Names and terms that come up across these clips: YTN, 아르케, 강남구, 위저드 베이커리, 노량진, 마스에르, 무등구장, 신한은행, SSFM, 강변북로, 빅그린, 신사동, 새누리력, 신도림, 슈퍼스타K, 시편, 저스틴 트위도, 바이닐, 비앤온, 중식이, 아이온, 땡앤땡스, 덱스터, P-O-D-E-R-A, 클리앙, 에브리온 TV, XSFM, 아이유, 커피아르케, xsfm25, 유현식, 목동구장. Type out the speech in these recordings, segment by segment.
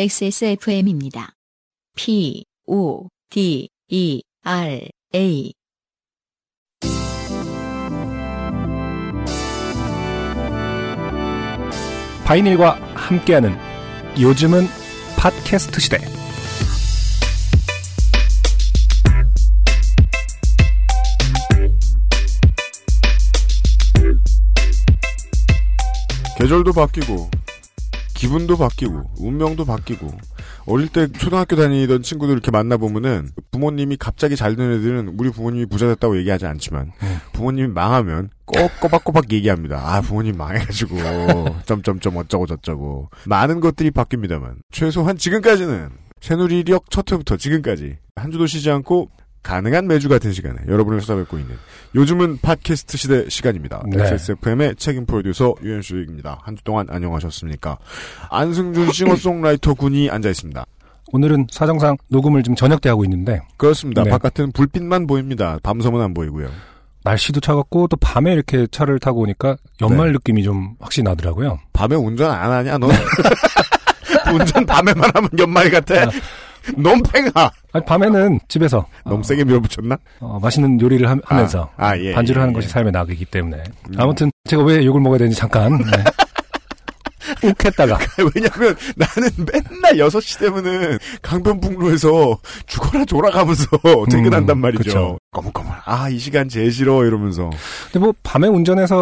XSFM입니다. P-O-D-E-R-A 바이닐과 함께하는 요즘은 팟캐스트 시대. 계절도 바뀌고 기분도 바뀌고 운명도 바뀌고, 어릴 때 초등학교 다니던 친구들 이렇게 만나보면은 부모님이 갑자기 잘 된 애들은 우리 부모님이 부자 됐다고 얘기하지 않지만 부모님이 망하면 꼬박꼬박 얘기합니다. 아, 부모님 망해가지고 점점점 어쩌고 저쩌고. 많은 것들이 바뀝니다만 최소한 지금까지는 새누리력 첫 회부터 지금까지 한 주도 쉬지 않고 가능한 매주 같은 시간에 여러분을 찾아뵙고 있는 요즘은 팟캐스트 시대 시간입니다. 네. SSFM의 책임 프로듀서 유현식입니다. 한 주 동안 안녕하셨습니까? 안승준 싱어송라이터 군이 앉아있습니다. 오늘은 사정상 녹음을 지금 저녁 때 하고 있는데, 그렇습니다. 네. 바깥은 불빛만 보입니다. 밤섬은 안 보이고요. 날씨도 차갑고 또 밤에 이렇게 차를 타고 오니까 연말 네. 느낌이 좀 확실히 나더라고요. 밤에 운전 안 하냐 너? 운전 밤에만 하면 연말 같아. 아. 놈팽아! 아니, 밤에는 집에서. 너무 세게 밀어붙였나? 맛있는 요리를 하면서. 예, 반주를 하는 것이 삶의 낙이기 때문에. 아무튼, 제가 왜 욕을 먹어야 되는지 잠깐. 네. 욱했다가. 왜냐면 나는 맨날 6시 되면은 강변북로에서 죽어라 졸아가면서 퇴근한단 말이죠. 그쵸. 거물거물. 아, 이 시간 제일 싫어. 이러면서. 근데 뭐, 밤에 운전해서,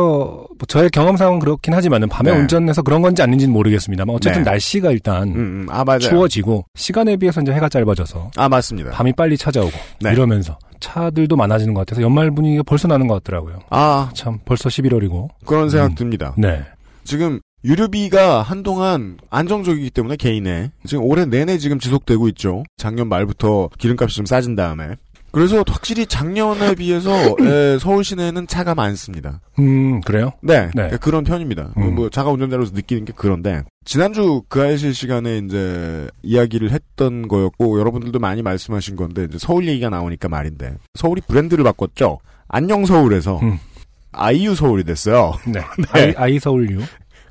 뭐 저의 경험상은 그렇긴 하지만, 밤에 네. 운전해서 그런 건지 아닌지는 모르겠습니다만, 어쨌든 네. 날씨가 일단 아, 맞아요. 추워지고, 시간에 비해서 이제 해가 짧아져서. 아, 맞습니다. 밤이 빨리 찾아오고. 네. 이러면서. 차들도 많아지는 것 같아서 연말 분위기가 벌써 나는 것 같더라고요. 아. 참, 벌써 11월이고. 그런 생각 듭니다. 네. 지금, 유류비가 한동안 안정적이기 때문에 개인의 지금 올해 내내 지금 지속되고 있죠. 작년 말부터 기름값이 좀 싸진 다음에. 그래서 확실히 작년에 비해서 서울 시내는 차가 많습니다. 그래요? 네, 네. 그런 편입니다. 뭐 자가 운전자로서 느끼는 게 그런데, 지난주 그 아이실 시간에 이제 이야기를 했던 거였고 여러분들도 많이 말씀하신 건데, 이제 서울 얘기가 나오니까 말인데, 서울이 브랜드를 바꿨죠. 안녕 서울에서 아이유 서울이 됐어요. 네, 네. 아이 서울유.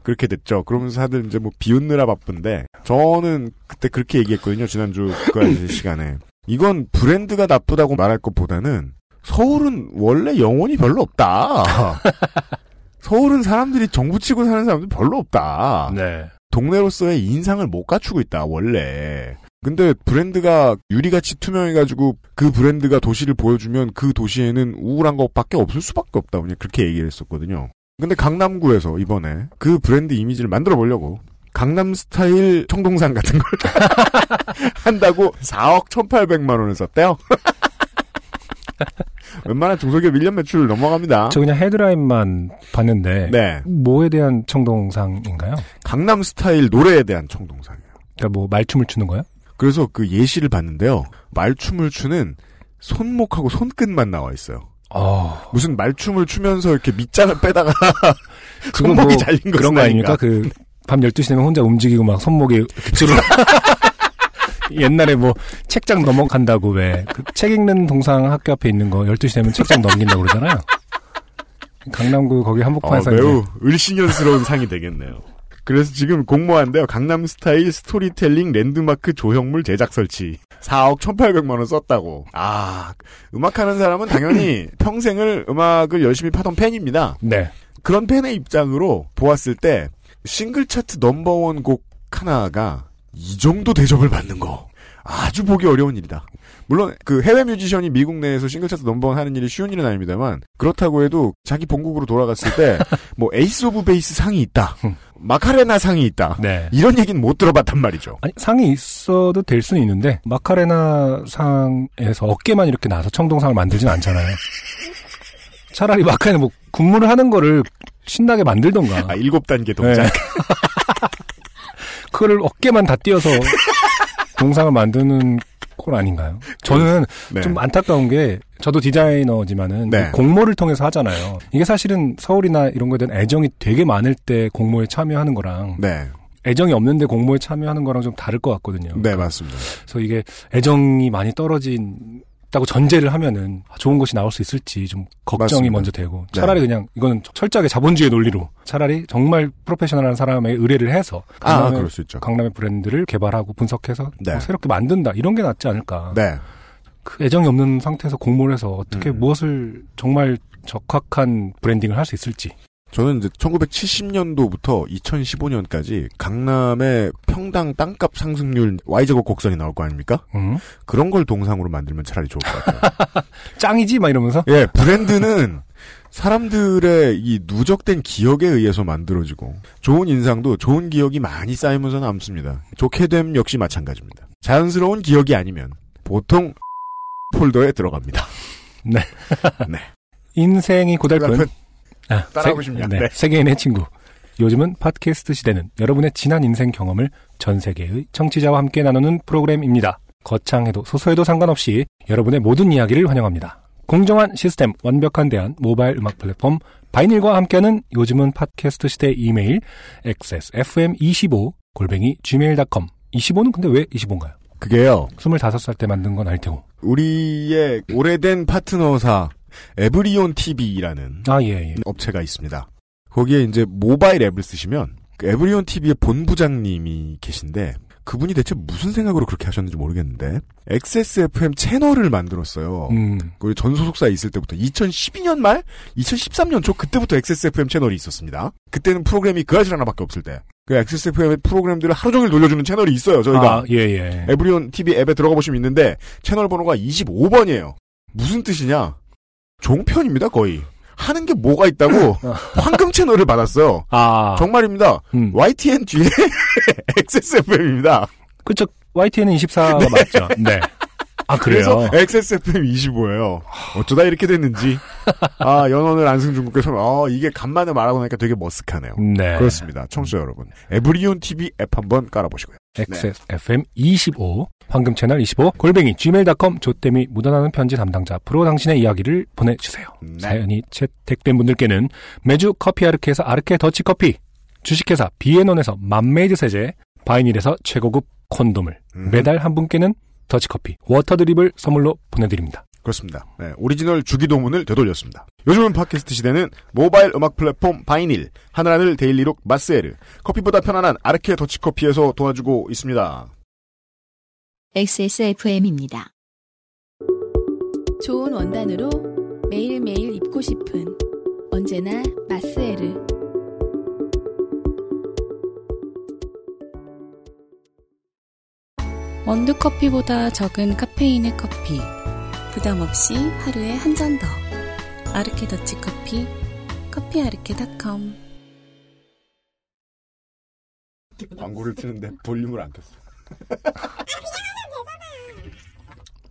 그렇게 됐죠. 그러면서 다들 이제 뭐 비웃느라 바쁜데, 저는 그때 그렇게 얘기했거든요. 지난주 그 시간에. 이건 브랜드가 나쁘다고 말할 것보다는 서울은 원래 영혼이 별로 없다. 서울은 사람들이 정부치고 사는 사람들 별로 없다. 네. 동네로서의 인상을 못 갖추고 있다, 원래. 근데 브랜드가 유리같이 투명해가지고 그 브랜드가 도시를 보여주면 그 도시에는 우울한 것밖에 없을 수밖에 없다. 그냥 그렇게 얘기를 했었거든요. 근데 강남구에서 이번에 그 브랜드 이미지를 만들어 보려고 강남 스타일 청동산 같은 걸 한다고 4억 1,800만 원을 썼대요. 웬만한 중소기업 1년 매출 넘어갑니다. 저 그냥 헤드라인만 봤는데 네. 뭐에 대한 청동상인가요? 강남 스타일 노래에 대한 청동상이에요. 그러니까 뭐 말춤을 추는 거요? 그래서 그 예시를 봤는데요. 말춤을 추는 손목하고 손끝만 나와 있어요. 무슨 말춤을 추면서 이렇게 밑장을 빼다가 손목이 뭐 잘린 그런 거 아닙니까? 그 밤 12시 되면 혼자 움직이고 막 손목이 주로 옛날에 뭐 책장 넘어간다고 왜 그 책 읽는 동상 학교 앞에 있는 거 12시 되면 책장 넘긴다고 그러잖아요. 강남구 거기 한복판에서 매우 을신연스러운 상이 되겠네요. 그래서 지금 공모한대요. 강남 스타일 스토리텔링 랜드마크 조형물 제작 설치. 4억 1,800만 원 썼다고. 아, 음악하는 사람은 당연히 평생을 음악을 열심히 파던 팬입니다. 네. 그런 팬의 입장으로 보았을 때 싱글 차트 넘버원 곡 하나가 이 정도 대접을 받는 거. 아주 보기 어려운 일이다. 물론 그 해외 뮤지션이 미국 내에서 싱글 차트 넘버원 하는 일이 쉬운 일은 아닙니다만, 그렇다고 해도 자기 본국으로 돌아갔을 때 뭐 에이스 오브 베이스 상이 있다. 마카레나 상이 있다. 네. 이런 얘기는 못 들어봤단 말이죠. 아니, 상이 있어도 될 수는 있는데 마카레나 상에서 어깨만 이렇게 나서 청동상을 만들진 않잖아요. 차라리 마카레나 뭐 군무를 하는 거를 신나게 만들던가. 아, 7단계 동작. 네. 그거를 어깨만 다 띄어서 동상을 만드는 건 아닌가요? 저는 네. 좀 안타까운 게, 저도 디자이너지만은 네. 공모를 통해서 하잖아요. 이게 사실은 서울이나 이런 거에 대한 애정이 되게 많을 때 공모에 참여하는 거랑 네. 애정이 없는데 공모에 참여하는 거랑 좀 다를 것 같거든요. 네, 맞습니다. 그래서 이게 애정이 많이 떨어진 있다고 전제를 하면은 좋은 것이 나올 수 있을지 좀 걱정이 맞습니다. 먼저 되고 차라리 네. 그냥 이거는 철저하게 자본주의 논리로 차라리 정말 프로페셔널한 사람의 의뢰를 해서 그럴 수 있죠. 강남의 브랜드를 개발하고 분석해서 네. 뭐 새롭게 만든다 이런 게 낫지 않을까. 네. 그 애정이 없는 상태에서 공모를 해서 어떻게 무엇을 정말 적합한 브랜딩을 할 수 있을지. 저는 이제 1970년도부터 2015년까지 강남의 평당 땅값 상승률 Y제곱 곡선이 나올 거 아닙니까? 그런 걸 동상으로 만들면 차라리 좋을 것 같아요. 짱이지? 막 이러면서? 예, 브랜드는 사람들의 이 누적된 기억에 의해서 만들어지고 좋은 인상도 좋은 기억이 많이 쌓이면서 남습니다. 좋게 됨 역시 마찬가지입니다. 자연스러운 기억이 아니면 보통 폴더에 들어갑니다. 네. 네. 인생이 고달픈 따라하고 싶네요. 네. 세계인의 친구. 요즘은 팟캐스트 시대는 여러분의 지난 인생 경험을 전 세계의 청취자와 함께 나누는 프로그램입니다. 거창해도 소소해도 상관없이 여러분의 모든 이야기를 환영합니다. 공정한 시스템, 완벽한 대안, 모바일 음악 플랫폼 바이닐과 함께하는 요즘은 팟캐스트 시대 이메일 xsfm25@gmail.com 25는 근데 왜 25인가요? 그게요. 25살 때 만든 건 알 테고. 우리의 오래된 파트너사 에브리온 TV라는 업체가 있습니다. 거기에 이제 모바일 앱을 쓰시면 그 에브리온 TV의 본부장님이 계신데 그분이 대체 무슨 생각으로 그렇게 하셨는지 모르겠는데 XSFM 채널을 만들었어요. 그리고 전 소속사에 있을 때부터 2012년 말 2013년 초 그때부터 XSFM 채널이 있었습니다. 그때는 프로그램이 그 아실 하나밖에 없을 때 그 XSFM의 프로그램들을 하루 종일 돌려주는 채널이 있어요. 저희가 에브리온 TV 앱에 들어가 보시면 있는데 채널 번호가 25번이에요. 무슨 뜻이냐? 종편입니다, 거의. 하는 게 뭐가 있다고 황금 채널을 받았어요. 아. 정말입니다. YTN 뒤에 XSFM입니다. 그렇죠. YTN은 24가 네. 맞죠. 네. 아, 그래요? 그래서 XSFM 25예요. 어쩌다 이렇게 됐는지. 아, 연원을 안승준 국께서 이게 간만에 말하고 나니까 되게 머쓱하네요. 네. 그렇습니다. 청취자 여러분. 에브리온 TV 앱 한번 깔아보시고요. XSFM 25, 황금 채널 25, @ gmail.com, 조땜이 묻어나는 편지 담당자 앞으로 당신의 이야기를 보내주세요. 네. 사연이 채택된 분들께는 매주 커피아르케에서 아르케 더치커피, 주식회사 비앤온에서 맘메이드 세제, 바이닐에서 최고급 콘돔을, 매달 한 분께는 더치커피, 워터드립을 선물로 보내드립니다. 그렇습니다. 네, 오리지널 주기도문을 되돌렸습니다. 요즘은 팟캐스트 시대는 모바일 음악 플랫폼 바이닐, 하늘하늘 데일리룩 마스에르, 커피보다 편안한 아르케 더치커피에서 도와주고 있습니다. XSFM입니다. 좋은 원단으로 매일매일 입고 싶은 언제나 마스에르. 원두커피보다 적은 카페인의 커피, 부담 없이 하루에 한 잔 더. 아르케 더치커피, 커피아르케닷컴. 광고를 트는데 볼륨을 안 켰어.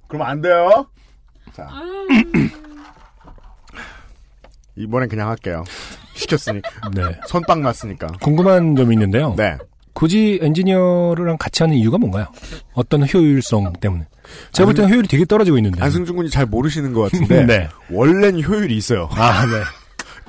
그럼 안 돼요. 자, 이번엔 그냥 할게요. 시켰으니까. 네. 선빵 났으니까. 궁금한 점이 있는데요. 네. 굳이 엔지니어랑 같이 하는 이유가 뭔가요? 어떤 효율성 때문에? 제가 볼 때는 효율이 되게 떨어지고 있는데. 안승준 군이 잘 모르시는 것 같은데. 네. 원래는 효율이 있어요. 아, 네.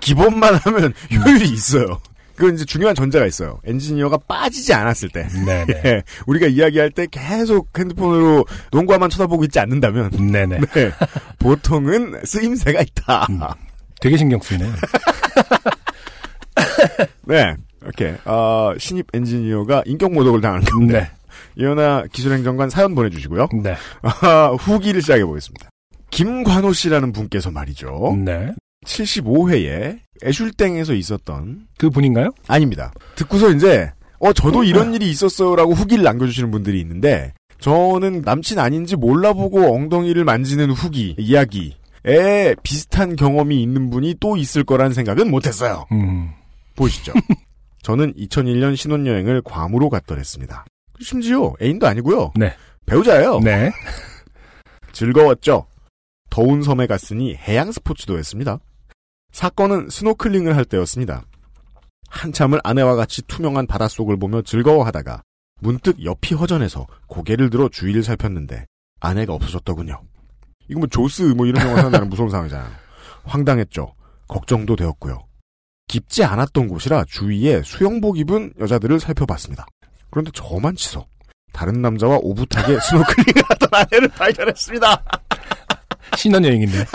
기본만 하면 효율이 있어요. 그건 이제 중요한 전제가 있어요. 엔지니어가 빠지지 않았을 때. 네. 예. 우리가 이야기할 때 계속 핸드폰으로 농구화만 쳐다보고 있지 않는다면. 네네. 네. 보통은 쓰임새가 있다. 되게 신경 쓰이네요. 네. 이렇게 신입 엔지니어가 인격 모독을 당한 건데. 네. 이현아 기술행정관 사연 보내주시고요. 네. 후기를 시작해 보겠습니다. 김관호 씨라는 분께서 말이죠. 네. 75회에 애슐땡에서 있었던 그 분인가요? 아닙니다. 듣고서 이제 저도 이런 일이 있었어요라고 후기를 남겨주시는 분들이 있는데 저는 남친 아닌지 몰라보고 엉덩이를 만지는 후기 이야기에 비슷한 경험이 있는 분이 또 있을 거란 생각은 못했어요. 보시죠. 저는 2001년 신혼여행을 괌으로 갔더랬습니다. 심지어 애인도 아니고요. 네. 배우자예요. 네. 즐거웠죠. 더운 섬에 갔으니 해양 스포츠도 했습니다. 사건은 스노클링을 할 때였습니다. 한참을 아내와 같이 투명한 바닷속을 보며 즐거워하다가 문득 옆이 허전해서 고개를 들어 주위를 살폈는데 아내가 없어졌더군요. 이거 뭐 조스 뭐 이런 영화 나는 무서운 상황이잖아요. 황당했죠. 걱정도 되었고요. 깊지 않았던 곳이라 주위에 수영복 입은 여자들을 살펴봤습니다. 그런데 저만 치서 다른 남자와 오붓하게 스노클링을 하던 아내를 발견했습니다. 신혼여행인데.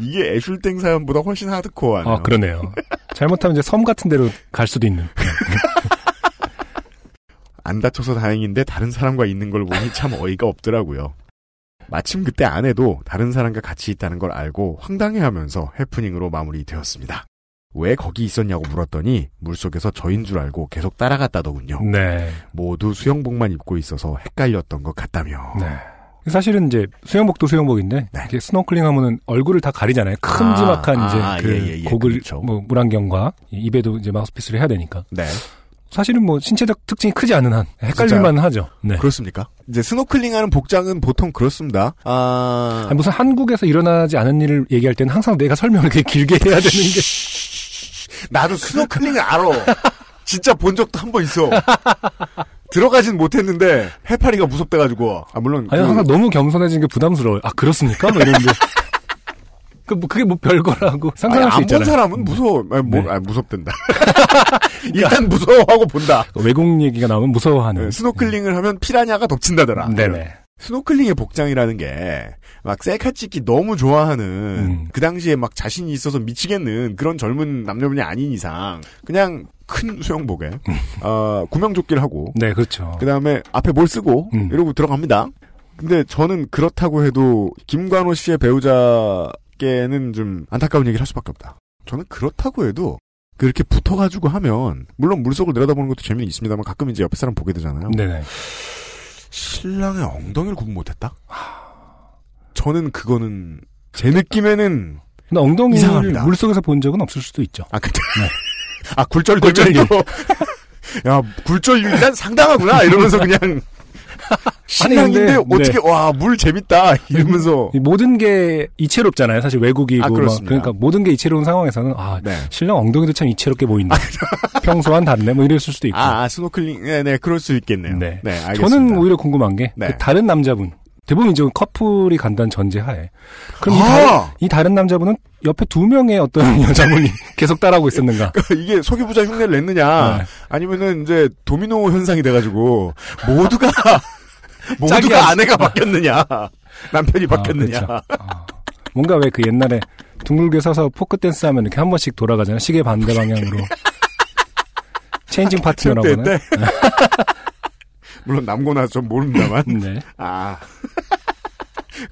이게 애슐땡 사연보다 훨씬 하드코어하네요. 아, 그러네요. 잘못하면 이제 섬 같은 데로 갈 수도 있는. 안 다쳐서 다행인데 다른 사람과 있는 걸 보니 참 어이가 없더라고요. 마침 그때 아내도 다른 사람과 같이 있다는 걸 알고 황당해하면서 해프닝으로 마무리되었습니다. 왜 거기 있었냐고 물었더니 물속에서 저인 줄 알고 계속 따라갔다더군요. 네. 모두 수영복만 입고 있어서 헷갈렸던 것 같다며. 네. 사실은 이제 수영복도 수영복인데 네. 이게 스노클링 하면은 얼굴을 다 가리잖아요. 큼지막한 이제 그 고글 그렇죠. 뭐 물안경과 입에도 이제 마우스피스를 해야 되니까. 네. 사실은 뭐 신체적 특징이 크지 않은 한 헷갈릴만 하죠. 네. 그렇습니까? 이제 스노클링하는 복장은 보통 그렇습니다. 아니, 무슨 한국에서 일어나지 않은 일을 얘기할 때는 항상 내가 설명을 되게 길게 해야 되는 게 나도 스노클링을 알아. 진짜 본 적도 한 번 있어. 들어가진 못했는데 해파리가 무섭대가지고. 아 물론. 아니 항상 너무 겸손해진 게 부담스러워요. 아 그렇습니까? 뭐 이런데. 그게 뭐 별거라고 상상할 수 있잖아요. 안 본 사람은 무서워. 아니, 뭐, 네. 아니, 무섭댄다. 일단 무서워하고 본다. 외국 얘기가 나오면 무서워하는. 네, 스노클링을 하면 피라냐가 덮친다더라. 네네. 스노클링의 복장이라는 게 막 셀카 찍기 너무 좋아하는 그 당시에 막 자신이 있어서 미치겠는 그런 젊은 남녀분이 아닌 이상 그냥 큰 수영복에 구명조끼를 하고 네 그렇죠. 그 다음에 앞에 뭘 쓰고 이러고 들어갑니다. 근데 저는 그렇다고 해도 김관호 씨의 배우자 는 좀 안타까운 얘기를 할 수밖에 없다. 저는 그렇다고 해도 그렇게 붙어가지고 하면 물론 물속을 내려다보는 것도 재미는 있습니다만 가끔 이제 옆에 사람 보게 되잖아요. 네네. 신랑의 엉덩이를 구분 못했다? 저는 그거는 제 느낌에는 근데 엉덩이를 이상합니다. 물속에서 본 적은 없을 수도 있죠. 아 근데 네. 아 굴절되면 또 야 굴절률이 상당하구나 이러면서 그냥. 신랑인데 어떻게 네. 와 물 재밌다 이러면서 모든 게 이채롭잖아요. 사실 외국이고 아, 막 그러니까 모든 게 이채로운 상황에서는 아 네. 신랑 엉덩이도 참 이채롭게 보인다. 평소와는 다르네 뭐 이랬을 수도 있고. 아 스노클링 네네 그럴 수 있겠네요. 네, 네 알겠습니다. 저는 오히려 궁금한 게 네. 그 다른 남자분 대부분 이제 커플이 간다는 전제하에 그럼 이 다른 남자분은 옆에 두 명의 어떤 여자분이 계속 따라하고 있었는가? 이게 소기부자 흉내를 냈느냐? 네. 아니면은 이제 도미노 현상이 돼가지고 모두가 아내가 바뀌었느냐? 남편이 바뀌었느냐? 그렇죠. 뭔가 왜 그 옛날에 둥글게 서서 포크 댄스 하면 이렇게 한 번씩 돌아가잖아요. 시계 반대 방향으로 체인징 파트너라고 하나? 네. 물론 남고 나서 좀 모릅니다만. 네. 아.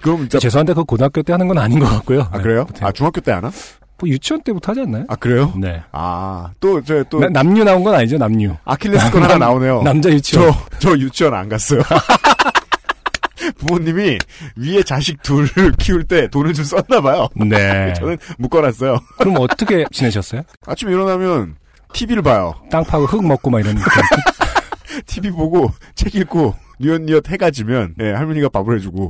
그럼 진짜 죄송한데 그 고등학교 때 하는 건 아닌 것 같고요. 아 그래요? 네, 아 중학교 때 하나? 뭐 유치원 때부터 하지 않나요? 아 그래요? 네. 아 또 남유 나온 건 아니죠 남유. 아킬레스건 하나 나오네요. 남자 유치원. 저 유치원 안 갔어요. 부모님이 위에 자식 둘을 키울 때 돈을 좀 썼나 봐요. 네. 저는 묶어놨어요. 그럼 어떻게 지내셨어요? 아침에 일어나면 TV를 봐요. 땅 파고 흙 먹고 막 이런 느낌. TV 보고 책 읽고 뉘엿뉘엿 해가 지면 네, 할머니가 밥을 해주고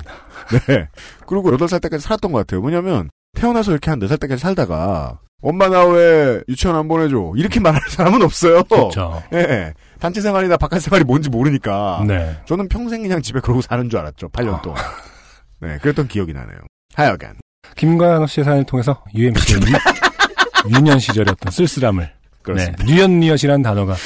네 그리고 8살 때까지 살았던 것 같아요. 뭐냐면 태어나서 이렇게 한 4살 때까지 살다가 엄마 나 왜 유치원 안 보내줘 이렇게 말할 사람은 없어요. 그렇죠. 네, 단체 생활이나 바깥 생활이 뭔지 모르니까 네. 저는 평생 그냥 집에 그러고 사는 줄 알았죠. 8년 동안. 네, 그랬던 기억이 나네요. 하여간 김관호 씨의 사연을 통해서 UMC의 유년 시절의 어떤 쓸쓸함을 그렇습니다. 네, 뉘엿뉘엿이라는 단어가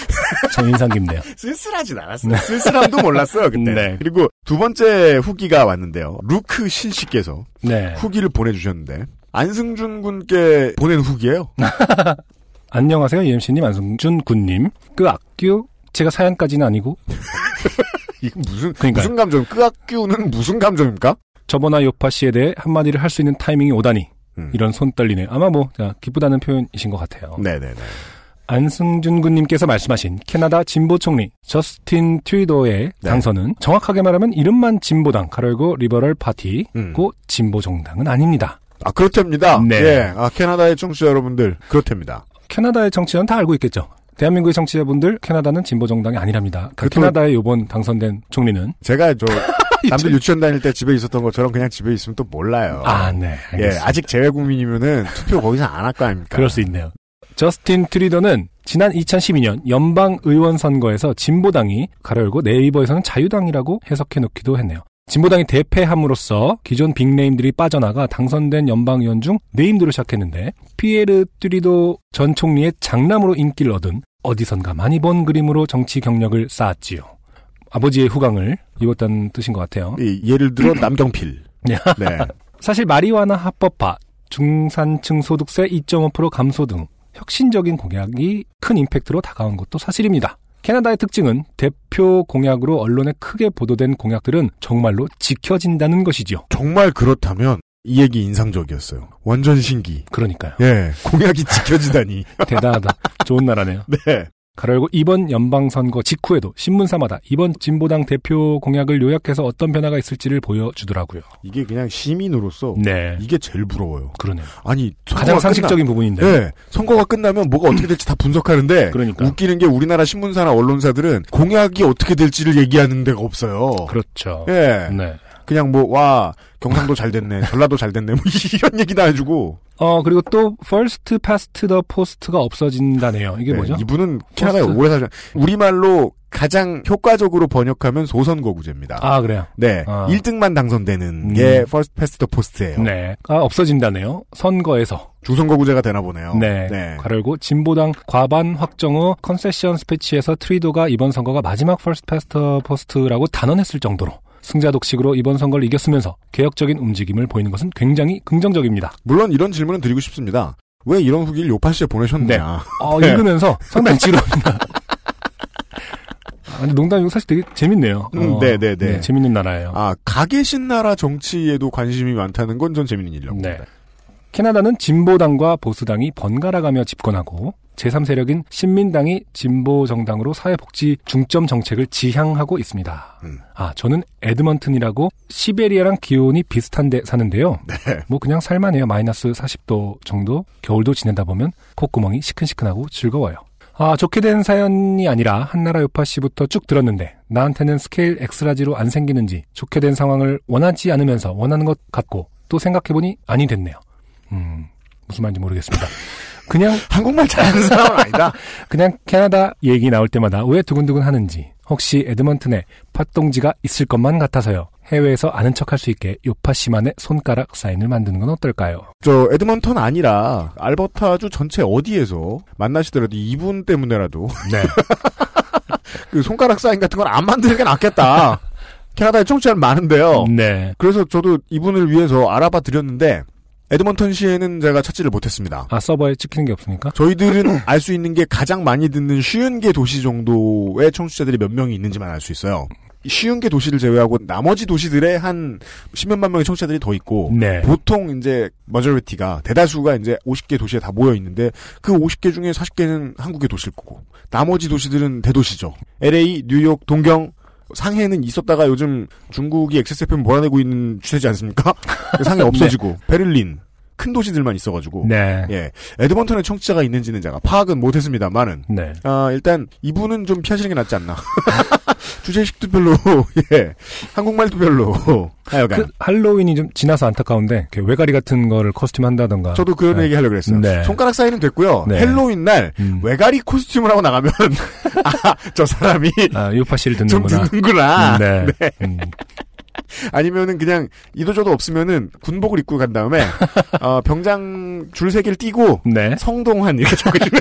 참 인상 깊네요. 쓸쓸하진 않았어요. 네. 쓸쓸함도 몰랐어요 그때. 네. 그리고 두 번째 후기가 왔는데요. 루크 신씨께서 네. 후기를 보내주셨는데 안승준 군께 보낸 후기예요. 안녕하세요 UMC님 안승준 군님. 그 악규 제가 사연까지는 아니고 이건 무슨 감정? 그 악규는 무슨 감정입니까? 저번화 요파씨에 대해 한마디를 할 수 있는 타이밍이 오다니 이런 손 떨리네. 아마 뭐 자, 기쁘다는 표현이신 것 같아요. 네네네. 안승준 군님께서 말씀하신 캐나다 진보 총리 저스틴 트위도의 네. 당선은 정확하게 말하면 이름만 진보당 / 리버럴 파티 고 진보 정당은 아닙니다. 아 그렇답니다. 네. 예. 아 캐나다의 청취자 여러분들 그렇답니다. 캐나다의 청취자는 다 알고 있겠죠. 대한민국의 청취자분들 캐나다는 진보 정당이 아니랍니다. 그 캐나다의 이번 당선된 총리는 제가 남들 유치원 다닐 때 집에 있었던 것처럼 그냥 집에 있으면 또 몰라요. 아 네. 알겠습니다. 예. 아직 재외국민이면은 투표 거기서 안 할 거 아닙니까? 그럴 수 있네요. 저스틴 트리도는 지난 2012년 연방의원 선거에서 진보당이 / 네이버에서는 자유당이라고 해석해놓기도 했네요. 진보당이 대패함으로써 기존 빅네임들이 빠져나가 당선된 연방의원 중 네임드로 시작했는데 피에르 트리도 전 총리의 장남으로 인기를 얻은 어디선가 많이 본 그림으로 정치 경력을 쌓았지요. 아버지의 후광을 입었다는 뜻인 것 같아요. 예를 들어 남경필. 네. 사실 마리화나 합법화, 중산층 소득세 2.5% 감소 등 혁신적인 공약이 큰 임팩트로 다가온 것도 사실입니다. 캐나다의 특징은 대표 공약으로 언론에 크게 보도된 공약들은 정말로 지켜진다는 것이죠. 정말 그렇다면 이 얘기 인상적이었어요. 완전 신기. 그러니까요. 예, 공약이 지켜지다니. 대단하다. 좋은 나라네요. 네. 가로열고 이번 연방선거 직후에도 신문사마다 이번 진보당 대표 공약을 요약해서 어떤 변화가 있을지를 보여주더라고요. 이게 그냥 시민으로서 네. 이게 제일 부러워요. 그러네요. 아니 가장 상식적인 부분인데 네. 선거가 끝나면 뭐가 어떻게 될지 다 분석하는데 그러니까. 웃기는 게 우리나라 신문사나 언론사들은 공약이 어떻게 될지를 얘기하는 데가 없어요. 그렇죠. 예. 네. 그냥 뭐 와 경상도 잘 됐네, 전라도 잘 됐네, 뭐 이런 얘기도 해주고. 그리고 또 first past the post가 없어진다네요. 이게 네, 뭐죠? 이분은 캐나다에 오래 사셨. 우리 말로 가장 효과적으로 번역하면 소선거구제입니다. 아 그래요? 네, 1등만 당선되는 게 first past the post예요. 네, 없어진다네요. 선거에서 중선거구제가 되나 보네요. 네. 네. 가르고 진보당 과반 확정 후 컨세션 스피치에서 트리도가 이번 선거가 마지막 first past the post라고 단언했을 정도로. 승자 독식으로 이번 선거를 이겼으면서 개혁적인 움직임을 보이는 것은 굉장히 긍정적입니다. 물론 이런 질문은 드리고 싶습니다. 왜 이런 후기를 요파씨에 보내셨냐. 네. 네. 읽으면서 상당히 지루합니다. 아니, 농담이고 사실 되게 재밌네요. 네네네. 네, 재밌는 나라예요. 가 계신 나라 정치에도 관심이 많다는 건 전 재밌는 일이라고 봅니다. 네. 캐나다는 진보당과 보수당이 번갈아가며 집권하고 제3세력인 신민당이 진보정당으로 사회복지 중점 정책을 지향하고 있습니다. 저는 에드먼튼이라고 시베리아랑 기온이 비슷한데 사는데요. 네. 뭐 그냥 살만해요. 마이너스 40도 정도 겨울도 지내다 보면 콧구멍이 시큰시큰하고 즐거워요. 좋게 된 사연이 아니라 한나라 요파 씨부터 쭉 들었는데 나한테는 스케일 엑스라지로 안 생기는지 좋게 된 상황을 원하지 않으면서 원하는 것 같고 또 생각해보니 아니 됐네요. 무슨 말인지 모르겠습니다. 그냥 한국말 잘하는 사람은 아니다. 그냥 캐나다 얘기 나올 때마다 왜 두근두근 하는지 혹시 에드먼튼에 팥동지가 있을 것만 같아서요. 해외에서 아는 척할 수 있게 요파씨만의 손가락 사인을 만드는 건 어떨까요? 에드먼턴 아니라 알버타주 전체 어디에서 만나시더라도 이분 때문에라도 네. 그 손가락 사인 같은 건 안 만드는 게 낫겠다. 캐나다에 청취자는 많은데요. 네. 그래서 저도 이분을 위해서 알아봐 드렸는데 에드먼턴 시에는 제가 찾지를 못했습니다. 서버에 찍히는 게 없습니까? 저희들은 알 수 있는 게 가장 많이 듣는 쉬운 게 도시 정도의 청취자들이 몇 명이 있는지만 알 수 있어요. 쉬운 게 도시를 제외하고 나머지 도시들의 한 10몇만 명의 청취자들이 더 있고 네. 보통 이제 머저리티가 대다수가 이제 50개 도시에 다 모여 있는데 그 50개 중에 40개는 한국의 도시일 거고 나머지 도시들은 대도시죠. LA, 뉴욕, 동경 상해는 있었다가 요즘 중국이 XSFM 몰아내고 있는 추세지 않습니까? 상해 없어지고 네. 베를린 큰 도시들만 있어가지고 네. 예, 에드먼턴의 청취자가 있는지는 제가 파악은 못했습니다만은 네. 일단 이분은 좀 피하시는 게 낫지 않나. 주제식도 별로 예, 한국말도 별로 하여간 할로윈이 좀 지나서 안타까운데 외가리 같은 거를 코스튬 한다던가 저도 그런 네. 얘기 하려고 그랬어요. 네. 손가락 사인은 됐고요. 네. 헬로윈 날 외가리 코스튬을 하고 나가면 저 사람이 요파 씨를 듣는구나. 좀 듣는구나. 네. 네. 아니면은 그냥 이도저도 없으면은 군복을 입고 간 다음에 병장 줄 세 개를 띄고 네. 성동환 이렇게 적으시면은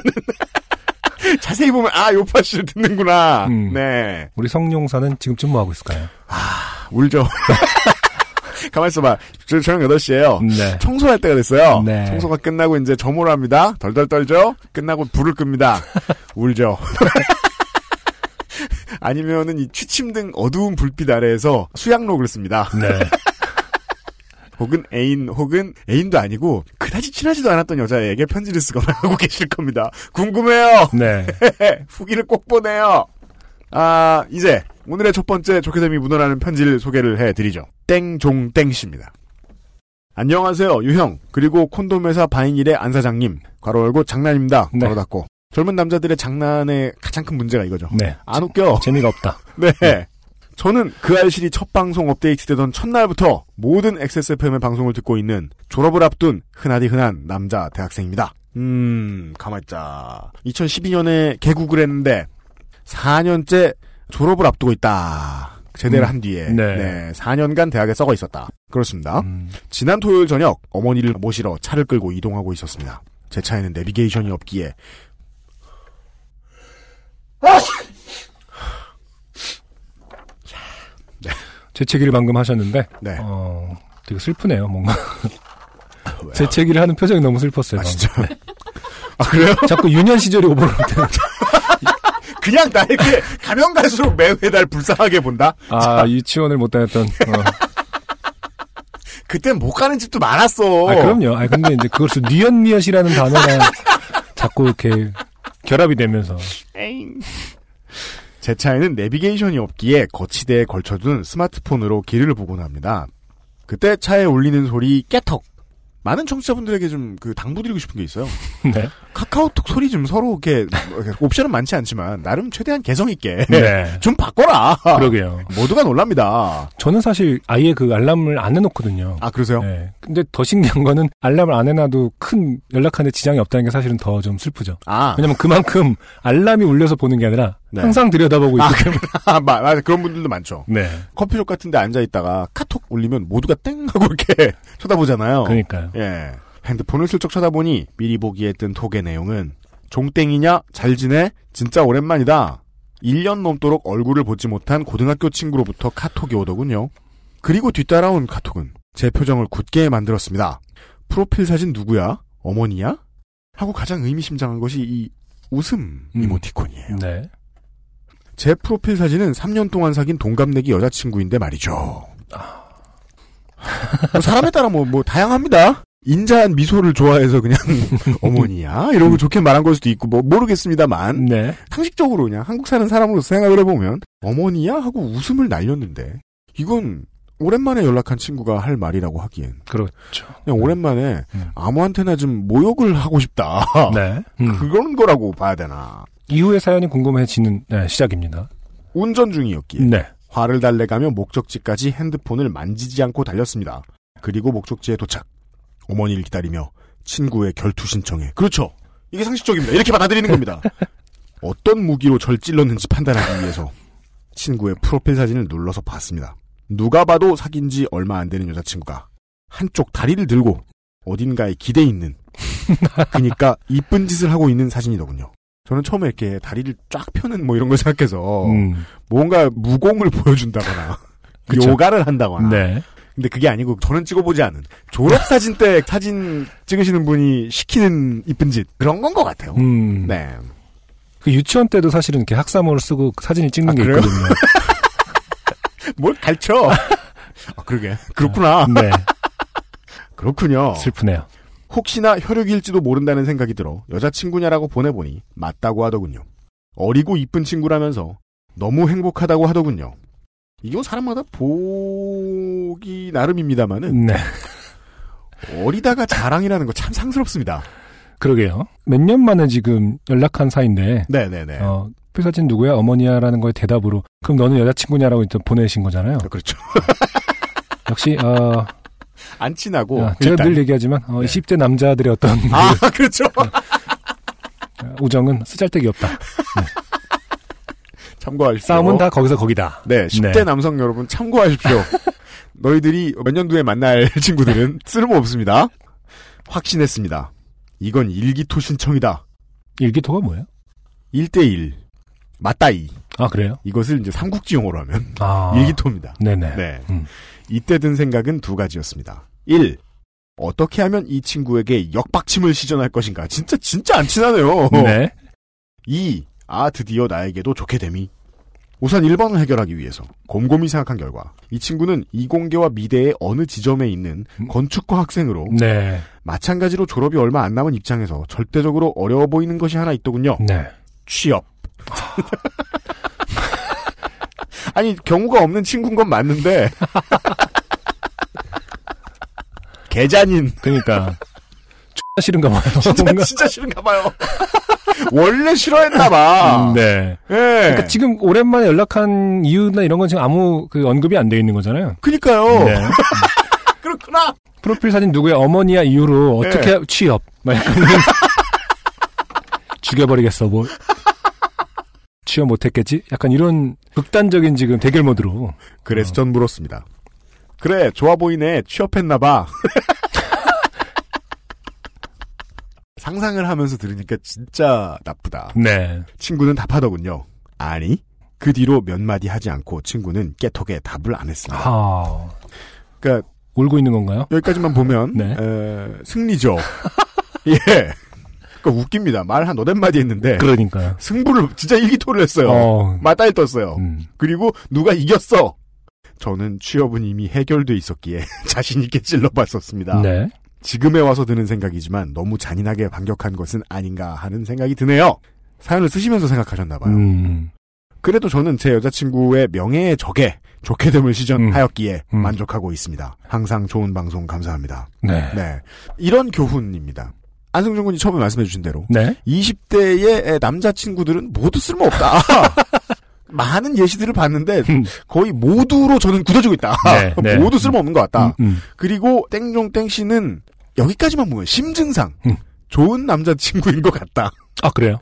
자세히 보면 요파 씨를 듣는구나. 네. 우리 성룡사는 지금쯤 뭐 하고 있을까요? 울죠. 가만 있어봐. 저녁 8시예요. 네. 청소할 때가 됐어요. 네. 청소가 끝나고 이제 점호를 합니다. 덜덜 떨죠. 끝나고 불을 끕니다. 울죠. 아니면은 이 취침등 어두운 불빛 아래에서 수양록을 씁니다. 네. 혹은 애인도 아니고 그다지 친하지도 않았던 여자에게 편지를 쓰거나 하고 계실 겁니다. 궁금해요. 네. 후기를 꼭 보내요. 이제 오늘의 첫 번째 좋게 됨이 묻어나는 편지를 소개를 해드리죠. 땡종땡씨입니다. 안녕하세요, 유형. 그리고 콘돔회사 바이닐의 안사장님. 괄호 열고 장난입니다. 네. 괄호 닫고. 젊은 남자들의 장난의 가장 큰 문제가 이거죠. 네. 안 웃겨. 재미가 없다. 네. 네. 저는 그 알실이 첫 방송 업데이트 되던 첫날부터 모든 XSFM의 방송을 듣고 있는 졸업을 앞둔 흔하디흔한 남자 대학생입니다. 가만있자. 2012년에 개국을 했는데 4년째 졸업을 앞두고 있다. 제대를 한 뒤에 네. 네, 4년간 대학에 썩어 있었다. 그렇습니다. 지난 토요일 저녁 어머니를 모시러 차를 끌고 이동하고 있었습니다. 제 차에는 내비게이션이 없기에 재채기를 방금 하셨는데 네. 되게 슬프네요. 뭔가 재채기를 하는 표정이 너무 슬펐어요. 아, 진짜? 아, 그래요? 자꾸 유년 시절이 오버랩되는 그냥 나에게 가면 갈수록 매달 불쌍하게 본다? 아, 유치원을 못 다녔던 그땐 못 가는 집도 많았어. 아, 그럼요. 아, 근데 이제 그것을 니엇니엇이라는 단어가 자꾸 이렇게 결합이 되면서 제 차에는 내비게이션이 없기에 거치대에 걸쳐둔 스마트폰으로 길을 보곤 합니다. 그때 차에 울리는 소리 깨턱. 많은 청취자분들에게 좀 그 당부드리고 싶은 게 있어요. 네. 카카오톡 소리 좀 서로 이렇게 옵션은 많지 않지만 나름 최대한 개성 있게 네. 좀 바꿔라. 그러게요. 모두가 놀랍니다. 저는 사실 아예 그 알람을 안 해놓거든요. 아, 그러세요? 네. 근데 더 신기한 거는 알람을 안 해놔도 큰 연락하는데 지장이 없다는 게 사실은 더 좀 슬프죠. 아. 왜냐면 그만큼 알람이 울려서 보는 게 아니라 네. 항상 들여다보고 있고. 아, 맞아. 그런 분들도 많죠. 네. 커피숍 같은 데 앉아있다가 카톡 울리면 모두가 땡! 하고 이렇게 쳐다보잖아요. 그러니까요. 예. 핸드폰을 슬쩍 쳐다보니 미리 보기에 뜬 톡의 내용은 종땡이냐? 잘 지내? 진짜 오랜만이다. 1년 넘도록 얼굴을 보지 못한 고등학교 친구로부터 카톡이 오더군요. 그리고 뒤따라온 카톡은 제 표정을 굳게 만들었습니다. 프로필 사진 누구야? 어머니야? 하고 가장 의미심장한 것이 이 웃음 이모티콘이에요. 네. 제 프로필 사진은 3년 동안 사귄 동갑내기 여자친구인데 말이죠. 사람에 따라 뭐 다양합니다. 인자한 미소를 좋아해서 그냥 어머니야 이러고 좋게 말한 걸 수도 있고 뭐 모르겠습니다만 네. 상식적으로 그냥 한국 사는 사람으로서 생각을 해보면 어머니야 하고 웃음을 날렸는데 이건 오랜만에 연락한 친구가 할 말이라고 하기엔 그렇죠. 그냥 오랜만에 아무한테나 좀 모욕을 하고 싶다. 네. 그런 거라고 봐야 되나. 이후의 사연이 궁금해지는 네, 시작입니다. 운전 중이었기에 네. 화를 달래가며 목적지까지 핸드폰을 만지지 않고 달렸습니다. 그리고 목적지에 도착. 어머니를 기다리며 친구의 결투 신청에 그렇죠. 이게 상식적입니다. 이렇게 받아들이는 겁니다. 어떤 무기로 절 찔렀는지 판단하기 위해서 친구의 프로필 사진을 눌러서 봤습니다. 누가 봐도 사귄 지 얼마 안 되는 여자친구가 한쪽 다리를 들고 어딘가에 기대 있는 그러니까 이쁜 짓을 하고 있는 사진이더군요. 저는 처음에 이렇게 다리를 쫙 펴는 뭐 이런 걸 생각해서 뭔가 무공을 보여준다거나 요가를 한다거나 네. 근데 그게 아니고 저는 찍어보지 않은 졸업사진 때 사진 찍으시는 분이 시키는 이쁜 짓 그런 건 것 같아요. 네. 그 유치원 때도 사실은 이렇게 학사모를 쓰고 사진을 찍는 게 그래요? 있거든요. 뭘 가르쳐. 아, 그러게. 그렇구나. 네. 그렇군요. 슬프네요. 혹시나 혈육일지도 모른다는 생각이 들어 여자친구냐라고 보내보니 맞다고 하더군요. 어리고 이쁜 친구라면서 너무 행복하다고 하더군요. 이건 사람마다 보기 나름입니다마는 네. 어리다가 자랑이라는 거 참 상스럽습니다. 그러게요. 몇 년 만에 지금 연락한 사이인데 네네네. 사진 누구야? 어머니야라는 거에 대답으로 그럼 너는 여자친구냐라고 일단 보내신 거잖아요. 그렇죠. 역시 안 친하고 제가 늘 얘기하지만 네. 20대 남자들의 어떤 그, 그렇죠. 우정은 쓰잘데기 없다. 네. 참고하십시오. 싸움은 다 거기서 거기다. 네, 10대 네. 남성 여러분 참고하십시오. 너희들이 몇 년 후에 만날 친구들은 쓸모없습니다. 확신했습니다. 이건 일기토 신청이다. 일기토가 뭐예요? 1:1 맞다이. 아, 그래요? 이것을 이제 삼국지 용어로 하면 일기토입니다. 네네. 네. 이때 든 생각은 두 가지였습니다. 1. 어떻게 하면 이 친구에게 역박침을 시전할 것인가. 진짜 안 친하네요. 네. 2. 아, 드디어 나에게도 좋게 됨이. 우선 1번을 해결하기 위해서 곰곰이 생각한 결과 이 친구는 이공계와 미대의 어느 지점에 있는 건축과 학생으로 네. 마찬가지로 졸업이 얼마 안 남은 입장에서 절대적으로 어려워 보이는 것이 하나 있더군요. 네. 취업. 아니, 경우가 없는 친구인 건 맞는데. 개잔인. 그러니까. X가 싫은가 봐요. 진짜 싫은가 봐요. 원래 싫어했나 봐. 네. 예. 그러니까 지금 오랜만에 연락한 이유나 이런 건 지금 아무 그 언급이 안 돼 있는 거잖아요. 그러니까요. 네. 그렇구나. 프로필 사진 누구야? 어머니야 이유로 어떻게 네. 취업. 막 약간 죽여버리겠어. 뭐. 취업 못했겠지? 약간 이런 극단적인 지금 대결 모드로. 그래서 전 물었습니다. 그래, 좋아 보이네. 취업했나봐. 상상을 하면서 들으니까 진짜 나쁘다. 네. 친구는 답하더군요. 아니, 그 뒤로 몇 마디 하지 않고 친구는 깨톡에 답을 안 했습니다. 아... 그러니까 울고 있는 건가요? 여기까지만 보면 네. 승리죠. 예. 그러니까 웃깁니다. 말 한 8마디 했는데 그러니까요. 승부를 진짜 일기토를 했어요. 마다에 떴어요. 그리고 누가 이겼어. 저는 취업은 이미 해결돼 있었기에 자신 있게 찔러봤었습니다. 네. 지금에 와서 드는 생각이지만 너무 잔인하게 반격한 것은 아닌가 하는 생각이 드네요. 사연을 쓰시면서 생각하셨나 봐요. 그래도 저는 제 여자친구의 명예의 적에 좋게 됨을 시전하였기에 만족하고 있습니다. 항상 좋은 방송 감사합니다. 네. 네. 이런 교훈입니다. 안승준 군이 처음에 말씀해 주신 대로 네? 20대의 남자친구들은 모두 쓸모없다. 많은 예시들을 봤는데 거의 모두로 저는 굳어지고 있다. 네, 모두 네. 쓸모없는 것 같다. 그리고 땡종땡씨는 여기까지만 보면 심증상 좋은 남자친구인 것 같다. 아 그래요?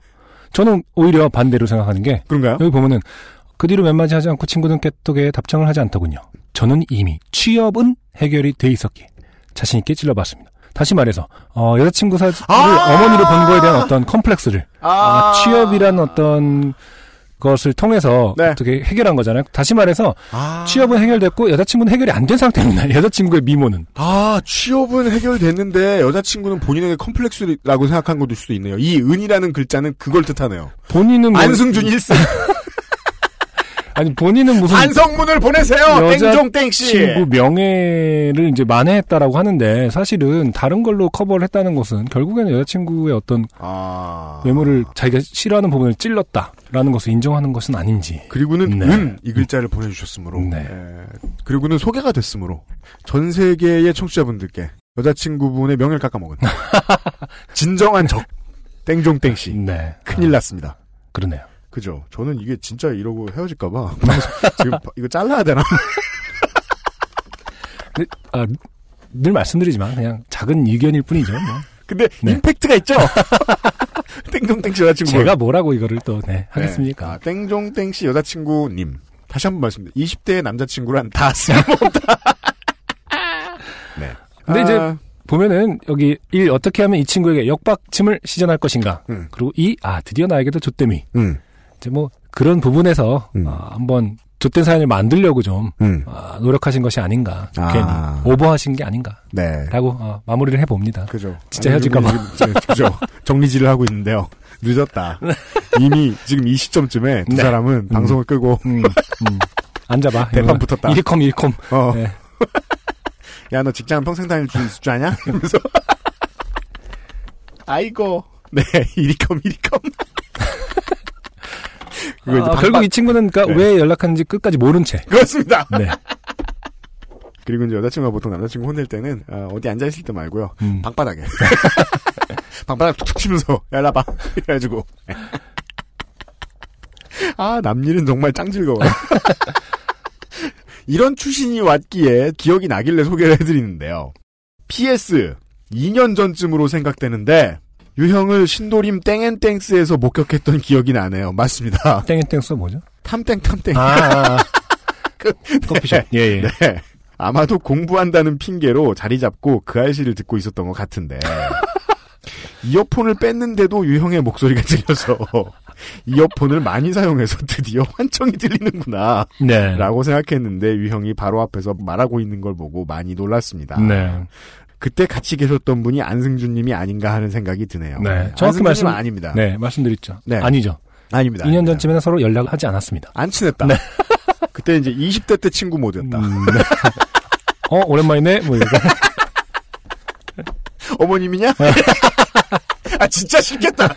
저는 오히려 반대로 생각하는 게 그런가요? 여기 보면은 그 뒤로 몇 마디 하지 않고 친구는 깨톡에 답장을 하지 않더군요. 저는 이미 취업은 해결이 돼 있었기에 자신 있게 찔러봤습니다. 다시 말해서 여자친구 사주를 어머니로 본 거에 대한 어떤 컴플렉스를 취업이란 어떤 것을 통해서 네. 어떻게 해결한 거잖아요. 다시 말해서 취업은 해결됐고 여자친구는 해결이 안 된 상태입니다. 여자친구의 미모는. 아 취업은 해결됐는데 여자친구는 본인에게 컴플렉스라고 생각한 것일 수도 있네요. 이 은이라는 글자는 그걸 뜻하네요. 본인은 안승준 1승. 아니 본인은 무슨 반성문을 보내세요. 땡종땡씨 친구 명예를 이제 만회했다라고 하는데 사실은 다른 걸로 커버를 했다는 것은 결국에는 여자친구의 어떤 외모를 자기가 싫어하는 부분을 찔렀다라는 것을 인정하는 것은 아닌지. 그리고는 네. 이 글자를 보내주셨으므로 네. 그리고는 소개가 됐으므로 전 세계의 청취자분들께 여자친구분의 명예를 깎아먹은 진정한 적 땡종땡씨 네. 큰일 났습니다. 그러네요. 그죠. 저는 이게 진짜 이러고 헤어질까봐. 지금 이거 잘라야 되나? 늘 말씀드리지만, 그냥 작은 의견일 뿐이죠. 뭐. 근데, 네. 임팩트가 있죠? 땡종땡씨 여자친구. 제가 뭐라고 이거를 또, 네, 하겠습니까? 네. 땡종땡씨 여자친구님. 다시 한번 말씀드립니다. 20대의 남자친구란 다 쓸모없다. 네. 근데 이제, 보면은, 여기, 1. 어떻게 하면 이 친구에게 역박침을 시전할 것인가. 그리고 2. 드디어 나에게도 좆땜이. 이제 뭐 그런 부분에서 한번 좆된 사연을 만들려고 좀 노력하신 것이 아닌가 괜히 오버하신 게 아닌가 네. 라고 마무리를 해봅니다. 그죠. 진짜 헤어질까 봐. 그죠. 정리질을 하고 있는데요. 늦었다. 이미 지금 이 시점쯤에 두 네. 사람은 방송을 끄고 앉아봐. 대판 붙었다. 일컴. 네. 야, 너 직장 평생 다닐 줄 아냐? 이러면서 아이고 네 일컴. 결국 이 친구는 그러니까 네. 왜 연락하는지 끝까지 모른 채. 그렇습니다. 네. 그리고 이제 여자친구가 보통 남자친구 혼낼 때는 어디 앉아있을 때 말고요. 방바닥에. 방바닥 툭툭 치면서 야 나봐. 이래가지고. 남일은 정말 짱 즐거워. 이런 추신이 왔기에 기억이 나길래 소개를 해드리는데요. PS 2년 전쯤으로 생각되는데 유형을 신도림 땡앤땡스에서 목격했던 기억이 나네요. 맞습니다. 땡앤땡스 뭐죠? 탐땡. 그, 커피숍. 네. 예. 네. 아마도 공부한다는 핑계로 자리 잡고 그 알씨를 듣고 있었던 것 같은데 이어폰을 뺐는데도 유형의 목소리가 들려서 이어폰을 많이 사용해서 드디어 환청이 들리는구나 네. 라고 생각했는데 유형이 바로 앞에서 말하고 있는 걸 보고 많이 놀랐습니다. 네. 그때 같이 계셨던 분이 안승준님이 아닌가 하는 생각이 드네요. 네, 정확히 말씀은 아닙니다. 네, 말씀드렸죠. 네, 아니죠. 아닙니다. 2년 전쯤에는 서로 연락을 하지 않았습니다. 안 친했다. 네. 그때 이제 20대 때 친구 모드였다. 네. 오랜만이네. 뭐 이렇게. 어머님이냐? 진짜 싫겠다.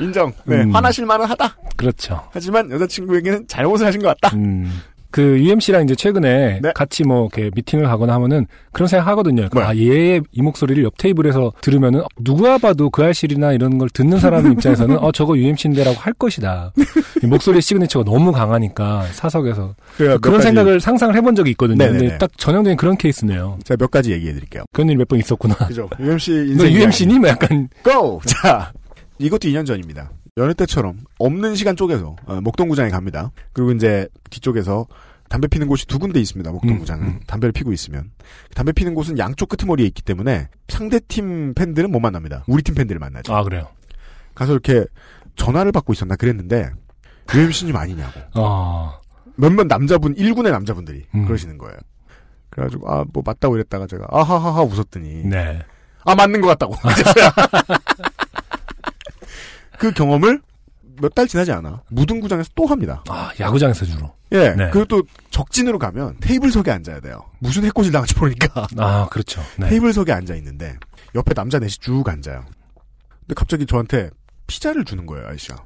인정. 네, 화나실 만은 하다. 그렇죠. 하지만 여자친구에게는 잘못을 하신 것 같다. 그 UMC랑 이제 최근에 네. 같이 뭐 이렇게 미팅을 가거나 하면은 그런 생각 하거든요. 그러니까 얘의 이 목소리를 옆 테이블에서 들으면은 누가 봐도 그 알실이나 이런 걸 듣는 사람 입장에서는 저거 UMC인데라고 할 것이다. 이 목소리의 시그니처가 너무 강하니까 사석에서 그런 생각을 상상을 해본 적이 있거든요. 네네네. 근데 딱 전형적인 그런 케이스네요. 제가 몇 가지 얘기해 드릴게요. 그런 일 몇 번 있었구나. 그죠. UMC 인생. UMC님 약간 고! 자, 이것도 2년 전입니다. 연애 때처럼 없는 시간 쪽에서 목동구장에 갑니다. 그리고 이제 뒤쪽에서 담배 피는 곳이 두 군데 있습니다. 목동구장은 담배를 피고 있으면 담배 피는 곳은 양쪽 끄트머리에 있기 때문에 상대팀 팬들은 못 만납니다. 우리 팀 팬들을 만나죠. 아 그래요? 가서 이렇게 전화를 받고 있었나 그랬는데 UMC님 아니냐고. 아. 몇몇 남자분 1군의 남자분들이 그러시는 거예요. 그래가지고 아 뭐 맞다고 이랬다가 제가 아하하하 웃었더니 네. 아 맞는 것 같다고. 그 경험을 몇 달 지나지 않아 무등구장에서 또 합니다. 아 야구장에서 주로. 예. 네. 그리고 또 적진으로 가면 테이블석에 앉아야 돼요. 무슨 해코지를 당할지 모르니까. 아 그렇죠. 네. 테이블석에 앉아 있는데 옆에 남자 넷이 쭉 앉아요. 근데 갑자기 저한테 피자를 주는 거예요, 아저씨가.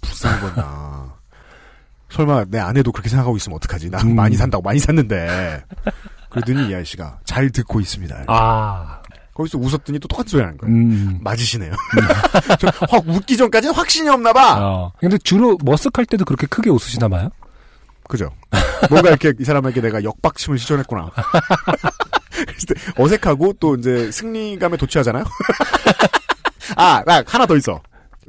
불쌍한 건 나. 설마 내 아내도 그렇게 생각하고 있으면 어떡하지? 나 많이 산다고 많이 샀는데. 그러더니 이 아저씨가 잘 듣고 있습니다. 이렇게. 아. 거기서 웃었더니 또 똑같은 소리 하는 거예요. 맞으시네요. 저 확 웃기 전까지는 확신이 없나 봐. 근데 주로 머쓱할 때도 그렇게 크게 웃으시나 봐요? 그죠. 뭔가 이렇게 이 사람에게 내가 역박심을 시전했구나. 어색하고 또 이제 승리감에 도취하잖아요. 아, 나 하나 더 있어.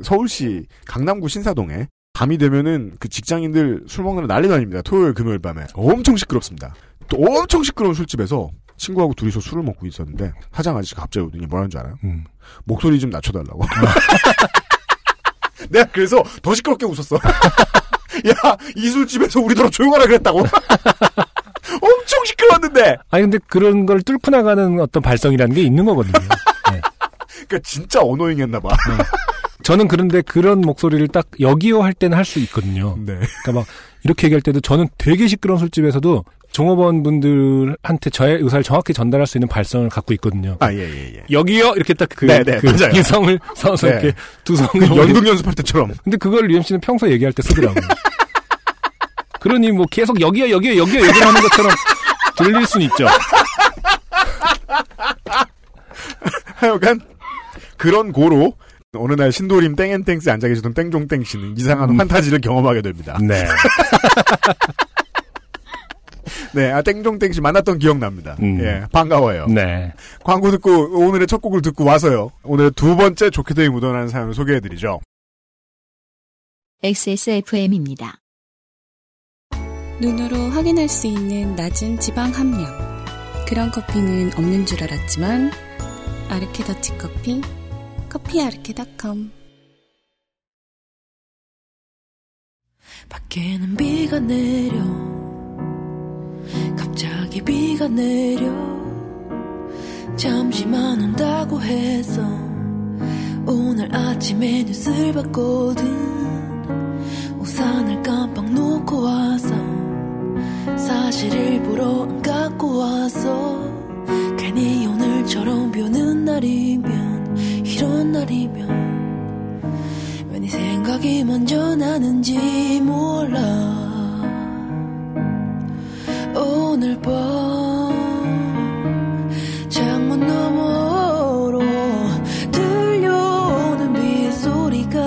서울시 강남구 신사동에 밤이 되면은 그 직장인들 술 먹는 난리가 아닙니다. 토요일 금요일 밤에 엄청 시끄럽습니다. 또 엄청 시끄러운 술집에서 친구하고 둘이서 술을 먹고 있었는데 사장 아저씨가 갑자기 오더니 뭐라는 줄 알아요? 목소리 좀 낮춰달라고. 내가 그래서 더 시끄럽게 웃었어. 야, 이 술집에서 우리더러 조용하라 그랬다고. 엄청 시끄러웠는데. 아니 근데 그런 걸 뚫고 나가는 어떤 발성이라는 게 있는 거거든요. 네. 그러니까 진짜 어노잉했나 봐. 네. 저는 그런데 그런 목소리를 딱 여기요 할 때는 할 수 있거든요. 네. 그러니까 막 이렇게 얘기할 때도 저는 되게 시끄러운 술집에서도 종업원 분들한테 저의 의사를 정확히 전달할 수 있는 발성을 갖고 있거든요. 아, 예. 여기요 이렇게 딱 이 성을 써서 네. 이렇게 두 성을 연극 연습할 때처럼. 근데 그걸 유엠 씨는 평소 얘기할 때 쓰더라고요. 그러니 뭐 계속 여기요 하는 것처럼 들릴 순 있죠. 하여간 그런 고로. 어느 날 신도림 땡앤땡스 앉아 계시던 땡종땡 씨는 이상한 판타지를 경험하게 됩니다. 네. 네, 아, 땡종땡 씨 만났던 기억납니다. 예, 반가워요. 네. 광고 듣고 오늘의 첫 곡을 듣고 와서요. 오늘의 두 번째 좋게 되이 묻어나는 사연을 소개해드리죠. XSFM입니다. 눈으로 확인할 수 있는 낮은 지방 함량. 그런 커피는 없는 줄 알았지만 아르케 더치 커피 커피아르케닷컴. 밖에는 비가 내려 갑자기 비가 내려 잠시만 온다고 해서 오늘 아침에 뉴스를 봤거든. 우산을 깜빡 놓고 와서 사실을 보러 안 갖고 와서 괜히 오늘처럼 비 오는 날이면 이런 날이면 왜 네 생각이 먼저 나는지 몰라. 오늘 밤 창문 너머로 들려오는 빗소리가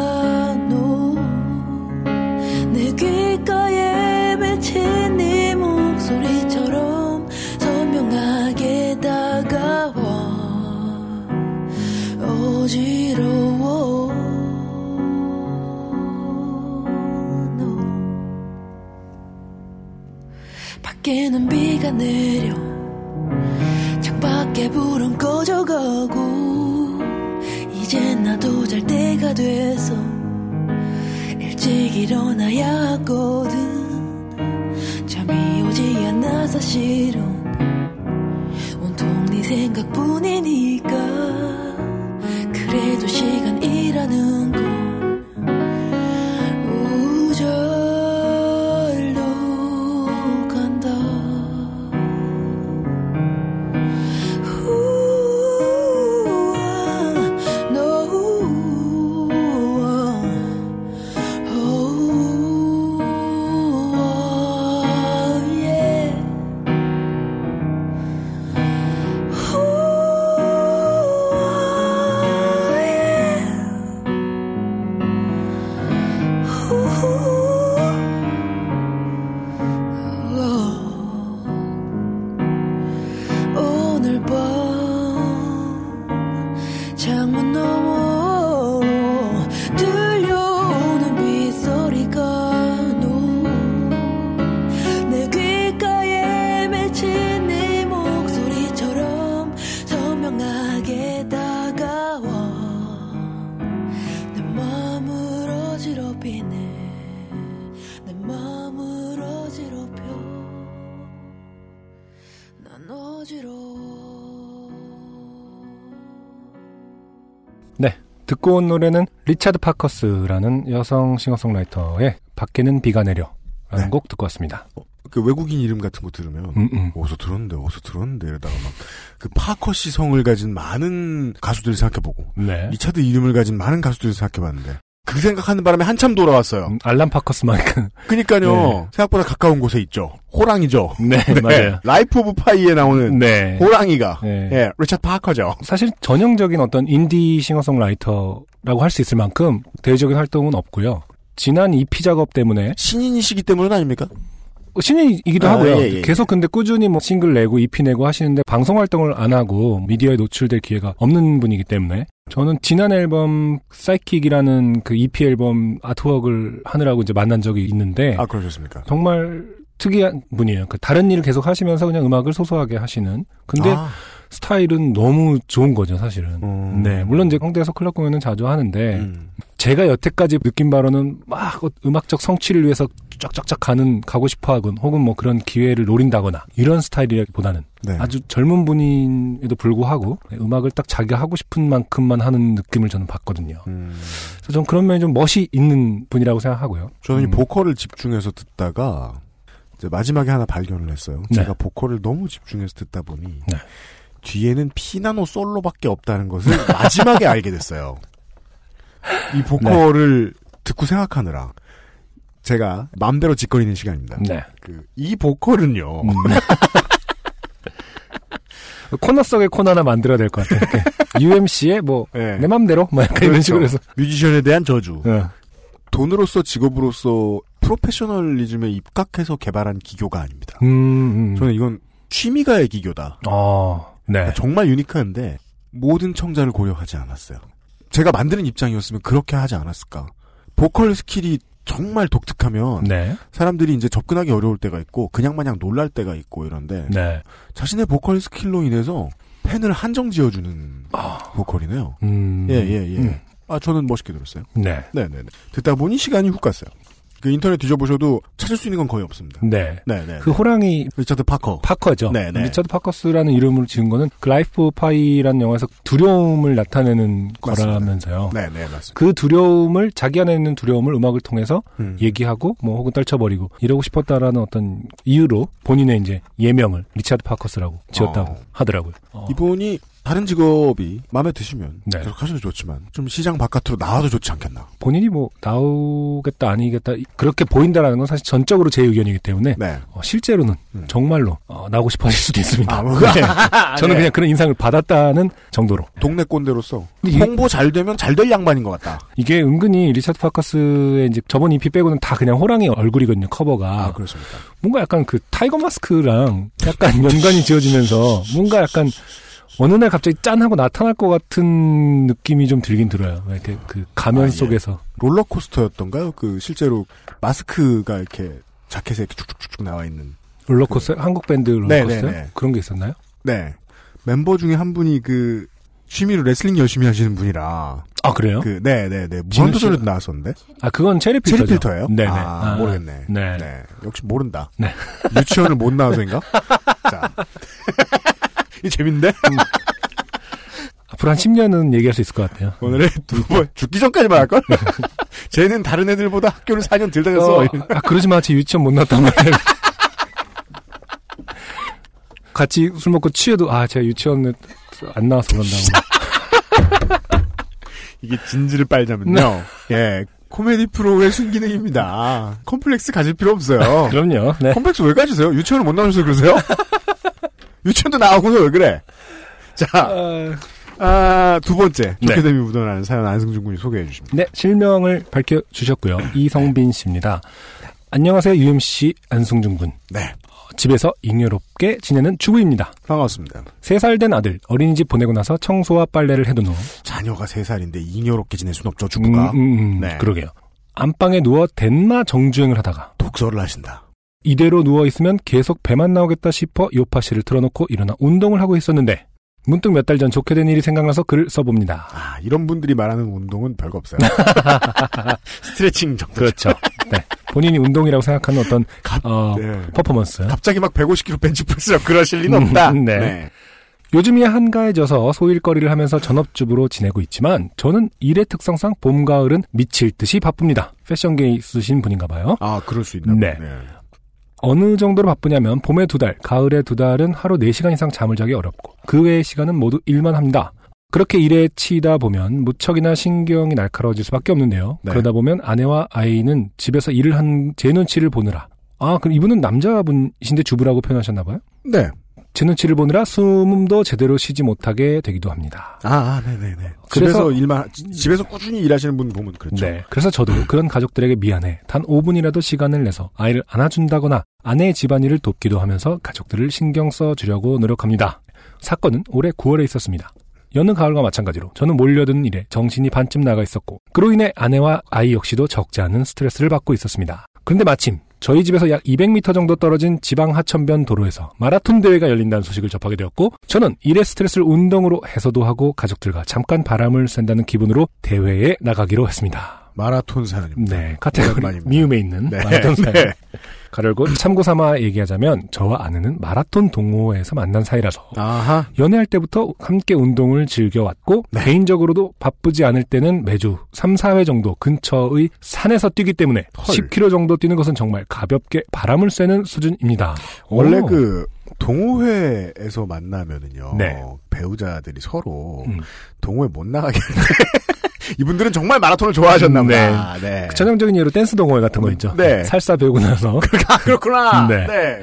내 귓가에 맺힌 네 목소리처럼 선명하게 다가와. 어지러워. 밖에는 비가 내려 창밖에 불은 꺼져가고 이제 나도 잘 때가 돼서 일찍 일어나야 하거든. 잠이 오지 않아 사실은 온통 네 생각뿐이니까. 그래도 시간이라는 건 우절로 간다. 괴롭혀 난 어지러워. 네, 듣고 온 노래는 리차드 파커스라는 여성 싱어송라이터의 밖에는 비가 내려 라는, 네, 곡 듣고 왔습니다. 그 외국인 이름 같은 거 들으면 어디서 들었는데 이러다가 막 그 파커시 성을 가진 많은 가수들을 생각해보고, 네, 리차드 이름을 가진 많은 가수들을 생각해봤는데 그 생각하는 바람에 한참 돌아왔어요. 알람 파커스만큼. 그러니까요. 네. 생각보다 가까운 곳에 있죠. 호랑이죠. 네, 네. 맞아요. 라이프 오브 파이에 나오는, 네, 호랑이가, 네, 네, 리차드 파커죠. 사실 전형적인 어떤 인디 싱어송라이터라고 할 수 있을 만큼 대외적인 활동은 없고요. 지난 EP 작업 때문에, 신인이시기 때문은 아닙니까? 신인이기도 하고요. 예, 예, 예. 계속 근데 꾸준히 뭐 싱글 내고 EP 내고 하시는데 방송 활동을 안 하고 미디어에 노출될 기회가 없는 분이기 때문에, 저는 지난 앨범 사이킥이라는 그 EP 앨범 아트웍을 하느라고 이제 만난 적이 있는데. 아, 그러셨습니까? 정말 특이한 분이에요. 그 다른 일을 계속 하시면서 그냥 음악을 소소하게 하시는. 근데 스타일은 너무 좋은 거죠, 사실은. 네, 물론 이제 홍대에서 클럽 공연은 자주 하는데, 제가 여태까지 느낀 바로는 막 음악적 성취를 위해서 쫙쫙쫙 가고 싶어하건, 혹은 뭐 그런 기회를 노린다거나 이런 스타일이라기보다는, 네, 아주 젊은 분임에도 불구하고 음악을 딱 자기가 하고 싶은 만큼만 하는 느낌을 저는 봤거든요. 그래서 저는 그런 면이 좀 멋이 있는 분이라고 생각하고요. 저는 이 보컬을 집중해서 듣다가 이제 마지막에 하나 발견을 했어요. 네. 제가 보컬을 너무 집중해서 듣다 보니, 네, 뒤에는 피나노 솔로밖에 없다는 것을 마지막에 알게 됐어요. 이 보컬을, 네, 듣고 생각하느라 제가 마음대로 짓거리는 시간입니다. 네. 이 보컬은요. 코너 속에 코너 하나 만들어야 될 것 같아요. UMC의 뭐, 네, 내 맘대로 막 그렇죠. 이런 식으로 해서 뮤지션에 대한 저주. 네. 돈으로서 직업으로서 프로페셔널리즘에 입각해서 개발한 기교가 아닙니다. 저는 이건 취미가의 기교다. 네. 그러니까 정말 유니크한데 모든 청자를 고려하지 않았어요. 제가 만드는 입장이었으면 그렇게 하지 않았을까. 보컬 스킬이 정말 독특하면, 네, 사람들이 이제 접근하기 어려울 때가 있고 그냥 마냥 놀랄 때가 있고 이런데, 네, 자신의 보컬 스킬로 인해서 팬을 한정 지어주는 보컬이네요. 예. 아, 저는 멋있게 들었어요. 네. 듣다 보니 시간이 훅 갔어요. 그 인터넷 뒤져보셔도 찾을 수 있는 건 거의 없습니다. 네. 그 호랑이 리차드 파커죠. 네. 리차드 파커스라는 이름으로 지은 거는 그 라이프 파이라는 영화에서 두려움을 나타내는 거라면서요. 네, 맞습니다. 그 두려움을, 자기 안에 있는 두려움을 음악을 통해서 얘기하고 뭐 혹은 떨쳐버리고 이러고 싶었다라는 어떤 이유로 본인의 이제 예명을 리차드 파커스라고 지었다고 하더라고요. 이분이 다른 직업이 마음에 드시면, 네, 계속 하셔도 좋지만 좀 시장 바깥으로 나와도 좋지 않겠나. 본인이 뭐 나오겠다 아니겠다 그렇게 보인다라는 건 사실 전적으로 제 의견이기 때문에, 네, 실제로는 정말로 나오고 싶어 하실 수도 있습니다. 저는, 네, 그냥 그런 인상을 받았다는 정도로. 동네 꼰대로서 홍보 잘 되면 잘 될 양반인 것 같다. 이게 은근히 리차드 파커스의 이제 저번 EP 빼고는 다 그냥 호랑이 얼굴이거든요, 커버가. 아, 그렇습니까? 뭔가 약간 그 타이거 마스크랑 약간 연관이 지어지면서 뭔가 약간 어느 날 갑자기 짠하고 나타날 것 같은 느낌이 좀 들긴 들어요. 이렇게 그 가면 속에서. 롤러코스터였던가요? 그 실제로 마스크가 이렇게 자켓에 이렇게 쭉쭉쭉 나와 있는. 롤러코스터? 한국 밴드 롤러코스터요? 네네네. 그런 게 있었나요? 네. 멤버 중에 한 분이 그 취미로 레슬링 열심히 하시는 분이라. 아, 그래요? 네. 무한도전에도 나왔었는데? 아, 그건 체리필터죠. 체리필터예요? 네네. 아, 모르겠네. 네. 역시 모른다. 네. 유치원을 못 나와서인가? 자. 이 재밌는데? 앞으로 한 10년은 얘기할 수 있을 것 같아요. 오늘의 두 번, 죽기 전까지 말할걸? 쟤는 다른 애들보다 학교를 4년 들다녔어. 아, 그러지 마. 쟤 유치원 못 났단 말이야. 같이 술 먹고 취해도, 아, 쟤 유치원에 안 나와서 그런다고. 이게 진지를 빨자면요. 예. 코미디 프로의 순기능입니다. 컴플렉스 가질 필요 없어요. 그럼요. 네. 컴플렉스 왜 가지세요? 유치원을 못 나오셔서 그러세요? 유치원도 나오고서 왜 그래? 자, 두 번째 좋게 됨이 묻어나는 사연 안승준 군이 소개해 주십니다. 네, 실명을 밝혀주셨고요. 이성빈 씨입니다. 안녕하세요, UMC 안승준 군. 네. 집에서 잉여롭게 지내는 주부입니다. 반갑습니다. 3살 된 아들 어린이집 보내고 나서 청소와 빨래를 해둔 후, 자녀가 3살인데 잉여롭게 지낼 순 없죠, 주부가. 네. 그러게요. 안방에 누워 덴마 정주행을 하다가 독서를 하신다. 이대로 누워있으면 계속 배만 나오겠다 싶어 요파씨를 틀어놓고 일어나 운동을 하고 있었는데 문득 몇 달 전 좋게 된 일이 생각나서 글을 써봅니다. 아, 이런 분들이 말하는 운동은 별거 없어요. 스트레칭 정도. 그렇죠. 네. 본인이 운동이라고 생각하는 어떤 네. 퍼포먼스. 갑자기 막 150kg 벤치프레스라고 그러실 리는 없다. 네. 네. 요즘이야 한가해져서 소일거리를 하면서 전업주부로 지내고 있지만 저는 일의 특성상 봄, 가을은 미칠 듯이 바쁩니다. 패션계 있으신 분인가 봐요. 아, 그럴 수 있나 보네. 네. 어느 정도로 바쁘냐면 봄에 2달, 가을에 2달은 하루 4시간 이상 잠을 자기 어렵고 그 외의 시간은 모두 일만 합니다. 그렇게 일에 치이다 보면 무척이나 신경이 날카로워질 수밖에 없는데요. 네. 그러다 보면 아내와 아이는 집에서 일을 한 제 눈치를 보느라, 아, 그럼 이분은 남자분이신데 주부라고 표현하셨나 봐요? 네. 제 눈치를 보느라 숨도 제대로 쉬지 못하게 되기도 합니다. 아, 네네네. 그래서 집에서 꾸준히 일하시는 분 보면 그렇죠. 네. 그래서 저도 그런 가족들에게 미안해. 단 5분이라도 시간을 내서 아이를 안아준다거나 아내의 집안일을 돕기도 하면서 가족들을 신경 써주려고 노력합니다. 사건은 올해 9월에 있었습니다. 여느 가을과 마찬가지로 저는 몰려드는 일에 정신이 반쯤 나가 있었고 그로 인해 아내와 아이 역시도 적지 않은 스트레스를 받고 있었습니다. 그런데 마침 저희 집에서 약 200m 정도 떨어진 지방 하천변 도로에서 마라톤 대회가 열린다는 소식을 접하게 되었고 저는 일의 스트레스를 운동으로 해소도 하고 가족들과 잠깐 바람을 쐰다는 기분으로 대회에 나가기로 했습니다. 마라톤 사연입니다. 네. 카테고리 미움에 있는 네. 마라톤 사연. 네. 가려고 참고삼아 얘기하자면 저와 아내는 마라톤 동호회에서 만난 사이라서 아하. 연애할 때부터 함께 운동을 즐겨왔고 네. 개인적으로도 바쁘지 않을 때는 매주 3, 4회 정도 근처의 산에서 뛰기 때문에 헐. 10km 정도 뛰는 것은 정말 가볍게 바람을 쐬는 수준입니다. 원래 오. 그 동호회에서 만나면은요 네. 배우자들이 서로 동호회 못 나가게 이분들은 정말 마라톤을 좋아하셨나 보다. 네. 네. 전형적인 예로 댄스 동호회 같은 거 있죠. 네. 살사 배우고 나서. 아, 그렇구나. 네. 네.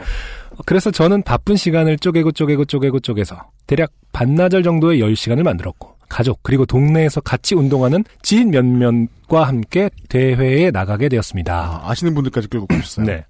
그래서 저는 바쁜 시간을 쪼개서 대략 반나절 정도의 여유시간을 만들었고 가족 그리고 동네에서 같이 운동하는 지인 몇몇과 함께 대회에 나가게 되었습니다. 아, 아시는 분들까지 끌고 가셨어요? 네.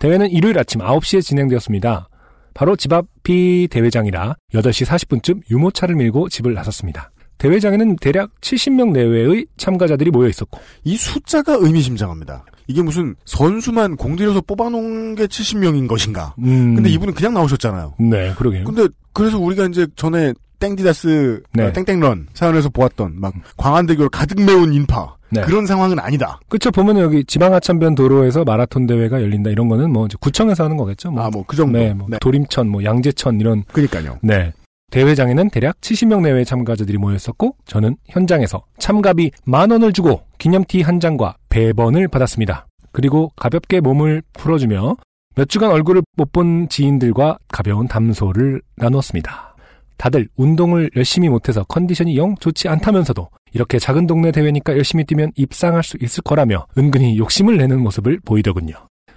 대회는 일요일 아침 9시에 진행되었습니다. 바로 집 앞이 대회장이라 8시 40분쯤 유모차를 밀고 집을 나섰습니다. 대회장에는 대략 70명 내외의 참가자들이 모여 있었고 이 숫자가 의미심장합니다. 이게 무슨 선수만 공들여서 뽑아놓은 게 70명인 것인가? 근데 이분은 그냥 나오셨잖아요. 네, 그러게요. 근데 그래서 우리가 이제 전에 땡디다스 네. 땡땡런 사연에서 보았던 막 광안대교를 가득 메운 인파 네. 그런 상황은 아니다. 그렇죠. 보면 여기 지방 하천변 도로에서 마라톤 대회가 열린다 이런 거는 뭐 이제 구청에서 하는 거겠죠. 뭐. 아, 뭐 그 정도. 네, 뭐 네. 도림천, 뭐 양재천 이런. 그러니까요. 네. 대회장에는 대략 70명 내외의 참가자들이 모였었고 저는 현장에서 참가비 10,000원을 주고 기념티 한 장과 배번을 받았습니다. 그리고 가볍게 몸을 풀어주며 몇 주간 얼굴을 못 본 지인들과 가벼운 담소를 나누었습니다. 다들 운동을 열심히 못해서 컨디션이 영 좋지 않다면서도 이렇게 작은 동네 대회니까 열심히 뛰면 입상할 수 있을 거라며 은근히 욕심을 내는 모습을 보이더군요.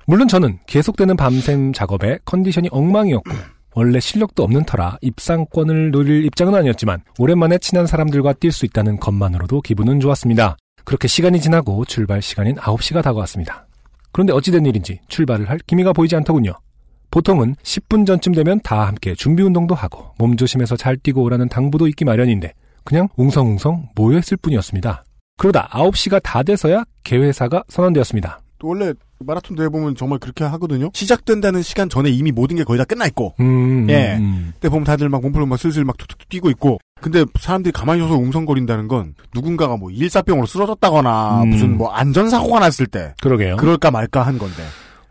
물론 저는 계속되는 밤샘 작업에 컨디션이 엉망이었고 원래 실력도 없는 터라 입상권을 노릴 입장은 아니었지만 오랜만에 친한 사람들과 뛸 수 있다는 것만으로도 기분은 좋았습니다. 그렇게 시간이 지나고 출발 시간인 9시가 다가왔습니다. 그런데 어찌된 일인지 출발을 할 기미가 보이지 않더군요. 보통은 10분 전쯤 되면 다 함께 준비 운동도 하고 몸조심해서 잘 뛰고 오라는 당부도 있기 마련인데 그냥 웅성웅성 모여있을 뿐이었습니다. 그러다 9시가 다 돼서야 개회사가 선언되었습니다. 또 원래 마라톤 대회 보면 정말 그렇게 하거든요. 시작된다는 시간 전에 이미 모든 게 거의 다 끝나 있고, 예. 그때 보면 다들 막 몸풀로 막 슬슬 막 툭툭 뛰고 있고. 근데 사람들이 가만히 서서 웅성거린다는 건 누군가가 뭐 일사병으로 쓰러졌다거나 무슨 뭐 안전사고가 났을 때, 그러게요. 그럴까 말까 한 건데.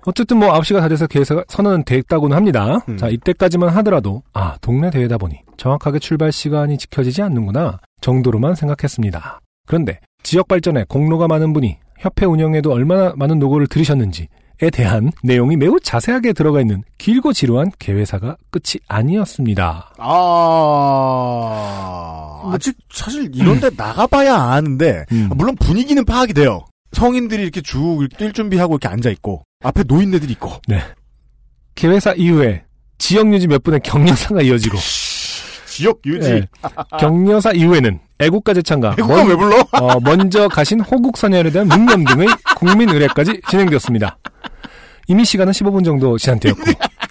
어쨌든 뭐 9시가 다 돼서 개회사가 선언은 됐다고는 합니다. 자, 이때까지만 하더라도 아 동네 대회다 보니 정확하게 출발 시간이 지켜지지 않는구나 정도로만 생각했습니다. 그런데 지역 발전에 공로가 많은 분이 협회 운영에도 얼마나 많은 노고를 들이셨는지에 대한 내용이 매우 자세하게 들어가 있는 길고 지루한 개회사가 끝이 아니었습니다. 아, 아직 사실 이런데 나가봐야 아는데 물론 분위기는 파악이 돼요. 성인들이 이렇게 쭉 뛸 준비하고 이렇게 앉아 있고 앞에 노인네들이 있고. 네. 개회사 이후에 지역 유지 몇 분의 격려사가 이어지고. 지역 유지. 네. 격려사 이후에는 애국가 제창과 애국가 왜 불러? 먼저 가신 호국 선열에 대한 문념 등의 국민 의례까지 진행되었습니다. 이미 시간은 15분 정도 지난되었고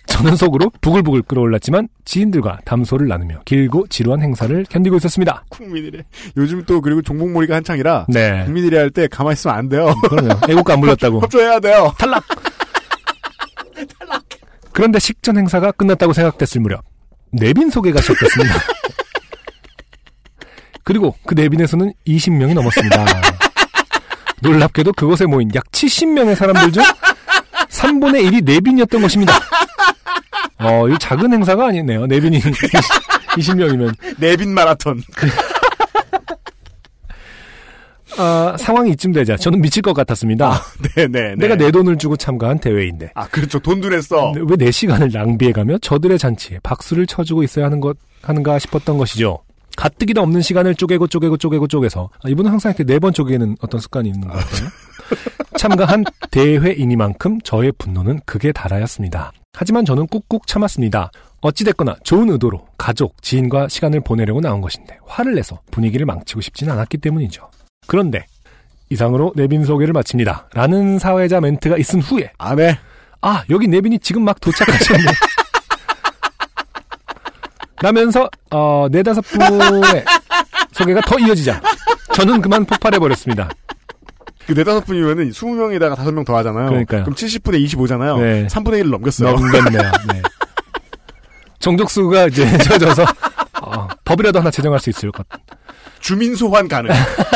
저는 속으로 부글부글 끓어올랐지만 지인들과 담소를 나누며 길고 지루한 행사를 견디고 있었습니다. 국민 의례. 요즘 또 그리고 종북몰이가 한창이라 네. 국민 의례 할 때 가만히 있으면 안 돼요. 그러네요. 애국가 안 불렀다고. 협조해야 돼요. 탈락. 탈락. 그런데 식전 행사가 끝났다고 생각됐을 무렵 내빈 소개가 시작됐습니다. 그리고 그 내빈에서는 20명이 넘었습니다. 놀랍게도 그곳에 모인 약 70명의 사람들 중 3분의 1이 내빈이었던 것입니다. 이 작은 행사가 아니네요. 내빈이 20명이면. 내빈 마라톤. 상황이 이쯤 되자 저는 미칠 것 같았습니다. 네네. 내가 내 돈을 주고 참가한 대회인데. 아, 그렇죠. 돈도 냈어. 왜 내 시간을 낭비해가며 저들의 잔치에 박수를 쳐주고 있어야 하는가 싶었던 것이죠. 가뜩이나 없는 시간을 쪼개서. 이분은 항상 이렇게 네 번 쪼개는 어떤 습관이 있는 것 같아요. 참가한 대회이니만큼 저의 분노는 극에 달하였습니다. 하지만 저는 꾹꾹 참았습니다. 어찌됐거나 좋은 의도로 가족, 지인과 시간을 보내려고 나온 것인데 화를 내서 분위기를 망치고 싶진 않았기 때문이죠. 그런데 이상으로 내빈 소개를 마칩니다. 라는 사회자 멘트가 있은 후에 여기 내빈이 지금 막 도착하셨네. 라면서 4-5분의 소개가 더 이어지자 저는 그만 폭발해버렸습니다. 그 4-5분이면 20명에다가 5명 더 하잖아요. 그러니까요. 그럼 70분에 25잖아요. 네. 3분의 1을 넘겼어요. 네. 정족수가 이제 젖어서 법이라도 하나 제정할 수 있을 것 같아요. 주민 소환 가능.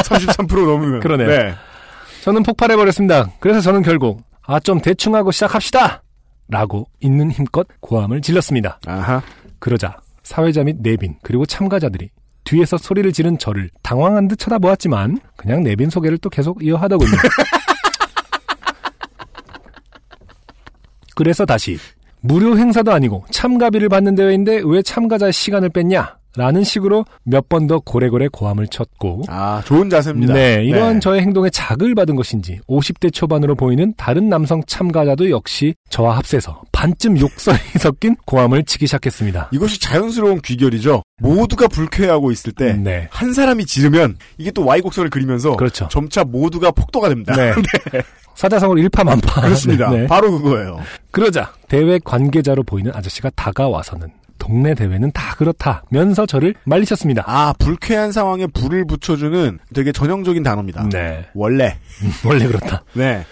33% 넘으면. 그러네요. 네. 저는 폭발해버렸습니다. 그래서 저는 결국 좀 대충 하고 시작합시다! 라고 있는 힘껏 고함을 질렀습니다. 아하. 그러자 사회자 및 내빈 그리고 참가자들이 뒤에서 소리를 지른 저를 당황한 듯 쳐다보았지만 그냥 내빈 소개를 또 계속 이어하더군요. 그래서 다시 무료 행사도 아니고 참가비를 받는 대회인데 왜 참가자의 시간을 뺐냐? 라는 식으로 몇 번 더 고래고래 고함을 쳤고 좋은 자세입니다. 네, 이런 저의 행동에 자극을 받은 것인지 50대 초반으로 보이는 다른 남성 참가자도 역시 저와 합세서 반쯤 욕설이 섞인 고함을 치기 시작했습니다. 이것이 자연스러운 귀결이죠. 모두가 불쾌해하고 있을 때 한 사람이 지르면 이게 또 Y곡선을 그리면서 그렇죠. 점차 모두가 폭도가 됩니다. 네. 네. 사자성어로 일파만파. 그렇습니다. 네. 바로 그거예요. 그러자 대회 관계자로 보이는 아저씨가 다가와서는 동네 대회는 다 그렇다면서 저를 말리셨습니다. 불쾌한 상황에 불을 붙여주는 되게 전형적인 단어입니다. 네. 원래 그렇다. 네.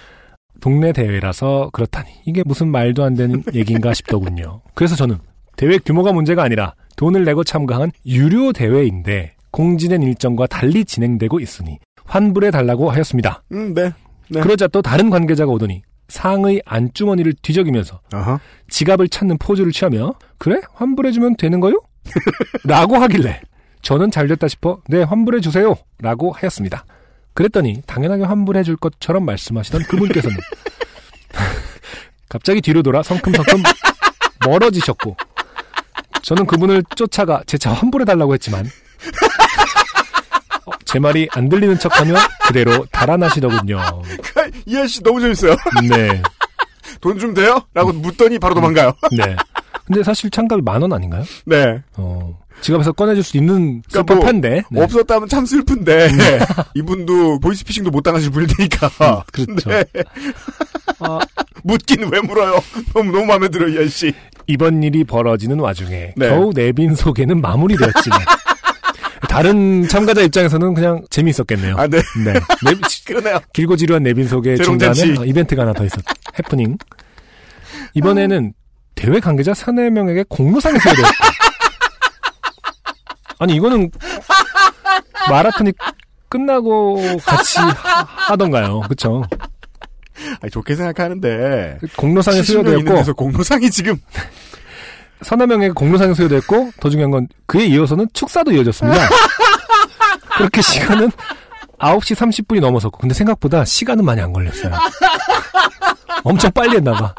동네 대회라서 그렇다니 이게 무슨 말도 안 되는 얘기인가 싶더군요. 그래서 저는 대회 규모가 문제가 아니라 돈을 내고 참가한 유료 대회인데 공지된 일정과 달리 진행되고 있으니 환불해달라고 하였습니다. 네. 그러자 또 다른 관계자가 오더니 상의 안주머니를 뒤적이면서 지갑을 찾는 포즈를 취하며 그래? 환불해주면 되는 거요? 라고 하길래 저는 잘됐다 싶어 네 환불해주세요 라고 하였습니다. 그랬더니 당연하게 환불해줄 것처럼 말씀하시던 그분께서는 갑자기 뒤로 돌아 성큼성큼 멀어지셨고 저는 그분을 쫓아가 제 차 환불해달라고 했지만 제 말이 안 들리는 척하며 그대로 달아나시더군요. 이 아저씨 너무 재밌어요. 네. 돈 좀 돼요? 라고 묻더니 바로 도망가요. 네. 근데 사실 참가비 10,000원 아닌가요? 네. 지갑에서 꺼내줄 수 있는 그러니까 슬퍼판데 뭐 없었다면 참 슬픈데 이분도 보이스피싱도 못 당하실 분일 테니까. 그렇죠. 네. 묻긴 왜 물어요? 너무 마음에 들어요 이 아저씨. 이번 일이 벌어지는 와중에 겨우 내빈 소개는 마무리되었지만 다른 참가자 입장에서는 그냥 재미있었겠네요. 그러네요. 길고 지루한 내빈 소개 중간에 이벤트가 하나 더 있었죠. 해프닝. 이번에는 대회 관계자 3-4명에게 공로상이 수여되었어요. 아니 이거는 마라톤이 끝나고 같이 하던가요. 그렇죠. 좋게 생각하는데 공로상이 수여되었고 공로상이 지금 3-4명에게 공로상이 수여됐고 더 중요한 건 그에 이어서는 축사도 이어졌습니다. 그렇게 시간은 9시 30분이 넘어섰고 근데 생각보다 시간은 많이 안 걸렸어요. 엄청 빨리 했나봐.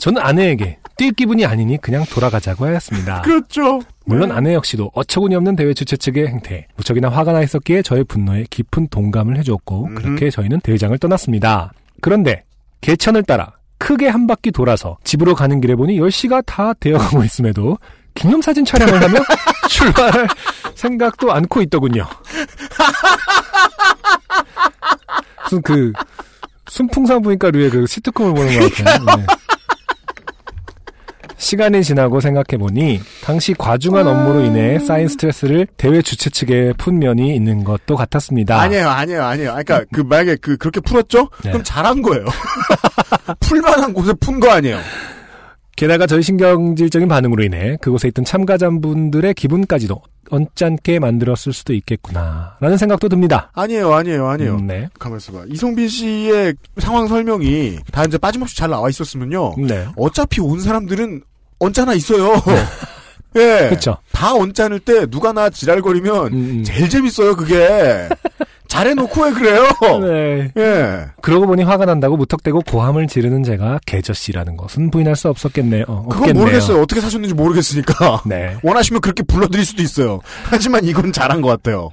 저는 아내에게 뛸 기분이 아니니 그냥 돌아가자고 하였습니다. 그렇죠. 물론 아내 역시도 어처구니없는 대회 주최 측의 행태에 무척이나 화가 나 있었기에 저의 분노에 깊은 동감을 해주었고 그렇게 저희는 대회장을 떠났습니다. 그런데 개천을 따라 크게 한 바퀴 돌아서 집으로 가는 길에 보니 10시가 다 되어가고 있음에도 기념사진 촬영을 하며 출발할 생각도 않고 있더군요. 무슨 순풍산부인과류의 시트콤을 보는 것 같아요. 네. 시간이 지나고 생각해보니 당시 과중한 업무로 인해 쌓인 스트레스를 대회 주최 측에 푼 면이 있는 것도 같았습니다. 아니에요. 그러니까 만약에 그렇게 풀었죠? 네. 그럼 잘한 거예요. 풀만한 곳에 푼 거 아니에요. 게다가 저희 신경질적인 반응으로 인해 그곳에 있던 참가자분들의 기분까지도 언짢게 만들었을 수도 있겠구나라는 생각도 듭니다. 아니에요. 네. 가만 있어봐. 이성빈 씨의 상황 설명이 다 이제 빠짐없이 잘 나와 있었으면요. 네. 어차피 온 사람들은 언짢아 있어요. 예. 그렇죠. 다 언짢을 때 누가 나 지랄거리면 제일 재밌어요, 그게. 잘해놓고 왜 그래요? 네. 예. 그러고 보니 화가 난다고 무턱대고 고함을 지르는 제가 계저씨라는 것은 부인할 수 없었겠네요. 그건 모르겠어요. 어떻게 사셨는지 모르겠으니까. 네. 원하시면 그렇게 불러드릴 수도 있어요. 하지만 이건 잘한 것 같아요.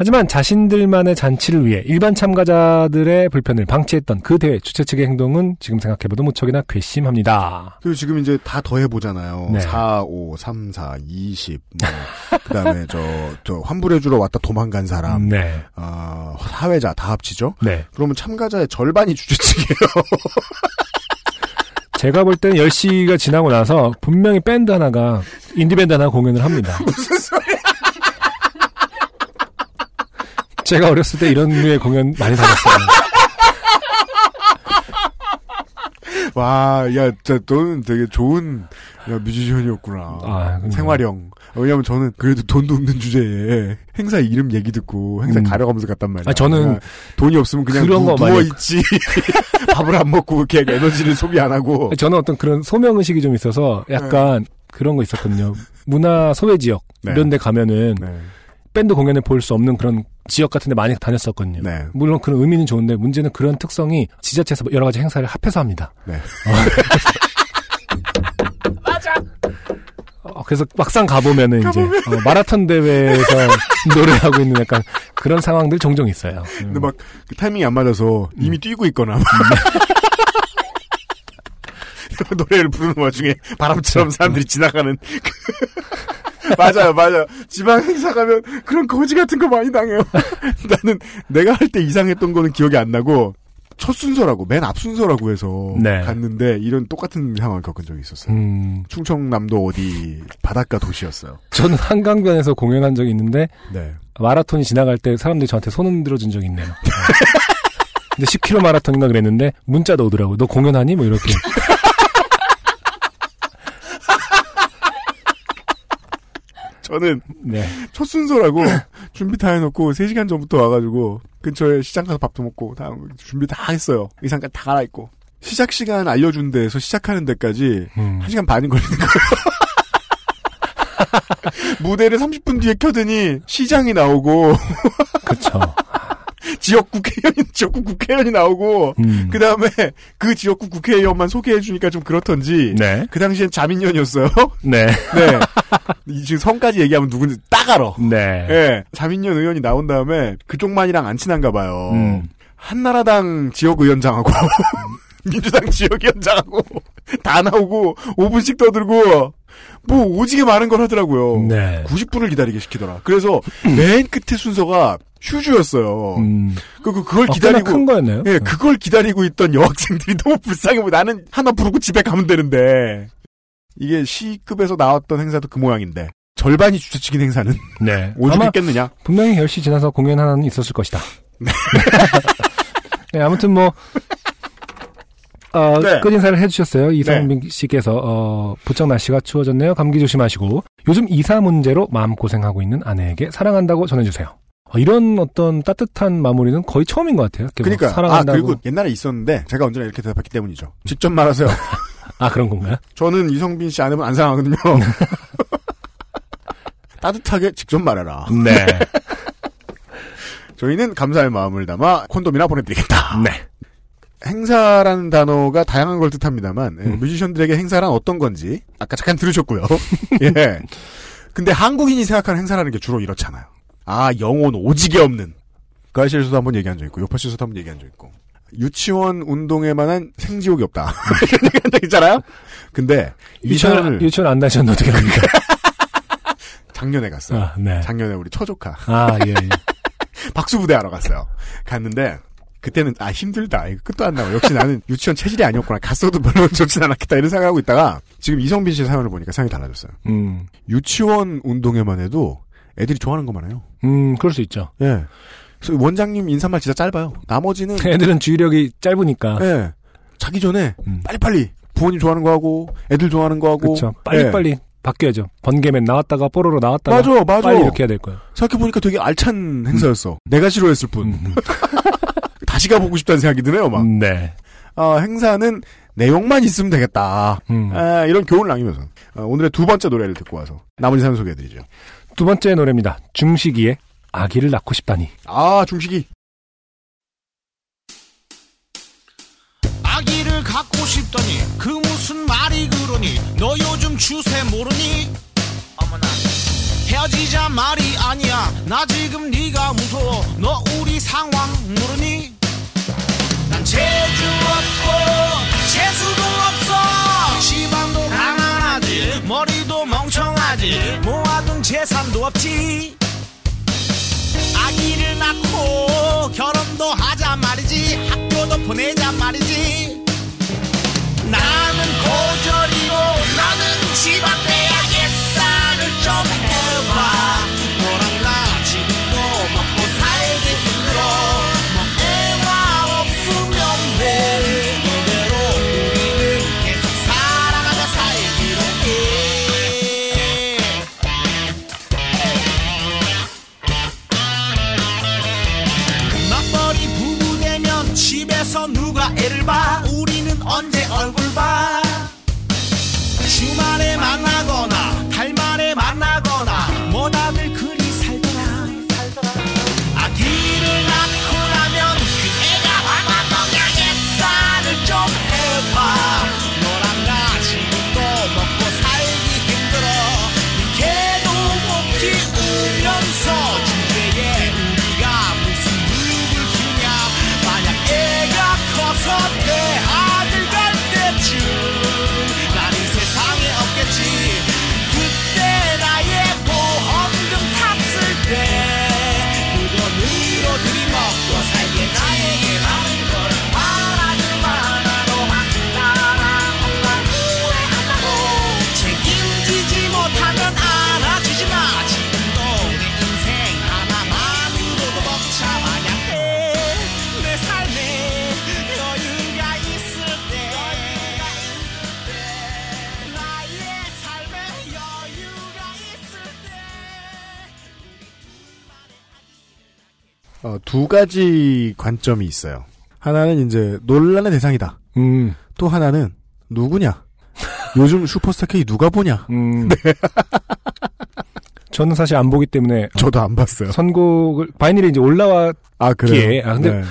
하지만 자신들만의 잔치를 위해 일반 참가자들의 불편을 방치했던 그 대회 주최 측의 행동은 지금 생각해봐도 무척이나 괘씸합니다. 그리고 지금 이제 다 더해보잖아요. 네. 4, 5, 3, 4, 20. 뭐. 그 다음에 저 환불해주러 왔다 도망간 사람. 네. 사회자 다 합치죠? 네. 그러면 참가자의 절반이 주최 측이에요. 제가 볼 때는 10시가 지나고 나서 분명히 밴드 하나가, 인디밴드 하나 공연을 합니다. 무슨 소리야? 제가 어렸을 때 이런 류의 공연 많이 다녔어요. 와, 야, 너는 되게 좋은 뮤지션이었구나. 아, 생활형. 왜냐면 저는 그래도 돈도 없는 주제에 행사 이름 얘기 듣고 행사 가려가면서 갔단 말이야. 아, 저는 돈이 없으면 그냥 누워있지. 밥을 안 먹고 이렇게 에너지를 소비 안 하고. 저는 어떤 그런 소명의식이 좀 있어서 약간 네. 그런 거 있었거든요. 문화 소외지역 네. 이런 데 가면은 네. 밴드 공연을 볼 수 없는 그런 지역 같은 데 많이 다녔었거든요. 네. 물론 그런 의미는 좋은데 문제는 그런 특성이 지자체에서 여러 가지 행사를 합해서 합니다. 네. 맞아. 그래서 막상 가보면은 이제 마라톤 대회에서 노래하고 있는 약간 그런 상황들 종종 있어요. 근데 막 그 타이밍이 안 맞아서 이미 뛰고 있거나 노래를 부르는 와중에 바람처럼 사람들이 지나가는 맞아요. 지방 행사 가면 그런 거지 같은 거 많이 당해요. 나는 내가 할 때 이상했던 거는 기억이 안 나고 첫 순서라고 맨 앞 순서라고 해서 네. 갔는데 이런 똑같은 상황을 겪은 적이 있었어요. 충청남도 어디 바닷가 도시였어요. 저는 한강변에서 공연한 적이 있는데 네. 마라톤이 지나갈 때 사람들이 저한테 손 흔들어준 적이 있네요. 근데 10km 마라톤인가 그랬는데 문자도 오더라고요. 너 공연하니? 뭐 이렇게. 저는 네. 첫 순서라고 준비 다 해놓고 3시간 전부터 와가지고 근처에 시장 가서 밥도 먹고 다 준비 다 했어요. 의상까지 다 갈아입고 시작 시간 알려준 데에서 시작하는 데까지 1시간 반이 걸리는 거예요. 무대를 30분 뒤에 켜더니 시장이 나오고 그쵸. 지역국 국회의원이 나오고 그 다음에 그 지역국 국회의원만 소개해주니까 좀 그렇던지 네. 그 당시엔 자민련이었어요. 네. 네. 지금 성까지 얘기하면 누군지 딱 알아. 네. 네. 자민련 의원이 나온 다음에 그쪽만이랑 안 친한가 봐요. 한나라당 지역의원장하고 민주당 지역위원장하고 다 나오고 5분씩 떠들고 뭐 오지게 많은 걸 하더라고요. 네. 90분을 기다리게 시키더라. 그래서 맨 끝에 순서가 휴주였어요. 그걸 기다리고 큰 거였나요? 예, 그걸 기다리고 있던 여학생들이 너무 불쌍해. 뭐 나는 하나 부르고 집에 가면 되는데 이게 시급에서 나왔던 행사도 그 모양인데 절반이 주최측인 행사는 네. 오죽 있겠느냐? 분명히 10시 지나서 공연 하나는 있었을 것이다. 네, 아무튼 뭐. 네. 끝 인사를 해주셨어요. 이성민 네. 씨께서 부쩍 날씨가 추워졌네요. 감기 조심하시고 요즘 이사 문제로 마음고생하고 있는 아내에게 사랑한다고 전해주세요. 이런 어떤 따뜻한 마무리는 거의 처음인 것 같아요. 그러니까 사랑한다고. 그리고 옛날에 있었는데 제가 언제나 이렇게 대답했기 때문이죠. 직접 말하세요. 아 그런 건가요? 저는 이성빈 씨 아내분 안 사랑하거든요. 따뜻하게 직접 말해라. 네. 저희는 감사의 마음을 담아 콘돔이나 보내드리겠다. 네. 행사라는 단어가 다양한 걸 뜻합니다만 뮤지션들에게 행사란 어떤 건지 아까 잠깐 들으셨고요. 예. 근데 한국인이 생각하는 행사라는 게 주로 이렇잖아요. 아 영혼 오지게 없는. 가실에서도 한번 얘기한 적 있고 요파실에서도 한번 얘기한 적 있고 유치원 운동회만한 생지옥이 없다. 이런 얘기한 적 있잖아요. 근데 유치원 안 다니셨는데 어떻게 합니까? 작년에 갔어요. 아, 네. 작년에 우리 처조카. 아 예. 박수부대 하러 갔어요. 갔는데 그때는 아 힘들다 이거 끝도 안 나고 역시 나는 유치원 체질이 아니었구나 갔어도 별로 좋진 않았겠다 이런 생각을 하고 있다가 지금 이성빈 씨의 사연을 보니까 생각이 달라졌어요. 유치원 운동회만 해도 애들이 좋아하는 것만 해요. 그럴 수 있죠. 예. 원장님 인사말 진짜 짧아요. 나머지는 애들은 주의력이 짧으니까. 예. 자기 전에 빨리빨리 부모님 좋아하는 거 하고 애들 좋아하는 거 하고 그쵸. 빨리빨리 예. 바뀌어야죠. 번개맨 나왔다가 뽀로로 나왔다가 맞아. 빨리 이렇게 해야 될 거야. 생각해보니까 되게 알찬 행사였어. 내가 싫어했을 뿐. 다시 가보고 싶다는 생각이 드네요. 막. 네. 행사는 내용만 있으면 되겠다. 이런 교훈을 남기면서 오늘의 두 번째 노래를 듣고 와서 나머지 사연 소개해드리죠. 두 번째 노래입니다. 중식이의 아기를 낳고 싶다니. 아, 중식이. 아기를 갖고 싶다니 그 무슨 말이 그러니 너 요즘 추세 모르니 어머나 헤어지자 말이 아니야 나 지금 네가 무서워 너 우리 상황 모르니 난 재주 없고 재수도 없어 시방도 가난하지 머리도 멍청하지 모아둔 재산도 없지 아기를 낳고 결혼도 하자 말이지 학교도 보내자 말이지 나는 고졸이고 나는 집안 대학예산을 좀 해봐 너랑 나 지금도 먹고 살기 힘들어 뭐 애와 없으면 돼 너대로 우리는 계속 살아가자 살기로 해 맞벌이 부부 되면 집에서 누가 애를 봐 우리는 언제 얼굴 봐 주말에 만나거나 달만에 만나거나 뭐 다들 그리 살더라 아기를 낳고 나면 그 애가 아마 너에게 쌀을 좀 해봐 너랑 나 지금도 먹고 살기 힘들어 걔도 못 키우면서 주제에 우리가 무슨 물을 주냐 만약 애가 커서 대학 두 가지 관점이 있어요. 하나는 이제 논란의 대상이다. 또 하나는 누구냐? 요즘 슈퍼스타K 누가 보냐? 네. 저는 사실 안 보기 때문에 저도 안 봤어요. 선곡을 바이닐이 이제 올라왔기에 그래요? 근데 네.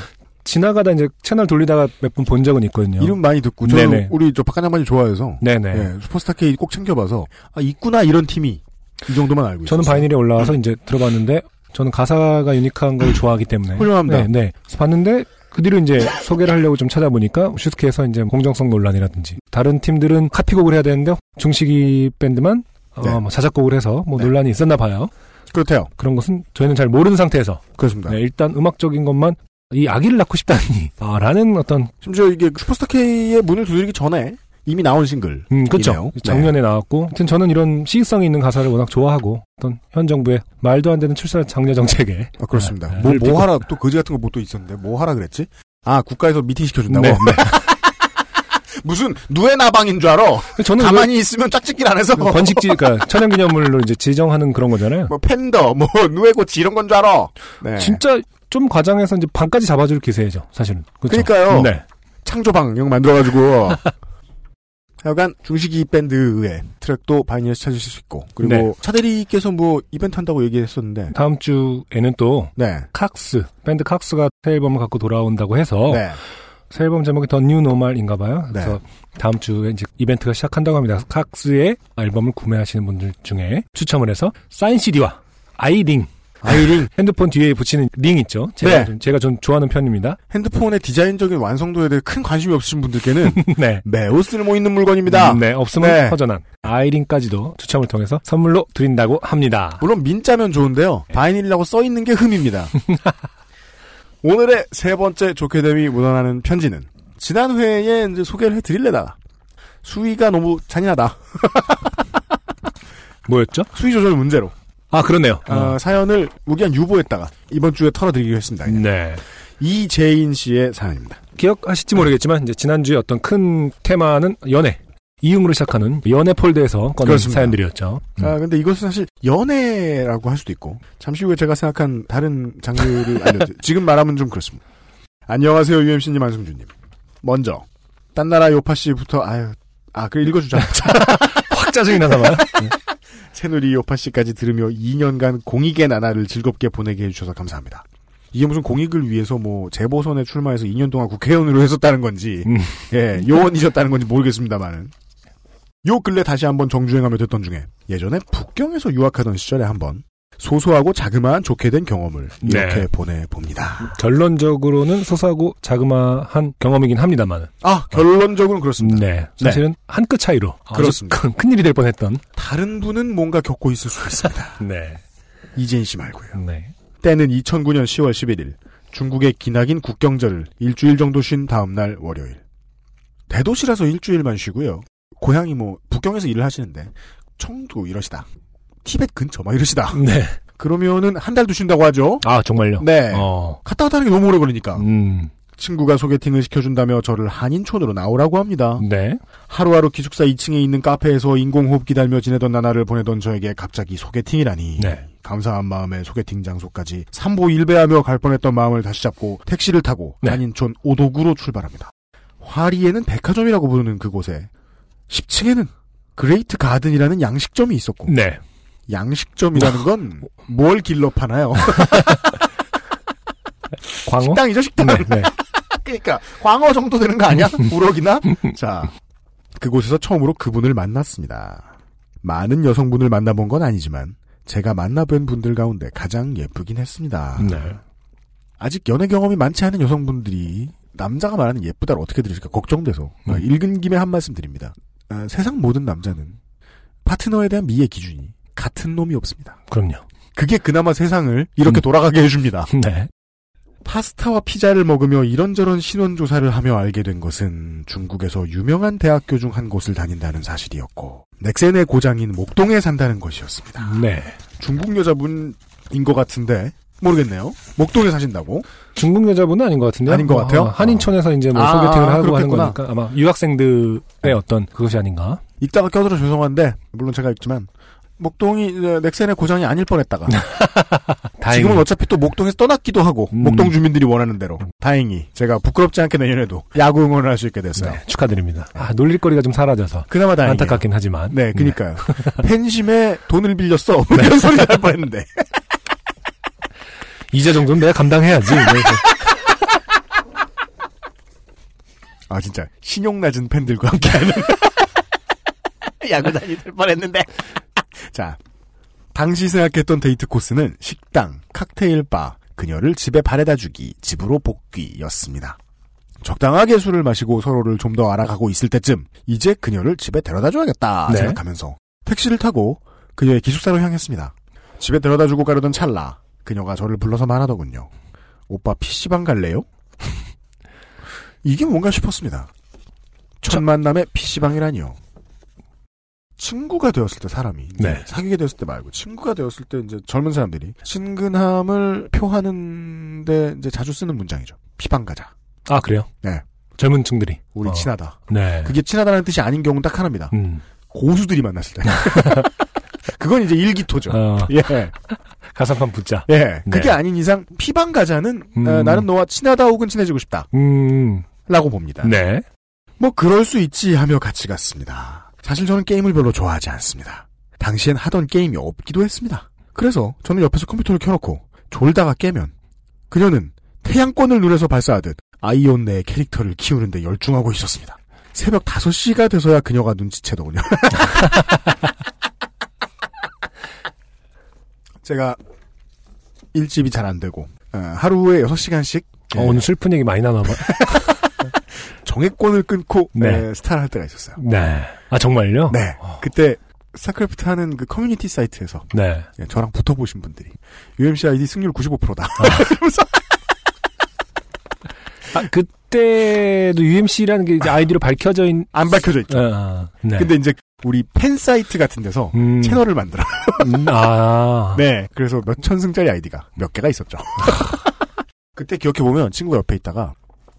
지나가다 이제 채널 돌리다가 몇 분 본 적은 있거든요. 이름 많이 듣고 저는 네네. 우리 저 박한양반이 좋아해서 네네. 네, 슈퍼스타K 꼭 챙겨봐서 아, 있구나 이런 팀이 이 정도만 알고 있어요. 저는 바이닐이 올라와서 이제 들어봤는데. 저는 가사가 유니크한 걸 좋아하기 때문에. 훌륭합니다. 네. 그래서 봤는데, 그 뒤로 이제 소개를 하려고 좀 찾아보니까, 슈스케에서 이제 공정성 논란이라든지, 다른 팀들은 카피곡을 해야 되는데, 중식이 밴드만, 네. 뭐 자작곡을 해서, 뭐 네. 논란이 있었나 봐요. 그렇대요. 그런 것은 저희는 잘 모르는 상태에서. 그렇습니다. 네, 일단 음악적인 것만, 이 아기를 낳고 싶다니, 라는 어떤. 심지어 이게 슈퍼스타K의 문을 두드리기 전에, 이미 나온 싱글. 그렇죠. 작년에 네. 나왔고, 아무튼 저는 이런 시의성이 있는 가사를 워낙 좋아하고, 어떤 현 정부의 말도 안 되는 출산 장려 정책에. 아, 그렇습니다. 뭐 하라 또 거지 같은 거 뭐 또 있었는데 뭐 하라 그랬지? 아 국가에서 미팅 시켜준다고. 네. 네. 무슨 누에 나방인 줄 알아? 저는 가만히 있으면 짝짓기를 안 해서 번식지, 그러니까 천연기념물로 이제 지정하는 그런 거잖아요. 뭐 팬더, 뭐 누에고치 이런 건 줄 알아? 네. 진짜 좀 과장해서 이제 반까지 잡아줄 기세죠, 사실은. 그렇죠? 그러니까요. 네. 창조방 이런 거 만들어가지고. 하여간 중식이 밴드의 트랙도 바이닐에서 찾으실 수 있고 그리고 네. 차대리께서 뭐 이벤트 한다고 얘기했었는데 다음 주에는 또 네. 칵스 밴드 칵스가 새 앨범을 갖고 돌아온다고 해서 네. 새 앨범 제목이 더 뉴노멀인가 봐요. 그래서 네. 다음 주에 이제 이벤트가 시작한다고 합니다. 칵스의 앨범을 구매하시는 분들 중에 추첨을 해서 사인 CD와 아이링 핸드폰 뒤에 붙이는 링 있죠? 제가 좀 좋아하는 편입니다. 핸드폰의 디자인적인 완성도에 대해 큰 관심이 없으신 분들께는 네. 매우 쓸모있는 물건입니다. 네, 없으면 네. 허전한 아이링까지도 추첨을 통해서 선물로 드린다고 합니다. 물론 민자면 좋은데요. 바이닐이라고 써있는 게 흠입니다. 오늘의 세 번째 좋게 됨이 묻어나는 편지는 지난 회에 이제 소개를 해드릴래다가 수위가 너무 잔인하다. 뭐였죠? 수위 조절 문제로. 아, 그러네요. 사연을 우기한 유보했다가 이번 주에 털어드리기로 했습니다. 그냥. 네. 이재인 씨의 사연입니다. 기억하실지 모르겠지만, 이제 지난주에 어떤 큰 테마는 연애. 이응으로 시작하는 연애 폴드에서 꺼낸 그렇습니다. 사연들이었죠. 아, 근데 이것은 사실 연애라고 할 수도 있고, 잠시 후에 제가 생각한 다른 장르를 알려드릴게요. 지금 말하면 좀 그렇습니다. 안녕하세요, UMC님, 안승준님. 먼저, 딴 나라 요파씨부터, 그래, 읽어주자. 확 짜증이 나나봐요. 네. 새누리 요파씨까지 들으며 2년간 공익의 나날을 즐겁게 보내게 해주셔서 감사합니다. 이게 무슨 공익을 위해서 뭐 재보선에 출마해서 2년 동안 국회의원으로 했었다는 건지, 예, 요원이셨다는 건지 모르겠습니다만은. 요 근래 다시 한번 정주행하며 듣던 중에 예전에 북경에서 유학하던 시절에 한번 소소하고 자그마한 좋게 된 경험을 이렇게 네. 보내봅니다. 결론적으로는 소소하고 자그마한 경험이긴 합니다만. 결론적으로는 그렇습니다. 네. 사실은 한 끗 차이로. 그렇습니다. 큰일이 될 뻔했던. 다른 분은 뭔가 겪고 있을 수 있습니다. 네. 이재인 씨 말고요. 네. 때는 2009년 10월 11일 중국의 기나긴 국경절을 일주일 정도 쉰 다음날 월요일. 대도시라서 일주일만 쉬고요. 고향이 뭐 북경에서 일을 하시는데 청도 이러시다. 티벳 근처 막 이러시다. 네. 그러면은 한 달도 쉰다고 하죠. 아 정말요? 네. 갔다 왔다 하는 게 너무 오래 걸리니까. 친구가 소개팅을 시켜준다며 저를 한인촌으로 나오라고 합니다. 네. 하루하루 기숙사 2층에 있는 카페에서 인공호흡 기다리며 지내던 나날을 보내던 저에게 갑자기 소개팅이라니. 네. 감사한 마음에 소개팅 장소까지 삼보일배하며 갈 뻔했던 마음을 다시 잡고 택시를 타고 네. 한인촌 오도구로 출발합니다. 화리에는 백화점이라고 부르는 그곳에 10층에는 그레이트 가든이라는 양식점이 있었고 네. 양식점이라는 건 뭘 길러 파나요? 광어? 식당이죠, 식당. 네, 네. 그러니까 광어 정도 되는 거 아니야? 우럭이나? 자, 그곳에서 처음으로 그분을 만났습니다. 많은 여성분을 만나본 건 아니지만 제가 만나뵌 분들 가운데 가장 예쁘긴 했습니다. 네. 아직 연애 경험이 많지 않은 여성분들이 남자가 말하는 예쁘다를 어떻게 들으실까 걱정돼서 읽은 김에 한 말씀 드립니다. 세상 모든 남자는 파트너에 대한 미의 기준이 같은 놈이 없습니다. 그럼요. 그게 그나마 세상을 이렇게 돌아가게 해줍니다. 네. 파스타와 피자를 먹으며 이런저런 신원조사를 하며 알게 된 것은 중국에서 유명한 대학교 중 한 곳을 다닌다는 사실이었고 넥센의 고장인 목동에 산다는 것이었습니다. 네. 중국 여자분인 것 같은데 모르겠네요. 목동에 사신다고? 중국 여자분은 아닌 것 같은데 아닌 것 같아요? 한인촌에서 이제 뭐 소개팅을 하고 그렇겠구나. 하는 거니까 아마 유학생들의 어떤 그것이 아닌가? 읽다가 껴들어 죄송한데 물론 제가 읽지만 목동이 넥센의 고장이 아닐 뻔했다가 지금은 어차피 또 목동에서 떠났기도 하고 목동 주민들이 원하는 대로 다행히 제가 부끄럽지 않게 내년에도 야구 응원을 할 수 있게 됐어요. 네, 축하드립니다. 놀릴거리가 좀 사라져서 그나마 다행이에요. 안타깝긴 하지만 네, 그러니까요. 네. 팬심에 돈을 빌렸어 네. 이런 소리 날 뻔했는데 이제 정도는 내가 감당해야지. 아 진짜 신용 낮은 팬들과 함께하는 야구 다닐 뻔했는데. 자, 당시 생각했던 데이트 코스는 식당, 칵테일바, 그녀를 집에 바래다주기, 집으로 복귀였습니다. 적당하게 술을 마시고 서로를 좀 더 알아가고 있을 때쯤 이제 그녀를 집에 데려다줘야겠다 네. 생각하면서 택시를 타고 그녀의 기숙사로 향했습니다. 집에 데려다주고 가려던 찰나 그녀가 저를 불러서 말하더군요. 오빠 PC방 갈래요? 이게 뭔가 싶었습니다. 첫 만남에 PC방이라니요. 친구가 되었을 때 사람이 네. 사귀게 되었을 때 말고 친구가 되었을 때 이제 젊은 사람들이 친근함을 표하는데 이제 자주 쓰는 문장이죠. 피방 가자. 아 그래요? 네. 젊은 층들이 우리 친하다. 네. 그게 친하다는 뜻이 아닌 경우는 딱 하나입니다. 고수들이 만났을 때. 그건 이제 일기토죠. 예. 가상판 붙자. 예. 네. 그게 아닌 이상 피방 가자는 나는 너와 친하다 혹은 친해지고 싶다. 라고 봅니다. 네. 뭐 그럴 수 있지 하며 같이 갔습니다. 사실 저는 게임을 별로 좋아하지 않습니다. 당시엔 하던 게임이 없기도 했습니다. 그래서 저는 옆에서 컴퓨터를 켜놓고 졸다가 깨면 그녀는 태양권을 눈에서 발사하듯 아이온 내의 캐릭터를 키우는데 열중하고 있었습니다. 새벽 5시가 돼서야 그녀가 눈치채더군요. 제가 일집이 잘 안 되고 하루에 6시간씩 오늘 슬픈 얘기 많이 나나 봐요. 정액권을 끊고 네. 스타를 할 때가 있었어요. 네. 아 정말요? 네. 그때 스타크래프트 하는 그 커뮤니티 사이트에서 네. 저랑 붙어보신 분들이 UMC 아이디 승률 95%다. 그때도 UMC라는 게 이제 아이디로 밝혀져 있... 안 밝혀져 있죠. 네. 근데 이제 우리 팬 사이트 같은 데서 채널을 만들어요. 네. 그래서 몇 천승짜리 아이디가 몇 개가 있었죠. 그때 기억해보면 친구가 옆에 있다가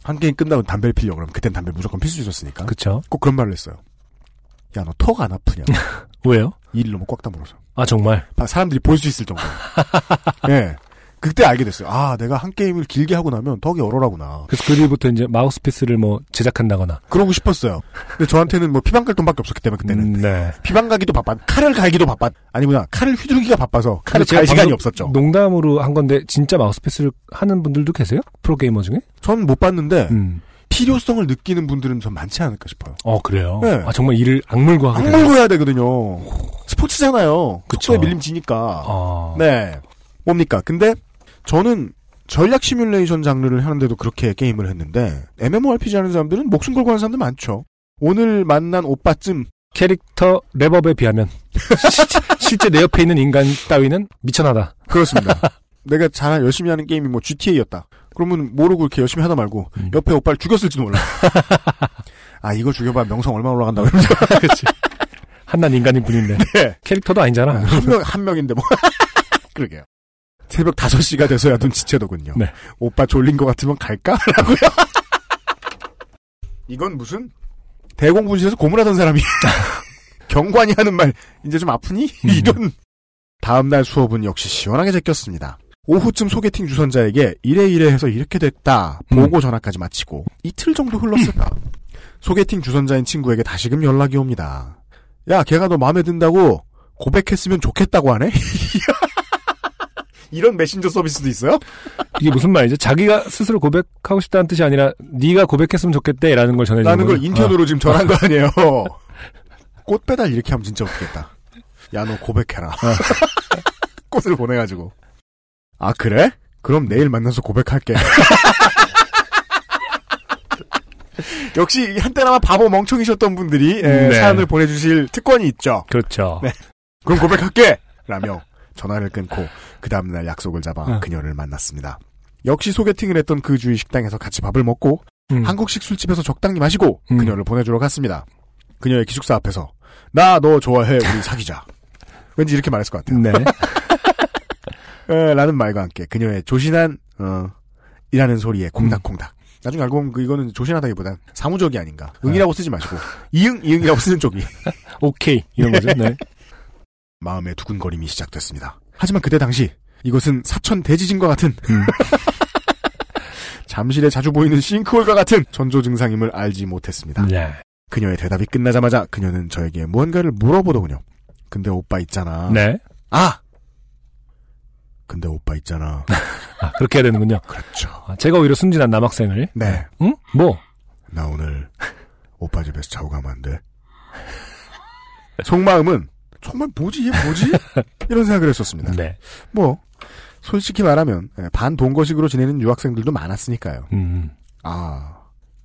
한 게임 끝나고 담배를 피려고 그러면 그땐 담배 무조건 필수였으니까. 그쵸. 꼭 그런 말을 했어요. 야, 너 턱 안 아프냐? 왜요? 이를 너무 꽉 다물어서. 아, 정말? 사람들이 볼 수 있을 정도. 예. 그때 알게 됐어요. 아, 내가 한 게임을 길게 하고 나면 턱이 얼얼하구나. 그래서 그 뒤부터 이제 마우스피스를 뭐 제작한다거나. 그러고 싶었어요. 근데 저한테는 뭐 피방 갈 돈밖에 없었기 때문에 그때는. 네. 피방 가기도 바빠. 칼을 갈기도 바빠. 아니구나. 칼을 휘두르기가 바빠서 칼을 갈 시간이 없었죠. 농담으로 한 건데 진짜 마우스피스를 하는 분들도 계세요? 프로게이머 중에? 전 못 봤는데. 필요성을 느끼는 분들은 전 많지 않을까 싶어요. 어, 그래요? 네. 아, 정말 일을 악물고 하게 악물고 해야 되거든요. 스포츠잖아요. 그쵸. 속도에 밀림 지니까. 아. 네. 뭡니까? 근데 저는 전략 시뮬레이션 장르를 하는데도 그렇게 게임을 했는데 MMORPG 하는 사람들은 목숨 걸고 하는 사람들 많죠. 오늘 만난 오빠쯤. 캐릭터 랩업에 비하면 실제 내 옆에 있는 인간 따위는 미천하다. 그렇습니다. 내가 잘 열심히 하는 게임이 뭐 GTA였다. 그러면 모르고 이렇게 열심히 하다 말고 옆에 오빠를 죽였을지도 몰라. 아, 이거 죽여봐 명성 얼마 올라간다. 그렇지. 한낱 인간인 분인데. 네. 캐릭터도 아니잖아. 한 명인데 뭐. 그러게요. 새벽 5시가 돼서야 눈치채더군요. 네. 오빠 졸린 것 같으면 갈까? 라고요. 이건 무슨 대공분실에서 고문하던 사람이 경관이 하는 말 이제 좀 아프니? 이런. 다음날 수업은 역시 시원하게 제꼈습니다. 오후쯤 소개팅 주선자에게 이래 해서 이렇게 됐다 보고 전화까지 마치고 이틀 정도 흘렀을까. 소개팅 주선자인 친구에게 다시금 연락이 옵니다. 야, 걔가 너 마음에 든다고 고백했으면 좋겠다고 하네? 이런 메신저 서비스도 있어요? 이게 무슨 말이죠? 자기가 스스로 고백하고 싶다는 뜻이 아니라 네가 고백했으면 좋겠대라는 걸 전해주는 거예요. 라는 걸 인턴으로 지금 전한 거 아니에요. 꽃 배달 이렇게 하면 진짜 웃기겠다. 야, 너 고백해라. 꽃을 보내가지고. 아, 그래? 그럼 내일 만나서 고백할게. 역시 한때나마 바보 멍청이셨던 분들이 네. 사연을 보내주실 특권이 있죠. 그렇죠. 네. 그럼 고백할게! 라며 전화를 끊고 그 다음날 약속을 잡아 그녀를 만났습니다. 역시 소개팅을 했던 그 주위 식당에서 같이 밥을 먹고 한국식 술집에서 적당히 마시고 그녀를 보내주러 갔습니다. 그녀의 기숙사 앞에서 나 너 좋아해 우리 사귀자. 왠지 이렇게 말했을 것 같아요. 네. 에, 라는 말과 함께 그녀의 조신한 이라는 소리에 콩닥콩닥. 나중에 알고 보면 이거는 조신하다기보단 사무적이 아닌가. 응이라고 쓰지 마시고 이응이라고 쓰는 쪽이. 오케이 이런 거죠. 네. 마음의 두근거림이 시작됐습니다. 하지만 그때 당시 이것은 사천 대지진과 같은 잠실에 자주 보이는 싱크홀과 같은 전조 증상임을 알지 못했습니다. 네. 그녀의 대답이 끝나자마자 그녀는 저에게 무언가를 물어보더군요. 근데 오빠 있잖아. 네. 아! 근데 오빠 있잖아. 아, 그렇게 해야 되는군요. 그렇죠. 아, 제가 오히려 순진한 남학생을. 네. 응? 뭐? 나 오늘 오빠 집에서 자고 가면 안 돼? 속마음은 정말 뭐지? 얘 뭐지? 이런 생각을 했었습니다. 네. 뭐 솔직히 말하면 반동거식으로 지내는 유학생들도 많았으니까요. 아,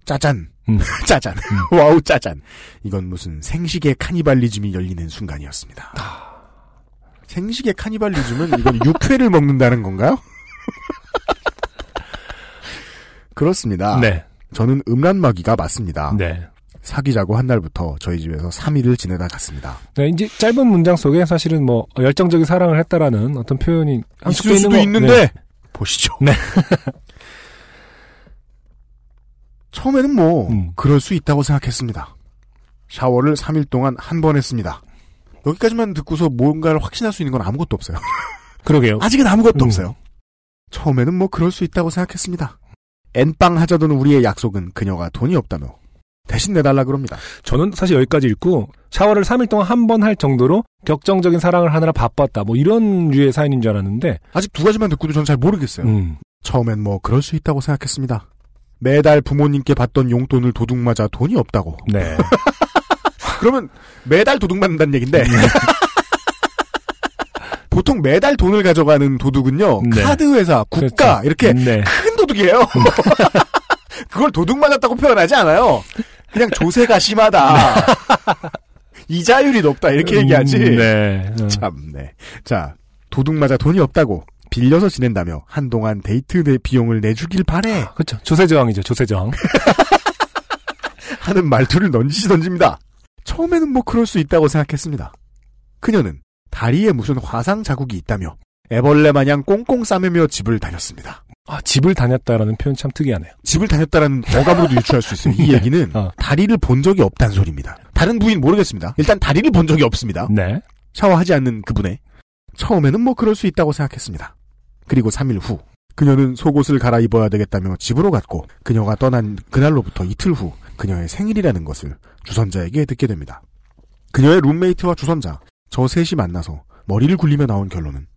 짜잔. 짜잔. 와우, 짜잔. 이건 무슨 생식의 카니발리즘이 열리는 순간이었습니다. 생식의 카니발리즘은 이건 육회를 먹는다는 건가요? 그렇습니다. 네. 저는 음란마귀가 맞습니다. 네. 사귀자고 한 날부터 저희 집에서 3일을 지내다 갔습니다. 네, 이제 짧은 문장 속에 사실은 뭐 열정적인 사랑을 했다라는 어떤 표현이 있을 수도 있는데 네. 보시죠. 네. 처음에는 뭐 그럴 수 있다고 생각했습니다. 샤워를 3일 동안 한 번 했습니다. 여기까지만 듣고서 뭔가를 확신할 수 있는 건 아무것도 없어요. 그러게요. 아직은 아무것도 없어요. 처음에는 뭐 그럴 수 있다고 생각했습니다. 앤빵 하자던 우리의 약속은 그녀가 돈이 없다며 대신 내달라 그럽니다. 저는 사실 여기까지 읽고 샤워를 3일 동안 한 번 할 정도로 격정적인 사랑을 하느라 바빴다 뭐 이런 류의 사연인 줄 알았는데 아직 두 가지만 듣고도 전 잘 모르겠어요. 처음엔 뭐 그럴 수 있다고 생각했습니다. 매달 부모님께 받던 용돈을 도둑 맞아 돈이 없다고. 네. 그러면 매달 도둑 맞는다는 얘기인데 보통 매달 돈을 가져가는 도둑은요. 네. 카드 회사, 국가 그렇죠. 이렇게 네. 큰 도둑이에요. 그걸 도둑 맞았다고 표현하지 않아요. 그냥 조세가 심하다. 이자율이 높다 이렇게 얘기하지. 네. 참네. 자, 도둑 맞아 돈이 없다고. 빌려서 지낸다며 한동안 데이트 내 비용을 내주길 바래. 아, 그렇죠. 조세저항이죠. 조세저항. 하는 말투를 던집니다. 처음에는 뭐 그럴 수 있다고 생각했습니다. 그녀는 다리에 무슨 화상 자국이 있다며 애벌레 마냥 꽁꽁 싸매며 집을 다녔습니다. 아, 집을 다녔다라는 표현 참 특이하네요. 집을 다녔다라는 어감으로도 유추할 수 있어요. 이 얘기는 다리를 본 적이 없다는 소리입니다. 다른 부인 모르겠습니다. 일단 다리를 본 적이 없습니다. 네. 샤워하지 않는 그분의 처음에는 뭐 그럴 수 있다고 생각했습니다. 그리고 3일 후 그녀는 속옷을 갈아입어야 되겠다며 집으로 갔고 그녀가 떠난 그날로부터 이틀 후 그녀의 생일이라는 것을 주선자에게 듣게 됩니다. 그녀의 룸메이트와 주선자 저 셋이 만나서 머리를 굴리며 나온 결론은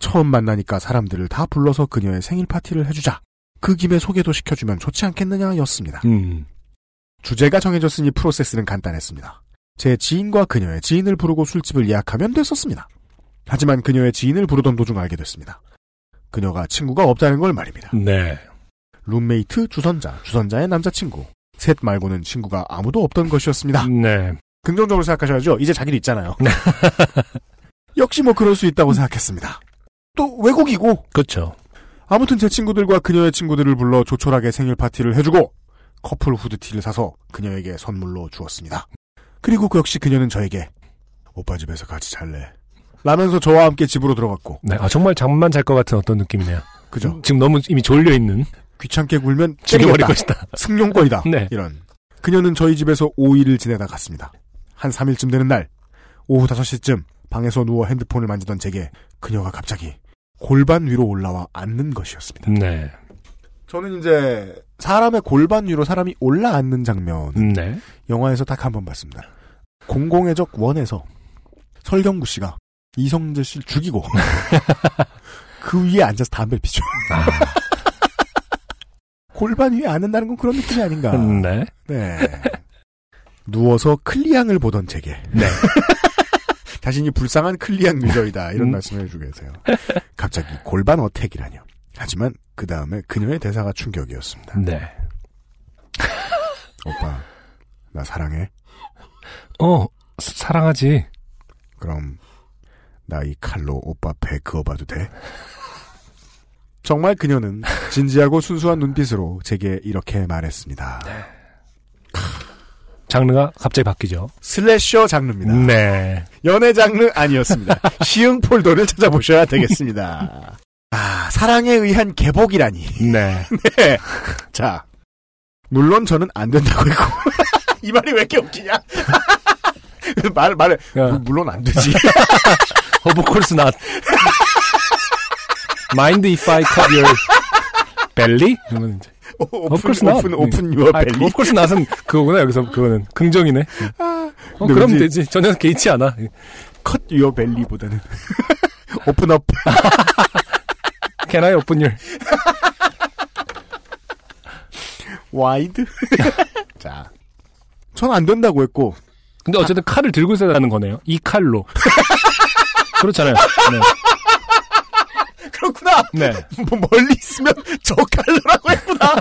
처음 만나니까 사람들을 다 불러서 그녀의 생일 파티를 해주자. 그 김에 소개도 시켜주면 좋지 않겠느냐였습니다. 주제가 정해졌으니 프로세스는 간단했습니다. 제 지인과 그녀의 지인을 부르고 술집을 예약하면 됐었습니다. 하지만 그녀의 지인을 부르던 도중 알게 됐습니다. 그녀가 친구가 없다는 걸 말입니다. 네. 룸메이트, 주선자, 주선자의 남자친구 셋 말고는 친구가 아무도 없던 것이었습니다. 네. 긍정적으로 생각하셔야죠. 이제 자기도 있잖아요. 역시 뭐 그럴 수 있다고 생각했습니다. 또 외국이고. 그렇죠. 아무튼 제 친구들과 그녀의 친구들을 불러 조촐하게 생일 파티를 해주고 커플 후드티를 사서 그녀에게 선물로 주었습니다. 그리고 그 역시 그녀는 저에게 오빠 집에서 같이 잘래 라면서 저와 함께 집으로 들어갔고. 네, 아, 정말 잠만 잘 것 같은 어떤 느낌이네요. 그죠. 지금 너무 이미 졸려있는. 귀찮게 굴면 죽여버릴 것이다. 승용권이다. 네. 이런. 그녀는 저희 집에서 5일을 지내다 갔습니다. 한 3일쯤 되는 날 오후 5시쯤 방에서 누워 핸드폰을 만지던 제게 그녀가 갑자기 골반 위로 올라와 앉는 것이었습니다. 네. 저는 이제 사람의 골반 위로 사람이 올라앉는 장면 네. 영화에서 딱 한 번 봤습니다. 공공의 적 1에서 설경구 씨가 이성재 씨를 죽이고 그 위에 앉아서 담배를 피죠. 아. 골반 위에 앉는다는 건 그런 느낌이 아닌가. 네. 네. 누워서 클리앙을 보던 제게 네. 자신이 불쌍한 클리앙 유저이다 이런 말씀을 해주고 계세요. 갑자기 골반 어택이라뇨. 하지만 그 다음에 그녀의 대사가 충격이었습니다. 네. 오빠 나 사랑해? 사랑하지. 그럼 나 이 칼로 오빠 배 그어봐도 돼? 정말 그녀는 진지하고 순수한 눈빛으로 제게 이렇게 말했습니다. 네. 장르가 갑자기 바뀌죠. 슬래셔 장르입니다. 네. 연애 장르 아니었습니다. 시흥 폴더를 찾아보셔야 되겠습니다. 아, 사랑에 의한 개복이라니. 네. 네. 자, 물론 저는 안 된다고 했고 이 말이 왜 이렇게 웃기냐? 말해. 물론 안 되지. Of course not. Mind if I cut your belly? 이러면 이제. 오픈 유어 벨리. Of course not은 그거구나. 여기서 그거는 긍정이네. 그럼 되지. 전혀 개의치 않아. 컷 유어 벨리보다는 오픈 업. Can I open your wide? 자, 전 안 된다고 했고. 근데 어쨌든 칼을 들고 있어야 하는 거네요. 이 칼로. 그렇잖아요. 네. 그렇구나. 네. 멀리 있으면 저 칼로라고 했구나.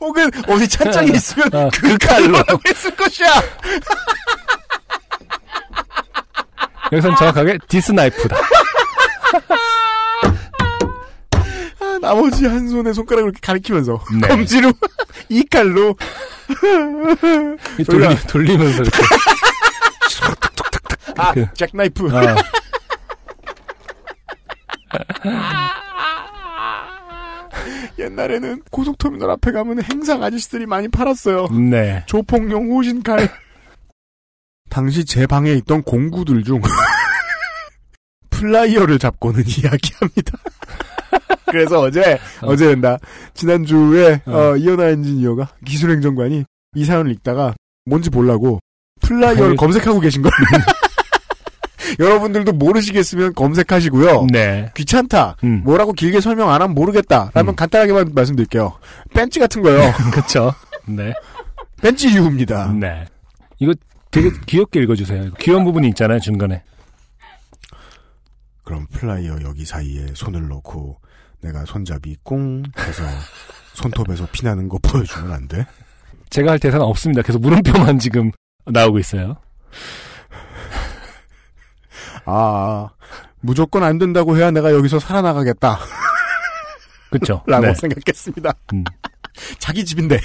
혹은 어디 찬장에 있으면 그 칼로라고 했을 것이야. 여기서는 정확하게 디스나이프다. 아, 나머지 한 손에 손가락을 이렇게 가리키면서 네. 검지로 이 칼로 돌리면서 이렇게 툭툭툭툭. 아, 잭나이프. 아. 옛날에는 고속터미널 앞에 가면 행상 아저씨들이 많이 팔았어요. 네. 조폭용 호신칼. 당시 제 방에 있던 공구들 중 플라이어를 잡고는 이야기합니다. 그래서 어제였나 지난주에 이현아 엔지니어가 기술행정관이 이 사연을 읽다가 뭔지 보려고 플라이어를 검색하고 계신 거예요. 여러분들도 모르시겠으면 검색하시고요. 네. 귀찮다. 뭐라고 길게 설명 안 하면 모르겠다. 라면 간단하게만 말씀드릴게요. 벤치 같은 거요. 그렇죠. 네. 벤치 유입니다. 네. 이거 되게 귀엽게 읽어주세요. 이거 귀여운 부분이 있잖아요. 중간에. 그럼 플라이어 여기 사이에 손을 넣고 내가 손잡이 꽁 해서 손톱에서 피나는 거 보여주면 안 돼? 제가 할 대사는 없습니다. 계속 물음표만 지금 나오고 있어요. 아, 무조건 안 된다고 해야 내가 여기서 살아나가겠다. 그렇죠. 라고 네. 생각했습니다. 자기 집인데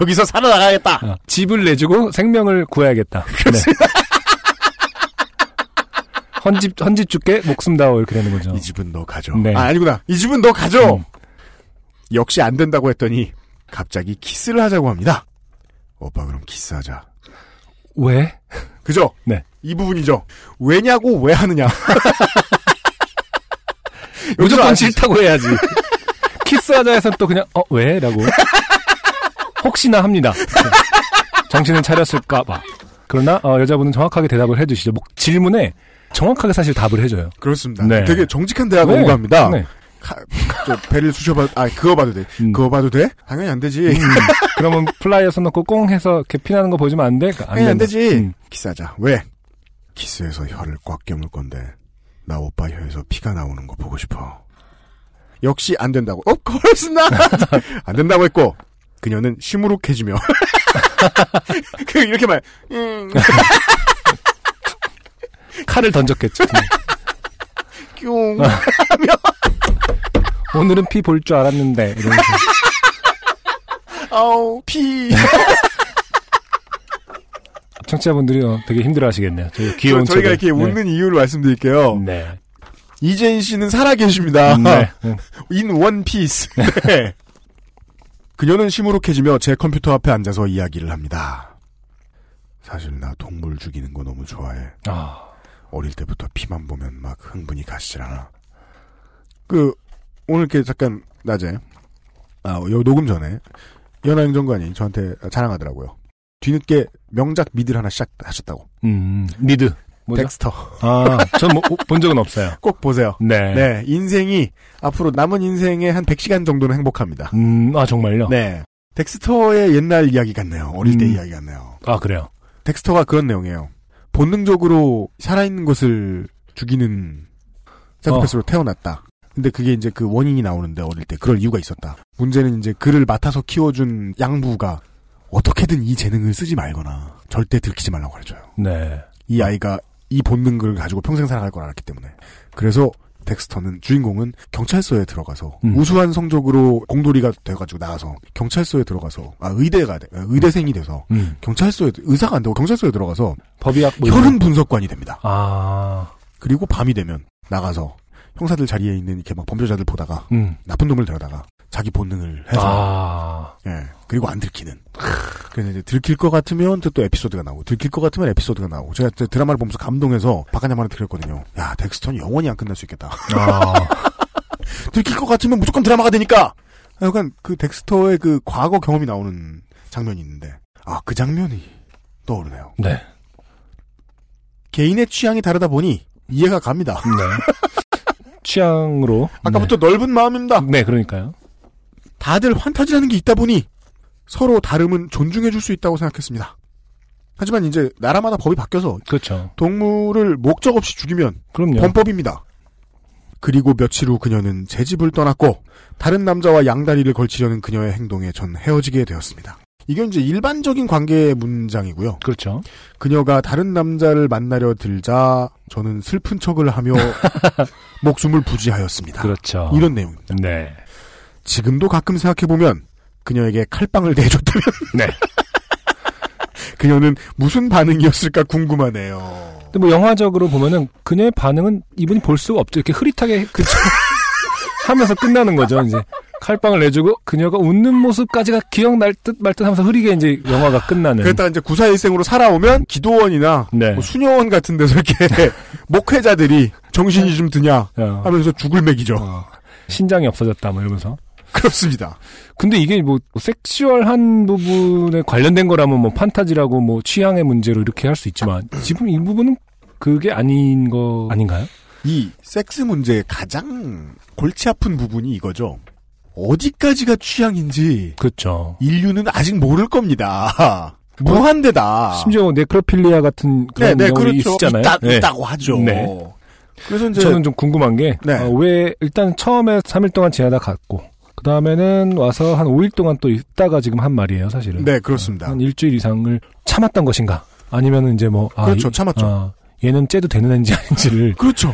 여기서 살아나가겠다. 집을 내주고 생명을 구해야겠다. 그렇습니다. 네. 헌집 죽게 목숨 다워 이렇게 되는 거죠. 이 집은 너 가져. 네. 아, 아니구나. 이 집은 너 가져. 역시 안 된다고 했더니 갑자기 키스를 하자고 합니다. 오빠 그럼 키스하자. 왜? 그죠? 네. 이 부분이죠. 왜냐고 왜 하느냐. 무조건 싫다고 해야지. 키스하자 해서 또 그냥 왜? 라고. 혹시나 합니다. 정신을 차렸을까봐. 그러나 여자분은 정확하게 대답을 해주시죠. 질문에 정확하게 사실 답을 해줘요. 그렇습니다. 네. 되게 정직한 대화가 네. 오갑니다. 네. 배를 쑤셔봐도 그거 봐도 돼. 그거 봐도 돼? 당연히 안 되지. 그러면 플라이어 손 넣고 꽁 해서 이렇게 피나는 거 보여주면 안 돼? 당연히 안 되지. 키스하자. 왜? 키스해서 혀를 꽉 깨물 건데 나 오빠 혀에서 피가 나오는 거 보고 싶어. 역시 안 된다고. 그렇습니다. 안 된다고 했고 그녀는 시무룩해지며 이렇게 말. 칼을 던졌겠죠. 뿅 하며 오늘은 피 볼 줄 알았는데 이러면서. 아우 피. 청취자분들이 되게 힘들어하시겠네요. 귀여운 저희가 이렇게 네. 웃는 이유를 말씀드릴게요. 네. 이재인 씨는 살아계십니다. 네. In one piece. 네. 그녀는 시무룩해지며 제 컴퓨터 앞에 앉아서 이야기를 합니다. 사실 나 동물 죽이는 거 너무 좋아해. 어릴 때부터 피만 보면 막 흥분이 가시질 않아. 오늘 이렇게 잠깐 낮에 녹음 전에 연하행정관이 저한테 자랑하더라고요. 뒤늦게 명작 미드를 하나 시작하셨다고. 미드. 뭐죠? 덱스터. 전 본 적은 없어요. 꼭 보세요. 네. 네. 인생이 앞으로 남은 인생의 한 100시간 정도는 행복합니다. 정말요? 네. 덱스터의 옛날 이야기 같네요. 어릴 때 이야기 같네요. 그래요? 덱스터가 그런 내용이에요. 본능적으로 살아있는 것을 죽이는 사이코패스로 태어났다. 근데 그게 이제 그 원인이 나오는데 어릴 때 그럴 이유가 있었다. 문제는 이제 그를 맡아서 키워준 양부가 어떻게든 이 재능을 쓰지 말거나 절대 들키지 말라고 해줘요. 네. 이 아이가 이 본능을 가지고 평생 살아갈 걸 알았기 때문에. 그래서 덱스터는 주인공은 경찰서에 들어가서 우수한 성적으로 공돌이가 돼가지고 나와서 경찰서에 들어가서 의대생이 돼서 경찰서에 의사가 안 되고 경찰서에 들어가서 법의학 혈흔 분석관이 됩니다. 그리고 밤이 되면 나가서 형사들 자리에 있는 이렇게 막 범죄자들 보다가 나쁜 놈을 데려다가 자기 본능을 해서 예 그리고 안 들키는. 그래서 이제 들킬 것 같으면 또 에피소드가 나오고 들킬 것 같으면 에피소드가 나오고 제가 드라마를 보면서 감동해서 박한양한테 그랬거든요. 야 덱스턴 영원히 안 끝날 수 있겠다. 들킬 것 같으면 무조건 드라마가 되니까. 약간 그 덱스터의 그 과거 경험이 나오는 장면이 있는데 그 장면이 떠오르네요. 네. 개인의 취향이 다르다 보니 이해가 갑니다. 네. 취향으로 아까부터 네. 넓은 마음입니다. 네, 그러니까요. 다들 환타지라는 게 있다 보니 서로 다름은 존중해줄 수 있다고 생각했습니다. 하지만 이제 나라마다 법이 바뀌어서 그렇죠. 동물을 목적 없이 죽이면 그럼요. 범법입니다. 그리고 며칠 후 그녀는 제 집을 떠났고 다른 남자와 양다리를 걸치려는 그녀의 행동에 전 헤어지게 되었습니다. 이게 이제 일반적인 관계의 문장이고요. 그렇죠. 그녀가 다른 남자를 만나려 들자 저는 슬픈 척을 하며 목숨을 부지하였습니다. 그렇죠. 이런 내용입니다. 네. 지금도 가끔 생각해보면 그녀에게 칼빵을 내줬다면 네. 그녀는 무슨 반응이었을까 궁금하네요. 근데 영화적으로 보면은 그녀의 반응은 이분이 볼 수가 없죠. 이렇게 흐릿하게 하면서 끝나는 거죠. 이제. 칼빵을 내주고 그녀가 웃는 모습까지가 기억날 듯 말 듯 하면서 흐리게 이제 영화가 끝나는. 그랬다가 이제 구사일생으로 살아오면 기도원이나 네. 뭐 수녀원 같은 데서 이렇게 목회자들이 정신이 좀 드냐 하면서 죽을 먹이죠. 신장이 없어졌다 뭐 이러면서. 그렇습니다. 근데 이게 뭐 섹슈얼한 부분에 관련된 거라면 뭐 판타지라고 뭐 취향의 문제로 이렇게 할 수 있지만 지금 이 부분은 그게 아닌 거 아닌가요? 이 섹스 문제의 가장 골치 아픈 부분이 이거죠. 어디까지가 취향인지 그렇죠. 인류는 아직 모를 겁니다. 무한대다. 심지어 네크로필리아 같은 그런 네, 경우가 그렇죠. 있잖아요. 있다고 하죠. 네. 그래서 이제 저는 좀 궁금한 게 네. 왜 일단 처음에 3일 동안 지하다 갔고 그 다음에는 와서 한 5일 동안 또 있다가 지금 한 말이에요, 사실은. 네, 그렇습니다. 한 일주일 이상을 참았던 것인가? 아니면은 이제 뭐 그렇죠, 참았죠. 얘는 째도 되는 애인지 아닌지를 그렇죠.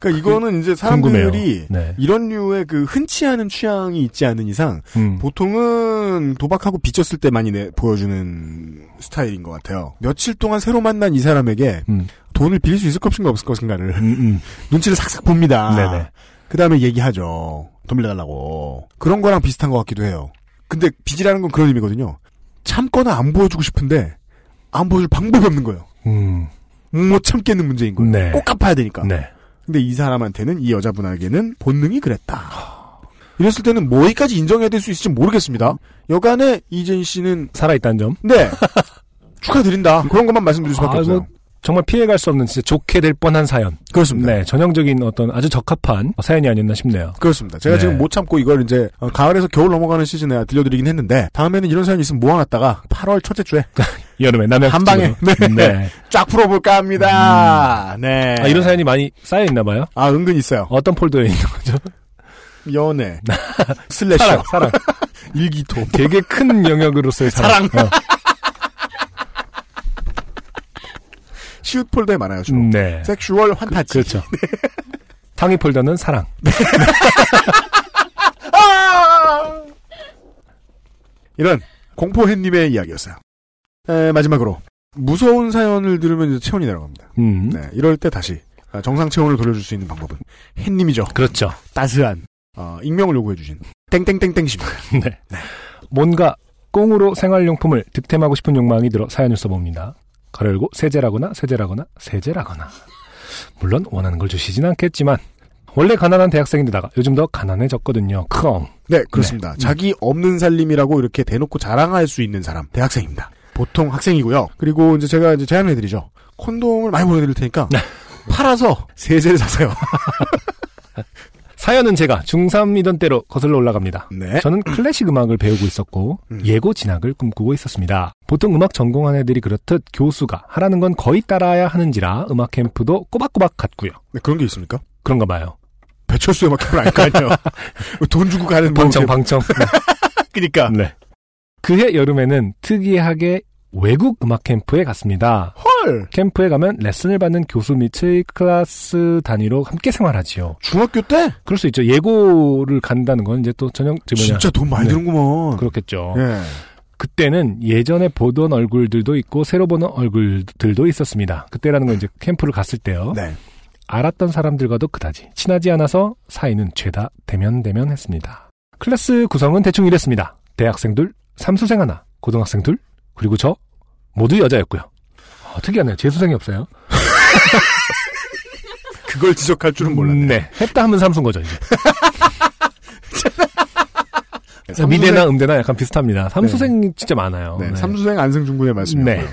그러니까 이거는 이제 사람들이 네. 이런 류의 그 흔치 않은 취향이 있지 않은 이상 보통은 도박하고 빚졌을 때 많이 보여주는 스타일인 것 같아요. 며칠 동안 새로 만난 이 사람에게 돈을 빌릴 수 있을 것인가 없을 것인가를 눈치를 싹싹 봅니다. 네네. 그 다음에 얘기하죠. 돈 빌려달라고. 그런 거랑 비슷한 것 같기도 해요. 근데 빚이라는 건 그런 의미거든요. 참거나 안 보여주고 싶은데 안 보여줄 방법이 없는 거예요. 못 참겠는 문제인 거예요. 네. 꼭 갚아야 되니까. 네. 근데 이 사람한테는, 이 여자분에게는 본능이 그랬다. 이랬을 때는 뭐 여기까지 인정해야 될 수 있을지 모르겠습니다. 여간에 이재인 씨는 살아있다는 점. 네. 축하드린다. 그런 것만 말씀드릴 수밖에 없어요. 정말 피해갈 수 없는, 진짜 좋게 될 뻔한 사연. 그렇습니다. 네, 전형적인 어떤 아주 적합한 사연이 아니었나 싶네요. 그렇습니다. 제가 네. 지금 못 참고 이걸 이제 가을에서 겨울 넘어가는 시즌에 들려드리긴 했는데, 다음에는 이런 사연이 있으면 모아놨다가 8월 첫째 주에 여름에 남양 한방에 네. 네. 쫙 풀어볼까 합니다. 네. 아, 이런 사연이 많이 쌓여있나 봐요. 아, 은근 있어요. 어떤 폴더에 있는 거죠? 연애 슬래시 사랑 일기토. 되게 큰 영역으로서의 사랑. 시옷 폴더에 많아요, 주로. 네. 섹슈얼 환타지. 그렇죠. 네. 상위 폴더는 사랑. 네. 아! 이런 공포햇님의 이야기였어요. 마지막으로 무서운 사연을 들으면 이제 체온이 내려갑니다. 네, 이럴 때 다시 정상 체온을 돌려줄 수 있는 방법은 햇님이죠. 그렇죠. 따스한 익명을 요구해주신 땡땡땡땡씨입니다. 네. 네. 뭔가 꽁으로 생활용품을 득템하고 싶은 욕망이 들어 사연을 써봅니다. 가로 열고 세제라거나. 물론 원하는 걸 주시진 않겠지만, 원래 가난한 대학생인데다가 요즘 더 가난해졌거든요. 크엉. 네, 그렇습니다. 네. 자기 없는 살림이라고 이렇게 대놓고 자랑할 수 있는 사람, 대학생입니다. 보통 학생이고요. 그리고 이제 제가 이제 제안을 해드리죠. 콘돔을 많이 보내드릴 테니까 팔아서 세제를 사세요. 사연은 제가 중3이던 때로 거슬러 올라갑니다. 네. 저는 클래식 음악을 배우고 있었고 예고 진학을 꿈꾸고 있었습니다. 보통 음악 전공한 애들이 그렇듯 교수가 하라는 건 거의 따라야 하는지라 음악 캠프도 꼬박꼬박 갔고요. 네, 그런 게 있습니까? 그런가 봐요. 배철수 음악 캠프는 아닐까요? 돈 주고 가는 방청. 그러니까. 네. 그해 여름에는 특이하게 외국 음악 캠프에 갔습니다. 헐! 캠프에 가면 레슨을 받는 교수 및 클래스 단위로 함께 생활하지요. 중학교 때? 그럴 수 있죠. 예고를 간다는 건 이제 또 진짜 돈 많이 드는구먼. 네. 그렇겠죠. 예. 그때는 예전에 보던 얼굴들도 있고 새로 보는 얼굴들도 있었습니다. 그때라는 건 이제 캠프를 갔을 때요. 네. 알았던 사람들과도 그다지 친하지 않아서 사이는 죄다 대면대면 했습니다. 클래스 구성은 대충 이랬습니다. 대학생 둘, 삼수생 하나, 고등학생 둘, 그리고 저 모두 여자였고요. 특이하네요. 재수생이 없어요. 그걸 지적할 줄은 몰랐네. 네. 했다 하면 삼수인 거죠, 이제. 삼수생... 미대나 음대나 약간 비슷합니다. 삼수생이 네. 진짜 많아요. 네. 네. 삼수생 안승준 군의 말씀이고요. 네.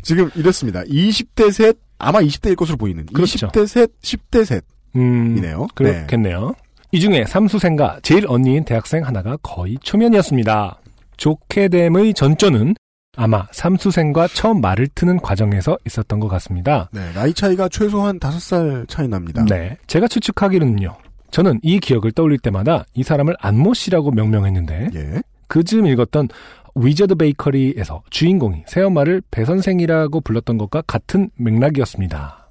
지금 이렇습니다. 20대 셋, 아마 20대일 것으로 보이는. 그렇죠. 20대 셋, 10대 셋. 이네요. 그렇겠네요. 네. 이 중에 삼수생과 제일 언니인 대학생 하나가 거의 초면이었습니다. 좋게 됨의 전조는 아마 삼수생과 처음 말을 트는 과정에서 있었던 것 같습니다. 네, 나이 차이가 최소한 5살 차이 납니다. 네, 제가 추측하기로는요. 저는 이 기억을 떠올릴 때마다 이 사람을 안모 씨라고 명명했는데 예. 그쯤 읽었던 위저드 베이커리에서 주인공이 새엄마를 배 선생이라고 불렀던 것과 같은 맥락이었습니다.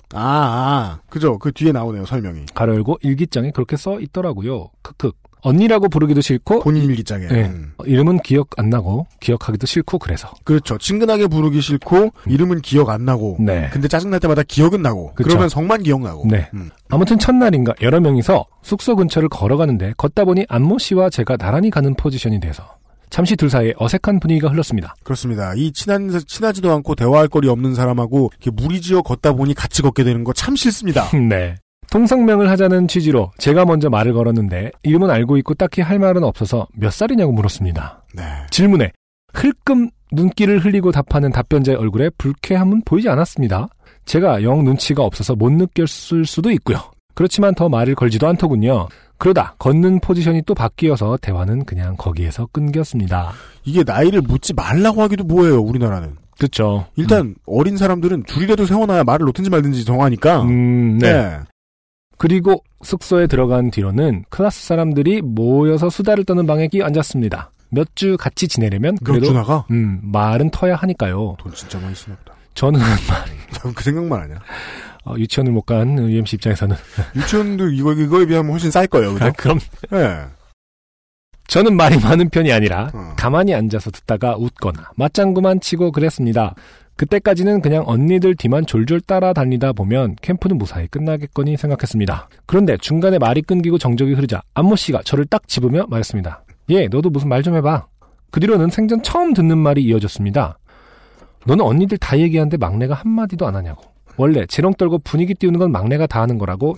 그죠. 그 뒤에 나오네요, 설명이. 가로 열고 일기장에 그렇게 써 있더라고요. 크크. 언니라고 부르기도 싫고 본인 일기장에 네. 이름은 기억 안 나고 기억하기도 싫고 그래서 그렇죠. 친근하게 부르기 싫고 이름은 기억 안 나고 네. 근데 짜증날 때마다 기억은 나고 그쵸. 그러면 성만 기억나고 네. 아무튼 첫날인가 여러 명이서 숙소 근처를 걸어가는데 걷다 보니 안모 씨와 제가 나란히 가는 포지션이 돼서 잠시 둘 사이에 어색한 분위기가 흘렀습니다. 그렇습니다. 이 친하지도 않고 대화할 거리 없는 사람하고 이렇게 무리지어 걷다 보니 같이 걷게 되는 거 참 싫습니다. 네. 통성명을 하자는 취지로 제가 먼저 말을 걸었는데 이름은 알고 있고 딱히 할 말은 없어서 몇 살이냐고 물었습니다. 네. 질문에 흘끔 눈길을 흘리고 답하는 답변자의 얼굴에 불쾌함은 보이지 않았습니다. 제가 영 눈치가 없어서 못 느꼈을 수도 있고요. 그렇지만 더 말을 걸지도 않더군요. 그러다 걷는 포지션이 또 바뀌어서 대화는 그냥 거기에서 끊겼습니다. 이게 나이를 묻지 말라고 하기도 뭐예요, 우리나라는. 그렇죠. 일단 어린 사람들은 줄이라도 세워놔야 말을 놓든지 말든지 정하니까. 네. 그리고 숙소에 들어간 뒤로는 클래스 사람들이 모여서 수다를 떠는 방에 앉았습니다. 몇 주 같이 지내려면 그래도 말은 터야 하니까요. 돈 진짜 많이 쓰나 보다. 저는 그 생각만 하냐. 유치원을 못 간 UMC 입장에서는. 유치원도 이거에 비하면 훨씬 쌀 거예요. 그죠? 아, 그럼. 네. 저는 말이 많은 편이 아니라 가만히 앉아서 듣다가 웃거나 맞장구만 치고 그랬습니다. 그때까지는 그냥 언니들 뒤만 졸졸 따라다니다 보면 캠프는 무사히 끝나겠거니 생각했습니다. 그런데 중간에 말이 끊기고 정적이 흐르자 안모씨가 저를 딱 집으며 말했습니다. 예, 너도 무슨 말 좀 해봐. 그 뒤로는 생전 처음 듣는 말이 이어졌습니다. 너는 언니들 다 얘기하는데 막내가 한마디도 안 하냐고. 원래 재롱 떨고 분위기 띄우는 건 막내가 다 하는 거라고.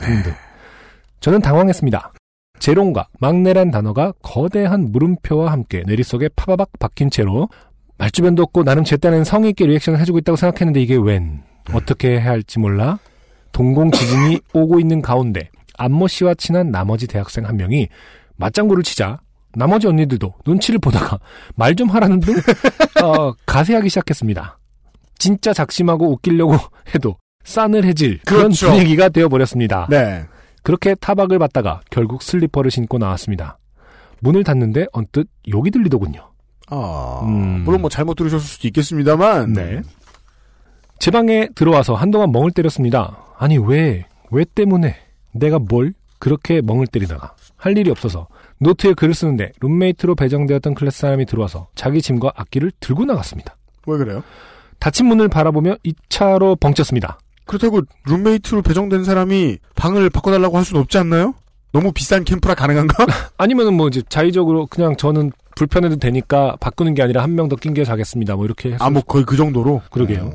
저는 당황했습니다. 재롱과 막내란 단어가 거대한 물음표와 함께 내릿속에 파바박 박힌 채로 말주변도 없고 나름 제딴엔 성의있게 리액션을 해주고 있다고 생각했는데 이게 웬, 어떻게 해야 할지 몰라 동공 지진이 오고 있는 가운데 안모씨와 친한 나머지 대학생 한 명이 맞장구를 치자 나머지 언니들도 눈치를 보다가 말 좀 하라는 등 가세하기 시작했습니다. 진짜 작심하고 웃기려고 해도 싸늘해질 그렇죠. 그런 분위기가 되어버렸습니다. 네. 그렇게 타박을 받다가 결국 슬리퍼를 신고 나왔습니다. 문을 닫는데 언뜻 욕이 들리더군요. 물론 뭐 잘못 들으셨을 수도 있겠습니다만. 네. 제 방에 들어와서 한동안 멍을 때렸습니다. 아니 왜 때문에 내가 뭘 그렇게 멍을 때리다가 할 일이 없어서 노트에 글을 쓰는데 룸메이트로 배정되었던 클래스 사람이 들어와서 자기 짐과 악기를 들고 나갔습니다. 왜 그래요? 닫힌 문을 바라보며 2차로 벙쪘습니다. 그렇다고 룸메이트로 배정된 사람이 방을 바꿔달라고 할 수는 없지 않나요? 너무 비싼 캠프라 가능한가? 아니면은 뭐 이제 자의적으로 그냥 저는 불편해도 되니까 바꾸는 게 아니라 한 명 더 낑겨 자겠습니다. 뭐 이렇게 해서. 뭐 거의 그 정도로? 그러게요.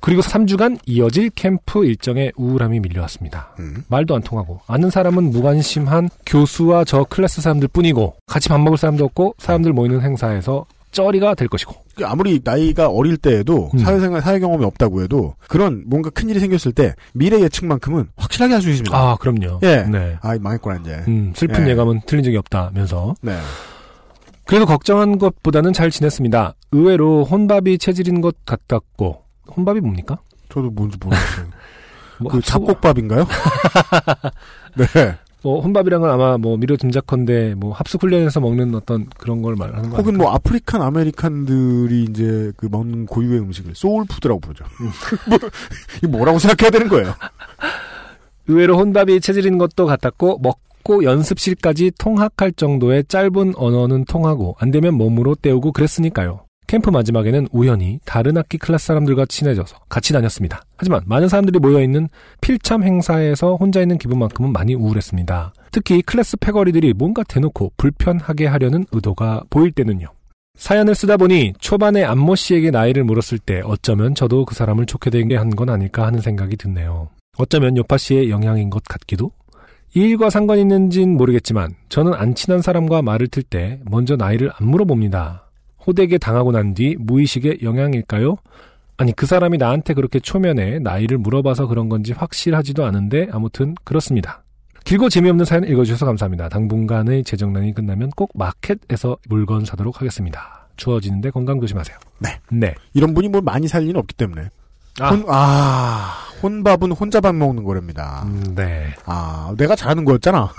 그리고 3주간 이어질 캠프 일정에 우울함이 밀려왔습니다. 말도 안 통하고 아는 사람은 무관심한 교수와 저 클래스 사람들 뿐이고 같이 밥 먹을 사람도 없고 사람들 모이는 행사에서 쩌리가 될 것이고 아무리 나이가 어릴 때에도 사회생활, 사회 경험이 없다고 해도 그런 뭔가 큰일이 생겼을 때 미래 예측만큼은 확실하게 할 수 있습니다. 아, 그럼요. 예. 네. 아, 망했구나 이제. 슬픈 예감은 틀린 적이 없다면서. 네. 그래도 걱정한 것보다는 잘 지냈습니다. 의외로 혼밥이 체질인 것 같았고. 혼밥이 뭡니까? 저도 뭔지 모르겠어요. 그 잡곡밥인가요? 네. 혼밥이란 건 아마 미로 짐작컨대 합숙 훈련에서 먹는 어떤 그런 걸 말하는 거 아닐까요? 혹은 아프리칸 아메리칸들이 이제 그 먹는 고유의 음식을 소울푸드라고 부르죠. 이거 뭐라고 생각해야 되는 거예요? 의외로 혼밥이 체질인 것도 같았고 먹고 연습실까지 통학할 정도의 짧은 언어는 통하고 안 되면 몸으로 때우고 그랬으니까요. 캠프 마지막에는 우연히 다른 학기 클래스 사람들과 친해져서 같이 다녔습니다. 하지만 많은 사람들이 모여있는 필참 행사에서 혼자 있는 기분만큼은 많이 우울했습니다. 특히 클래스 패거리들이 뭔가 대놓고 불편하게 하려는 의도가 보일 때는요. 사연을 쓰다 보니 초반에 안모 씨에게 나이를 물었을 때 어쩌면 저도 그 사람을 좋게 되게 한 건 아닐까 하는 생각이 드네요. 어쩌면 요파 씨의 영향인 것 같기도? 이 일과 상관이 있는진 모르겠지만 저는 안 친한 사람과 말을 틀 때 먼저 나이를 안 물어봅니다. 호되게 당하고 난 뒤 무의식의 영향일까요? 아니 그 사람이 나한테 그렇게 초면에 나이를 물어봐서 그런 건지 확실하지도 않은데 아무튼 그렇습니다. 길고 재미없는 사연 읽어주셔서 감사합니다. 당분간의 재정난이 끝나면 꼭 마켓에서 물건 사도록 하겠습니다. 추워지는데 건강 조심하세요. 네. 이런 분이 뭘 많이 살 리는 없기 때문에. 혼밥은 혼자 밥 먹는 거랍니다. 네. 내가 잘하는 거였잖아.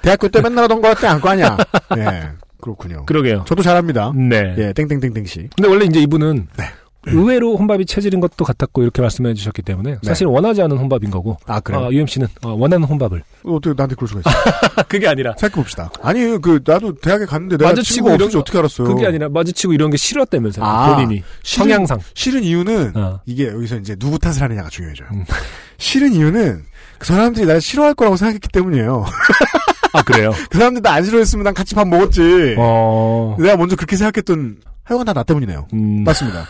대학교 때 맨날 하던 거였지 않고 아니야. 네. 그렇군요. 그러게요. 저도 잘합니다. 네. 예, 땡땡땡땡씨. 근데 원래 이제 이분은 의외로 혼밥이 체질인 것도 같았고 이렇게 말씀해 주셨기 때문에 사실 원하지 않은 혼밥인 거고. 아, 그래요? UMC는 원하는 혼밥을. 어떻게 나한테 그럴 수가 있어? 그게 아니라. 생각해봅시다. 아니, 나도 대학에 갔는데 내가 마주치고 이런 게 어떻게 알았어요? 그게 아니라 마주치고 이런 게 싫었다면서요. 본인이. 성향상. 싫은 이유는 이게 여기서 이제 누구 탓을 하느냐가 중요해져요. 싫은 이유는 그 사람들이 날 싫어할 거라고 생각했기 때문이에요. 아, 그래요? 그 사람들 나 안 싫어했으면 난 같이 밥 먹었지. 내가 먼저 그렇게 생각했던, 하여간 다 나 때문이네요. 맞습니다.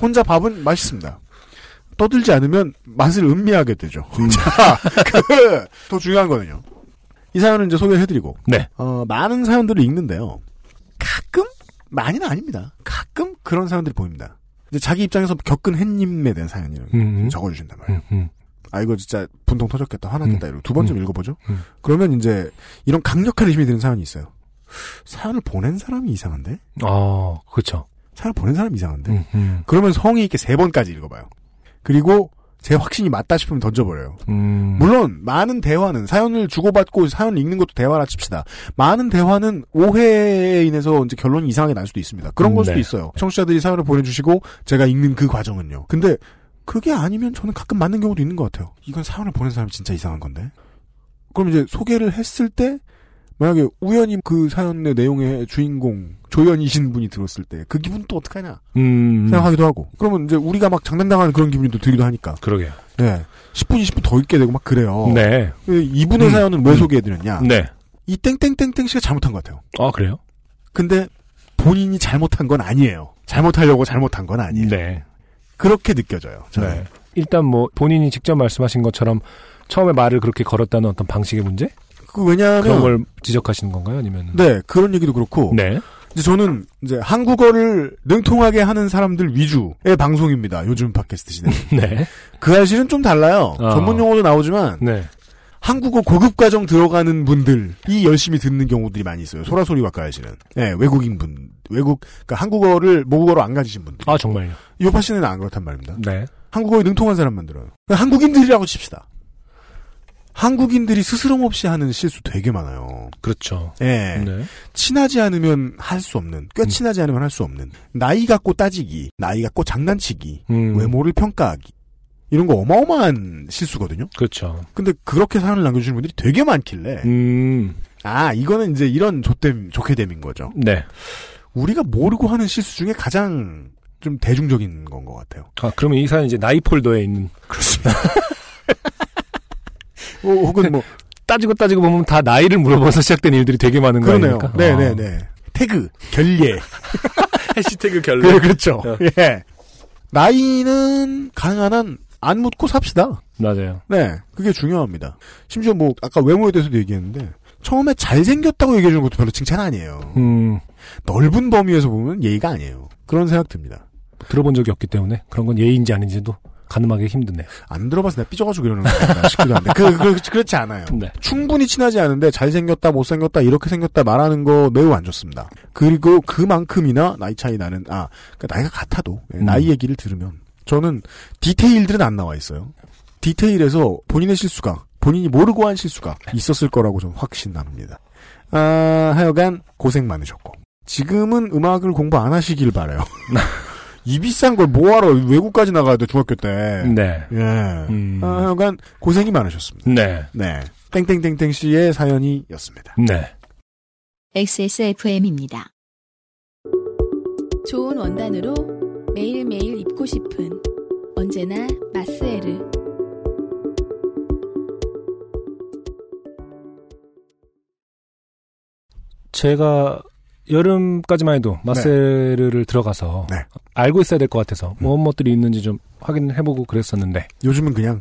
혼자 밥은 맛있습니다. 떠들지 않으면 맛을 음미하게 되죠. 자, 더 중요한 거는요. 이 사연을 이제 소개해드리고. 네. 많은 사연들을 읽는데요. 가끔? 많이는 아닙니다. 가끔 그런 사연들이 보입니다. 이제 자기 입장에서 겪은 햇님에 대한 사연을 적어주신단 말이에요. 아, 이거 진짜 분통 터졌겠다, 화났겠다, 이러고 두 번 좀 읽어보죠. 그러면 이제 이런 강력한 힘이 드는 사연이 있어요. 사연을 보낸 사람이 이상한데? 그렇죠. 사연을 보낸 사람이 이상한데? 그러면 성의 있게 세 번까지 읽어봐요. 그리고 제 확신이 맞다 싶으면 던져버려요. 물론 많은 대화는 사연을 주고받고 사연을 읽는 것도 대화라 칩시다. 많은 대화는 오해에 인해서 이제 결론이 이상하게 날 수도 있습니다. 그런 걸 수도 있어요. 청취자들이 사연을 보내주시고 제가 읽는 그 과정은요. 근데 그게 아니면 저는 가끔 맞는 경우도 있는 것 같아요. 이건 사연을 보낸 사람이 진짜 이상한 건데. 그럼 이제 소개를 했을 때 만약에 우연히 그 사연의 내용의 주인공 조연이신 분이 들었을 때 그 기분 또 어떡하냐 생각하기도 하고, 그러면 이제 우리가 막 장난당하는 그런 기분이 또 들기도 하니까. 그러게요. 네, 10분 20분 더 있게 되고 막 그래요. 네. 이분의 사연은 왜 소개해드렸냐. 네. 이 땡땡땡땡 씨가 잘못한 것 같아요. 아, 그래요? 근데 본인이 잘못한 건 아니에요. 잘못하려고 잘못한 건 아니에요. 네. 그렇게 느껴져요. 저는. 네. 일단 뭐 본인이 직접 말씀하신 것처럼 처음에 말을 그렇게 걸었다는 어떤 방식의 문제? 그 왜냐하면 그런 걸 지적하시는 건가요, 아니면? 네, 그런 얘기도 그렇고. 네. 이제 저는 이제 한국어를 능통하게 하는 사람들 위주의 방송입니다. 요즘 팟캐스트 시대. 네. 그 사실은 좀 달라요. 전문 용어도 나오지만. 네. 한국어 고급 과정 들어가는 분들이 열심히 듣는 경우들이 많이 있어요. 소라소리학과 하시는. 네, 외국인분. 그러니까 한국어를 모국어로 안 가지신 분들. 아, 정말요? 요파 씨는 안 그렇단 말입니다. 네. 한국어에 능통한 사람만 들어요. 그러니까 한국인들이라고 칩시다. 한국인들이 스스럼 없이 하는 실수 되게 많아요. 그렇죠. 예. 네. 친하지 않으면 할 수 없는, 꽤 친하지 않으면 할 수 없는, 나이 갖고 따지기, 나이 갖고 장난치기, 외모를 평가하기. 이런 거 어마어마한 실수거든요. 그렇죠. 근데 그렇게 사연을 남겨주시는 분들이 되게 많길래, 아, 이거는 이제 이런 좋게됨인 거죠. 네. 우리가 모르고 하는 실수 중에 가장 좀 대중적인 건 것 같아요. 아, 그러면 이 사연 이제 나이 폴더에 있는. 그렇습니다. 혹은 뭐 따지고 보면 다 나이를 물어봐서 시작된 일들이 되게 많은 거예요. 네네네. 태그 결례. 해시태그 결례. 네, 그렇죠. 네. 예. 나이는 가능한 한 안 묻고 삽시다. 맞아요. 네, 그게 중요합니다. 심지어 뭐 아까 외모에 대해서도 얘기했는데 처음에 잘생겼다고 얘기해주는 것도 별로 칭찬 아니에요. 넓은 범위에서 보면 예의가 아니에요. 그런 생각 듭니다. 들어본 적이 없기 때문에 그런 건 예의인지 아닌지도 가늠하기 힘드네. 안 들어봐서 내가 삐져가지고 이러는 거야. 싶기도 한데. 그렇지 않아요. 네. 충분히 친하지 않은데 잘생겼다, 못생겼다, 이렇게 생겼다 말하는 거 매우 안 좋습니다. 그리고 그만큼이나 나이 차이 나는, 그러니까 나이가 같아도, 나이 얘기를 들으면. 저는 디테일들은 안 나와 있어요. 디테일에서 본인의 실수가, 본인이 모르고 한 실수가 있었을 거라고 저는 확신합니다. 하여간 고생 많으셨고. 지금은 음악을 공부 안 하시길 바라요. 이 비싼 걸 뭐하러 외국까지 나가야 돼, 중학교 때. 네. 예. 하여간 고생이 많으셨습니다. 네. 네. 땡땡땡땡 씨의 사연이었습니다. 네. XSFM입니다. 좋은 원단으로 매일매일 입고 싶은 언제나 마스에르. 제가 여름까지만 해도 마스에르를 들어가서 알고 있어야 될 것 같아서 뭔 것들이 있는지 좀 확인해보고 그랬었는데 요즘은 그냥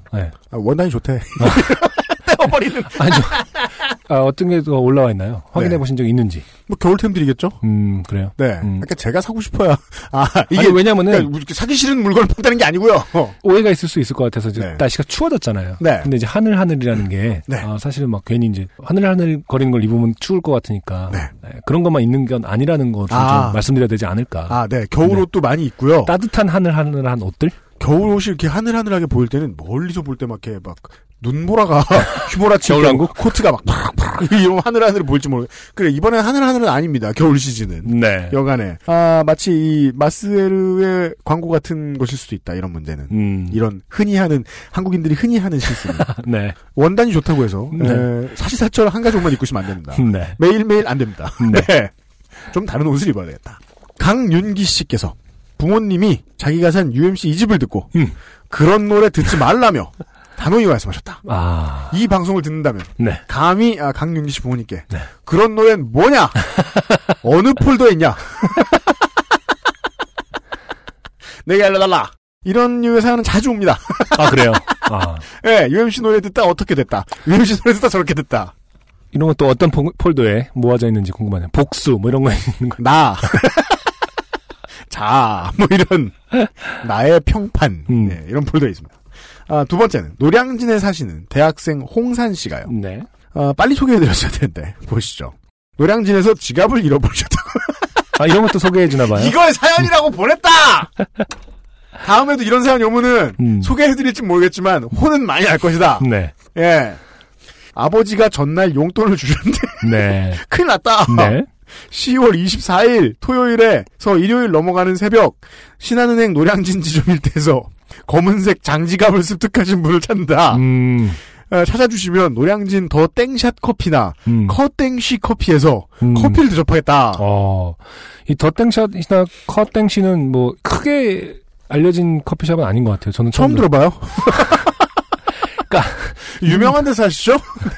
원단이 좋대. 떼어버리는. 아니죠. 어떤 게 더 올라와 있나요? 확인해보신 적 있는지. 뭐 겨울템들이겠죠? 그래요. 네. 그러니까 제가 사고 싶어야. 이게 아니, 왜냐면은 그러니까 사기 싫은 물건을 판다는 게 아니고요. 오해가 있을 수 있을 것 같아서 이제 날씨가 추워졌잖아요. 네. 근데 이제 하늘하늘이라는 게 사실은 막 괜히 이제 하늘하늘 거리는 걸 입으면 추울 것 같으니까 그런 것만 있는 건 아니라는 거 좀 말씀드려야 되지 않을까. 네. 겨울옷도 많이 있고요. 따뜻한 하늘하늘한 옷들? 겨울옷이 이렇게 하늘하늘하게 보일 때는 멀리서 볼 때 막 이렇게 막 눈보라가 휘몰아치고 코트가 막 팍팍 이런 하늘하늘을 볼지 모르겠. 그래, 이번엔 하늘하늘은 아닙니다. 겨울 시즌은. 네. 여간에 마치 이 마스에르의 광고 같은 것일 수도 있다. 이런 문제는 이런 한국인들이 흔히 하는 실수입니다. 네. 원단이 좋다고 해서 사시사철 한 가지 옷만 입고 있으면 안 됩니다. 네. 매일매일 안 됩니다. 네. 네. 좀 다른 옷을 입어야 되겠다. 강윤기 씨께서 부모님이 자기가 산 UMC 2집을 듣고 그런 노래 듣지 말라며 단호히 말씀하셨다. 이 방송을 듣는다면 감히 강윤기 씨 부모님께 그런 노래는 뭐냐? 어느 폴더에 있냐? 내게 알려달라. 이런 유의 사연은 자주 옵니다. 그래요? 네, UMC 노래 듣다 어떻게 됐다. UMC 노래 듣다 저렇게 됐다. 이런 것도 어떤 폴더에 모아져 있는지 궁금하네요. 복수 뭐 이런 거 있는 거. 나. 자, 뭐 이런 나의 평판 이런 폴더에 있습니다. 두 번째는 노량진에 사시는 대학생 홍산 씨가요. 네. 빨리 소개해드렸어야 되는데 보시죠. 노량진에서 지갑을 잃어버리셨다고. 이런 것도 소개해주나봐요. 이걸 사연이라고 보냈다. 다음에도 이런 사연이 오면은 소개해드릴지 모르겠지만 혼은 많이 날 것이다. 네. 예. 아버지가 전날 용돈을 주셨는데 큰일 났다. 네. 10월 24일 토요일에서 일요일 넘어가는 새벽 신한은행 노량진 지점 일대에서 검은색 장지갑을 습득하신 분을 찾는다. 찾아주시면 노량진 더 땡샷 커피나 커땡시 커피에서 커피를 대접하겠다. 이 더 땡샷이나 커땡시는 뭐 크게 알려진 커피숍은 아닌 것 같아요. 저는 처음 들어봐요. 그러니까 유명한 데서 하시죠?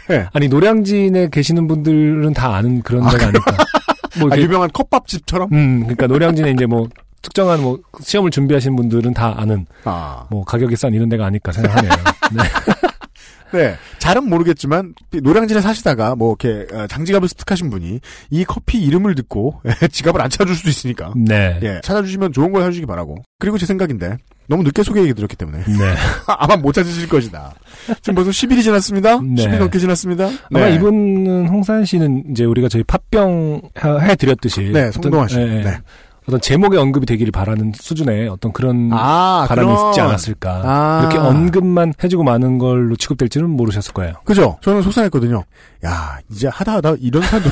네. 아니 노량진에 계시는 분들은 다 아는 그런 데가 아닐까. 뭐 유명한 컵밥집처럼? 그러니까 노량진에 이제 뭐 특정한 뭐 시험을 준비하신 분들은 다 아는 뭐 가격이 싼 이런 데가 아닐까 생각하네요. 네. 네, 잘은 모르겠지만 노량진에 사시다가 뭐 이렇게 장지갑을 습득하신 분이 이 커피 이름을 듣고 지갑을 안 찾아줄 수도 있으니까. 네. 예, 찾아주시면 좋은 걸 사주시기 바라고. 그리고 제 생각인데 너무 늦게 소개해드렸기 때문에. 네. 아마 못 찾으실 것이다. 지금 벌써 10일이 지났습니다. 네. 10일 넘게 지났습니다. 아마 네. 이분은 홍산 씨는 이제 우리가 저희 팥병 해드렸듯이. 네, 성동환 씨. 네. 네. 어떤 제목에 언급이 되기를 바라는 수준의 어떤 그런 바람이 있지 않았을까. 이렇게 언급만 해주고 마는 걸로 취급될지는 모르셨을 거예요. 그죠? 저는 속상했거든요. 야, 이제 하다 이런 사람도.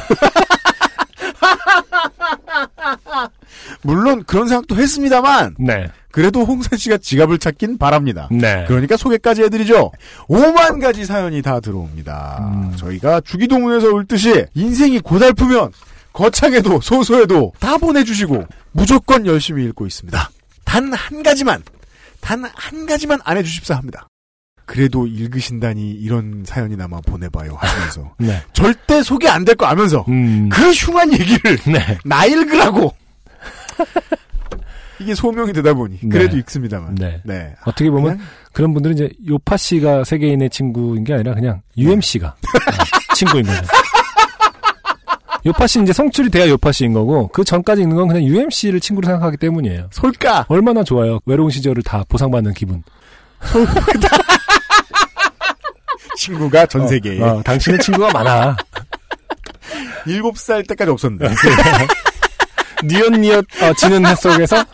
물론 그런 생각도 했습니다만. 네. 그래도 홍산 씨가 지갑을 찾긴 바랍니다. 네. 그러니까 소개까지 해드리죠. 5만 가지 사연이 다 들어옵니다. 저희가 주기도문에서 울듯이 인생이 고달프면 거창해도 소소해도 다 보내주시고 무조건 열심히 읽고 있습니다. 단 한 가지만 안 해주십사 합니다. 그래도 읽으신다니 이런 사연이나마 보내봐요 하시면서 네. 절대 소개 안 될 거 아면서 그 흉한 얘기를 네. 나 읽으라고 이게 소명이 되다 보니 네. 그래도 읽습니다만 네. 네. 어떻게 보면 그냥? 그런 분들은 이제 요파 씨가 세계인의 친구인 게 아니라 그냥 UM 씨가 친구인 거예요. 요파씨 이제 성출이 돼야 요파씨인 거고 그 전까지 있는 건 그냥 UMC를 친구로 생각하기 때문이에요. 솔까 얼마나 좋아요. 외로운 시절을 다 보상받는 기분. 친구가 전 세계에 당신의 친구가 많아. 7살 때까지 없었는데 니엇니엇 지는 해 속에서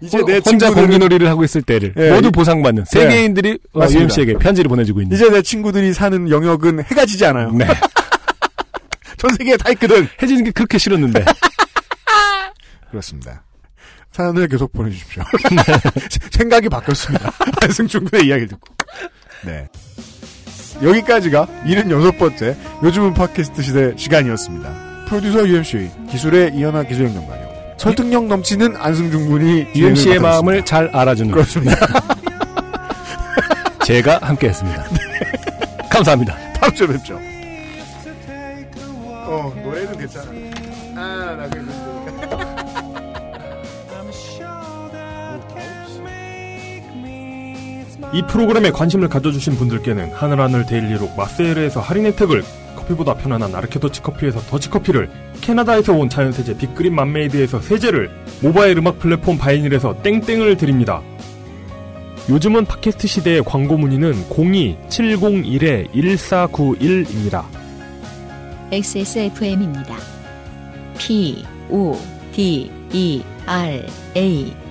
이제 내 혼자 공기놀이를 하고 있을 때를 예, 모두 보상받는 세계인들이 UMC에게 편지를 보내주고 있는 이제 내 친구들이 사는 영역은 해가 지지 않아요. 네. 전 세계에 다 있거든. 해지는 게 그렇게 싫었는데. 그렇습니다. 사연을 계속 보내주십시오. 생각이 바뀌었습니다. 안승준 군의 이야기를 듣고. 네. 여기까지가 76번째 요즘은 팟캐스트 시대 시간이었습니다. 프로듀서 UMC, 기술의 이현아 기술행정관이요. 설득력 넘치는 안승준 군이 UMC의 마음을 잘 알아주는. 그렇습니다. 제가 함께했습니다. 네. 감사합니다. 다음 주에 뵙죠. 노래는 괜찮아. 나 그거 모르니까. 이 프로그램에 관심을 가져주신 분들께는 하늘하늘 데일리로 마스에르에서 할인 혜택을, 커피보다 편안한 아르케 더치커피에서 더치커피를, 캐나다에서 온 자연세제 빅그린 맘메이드에서 세제를, 모바일 음악 플랫폼 바이닐에서 땡땡을 드립니다. 요즘은 팟캐스트 시대의 광고 문의는 02-701-1491입니다. XSFM입니다. P-O-D-E-R-A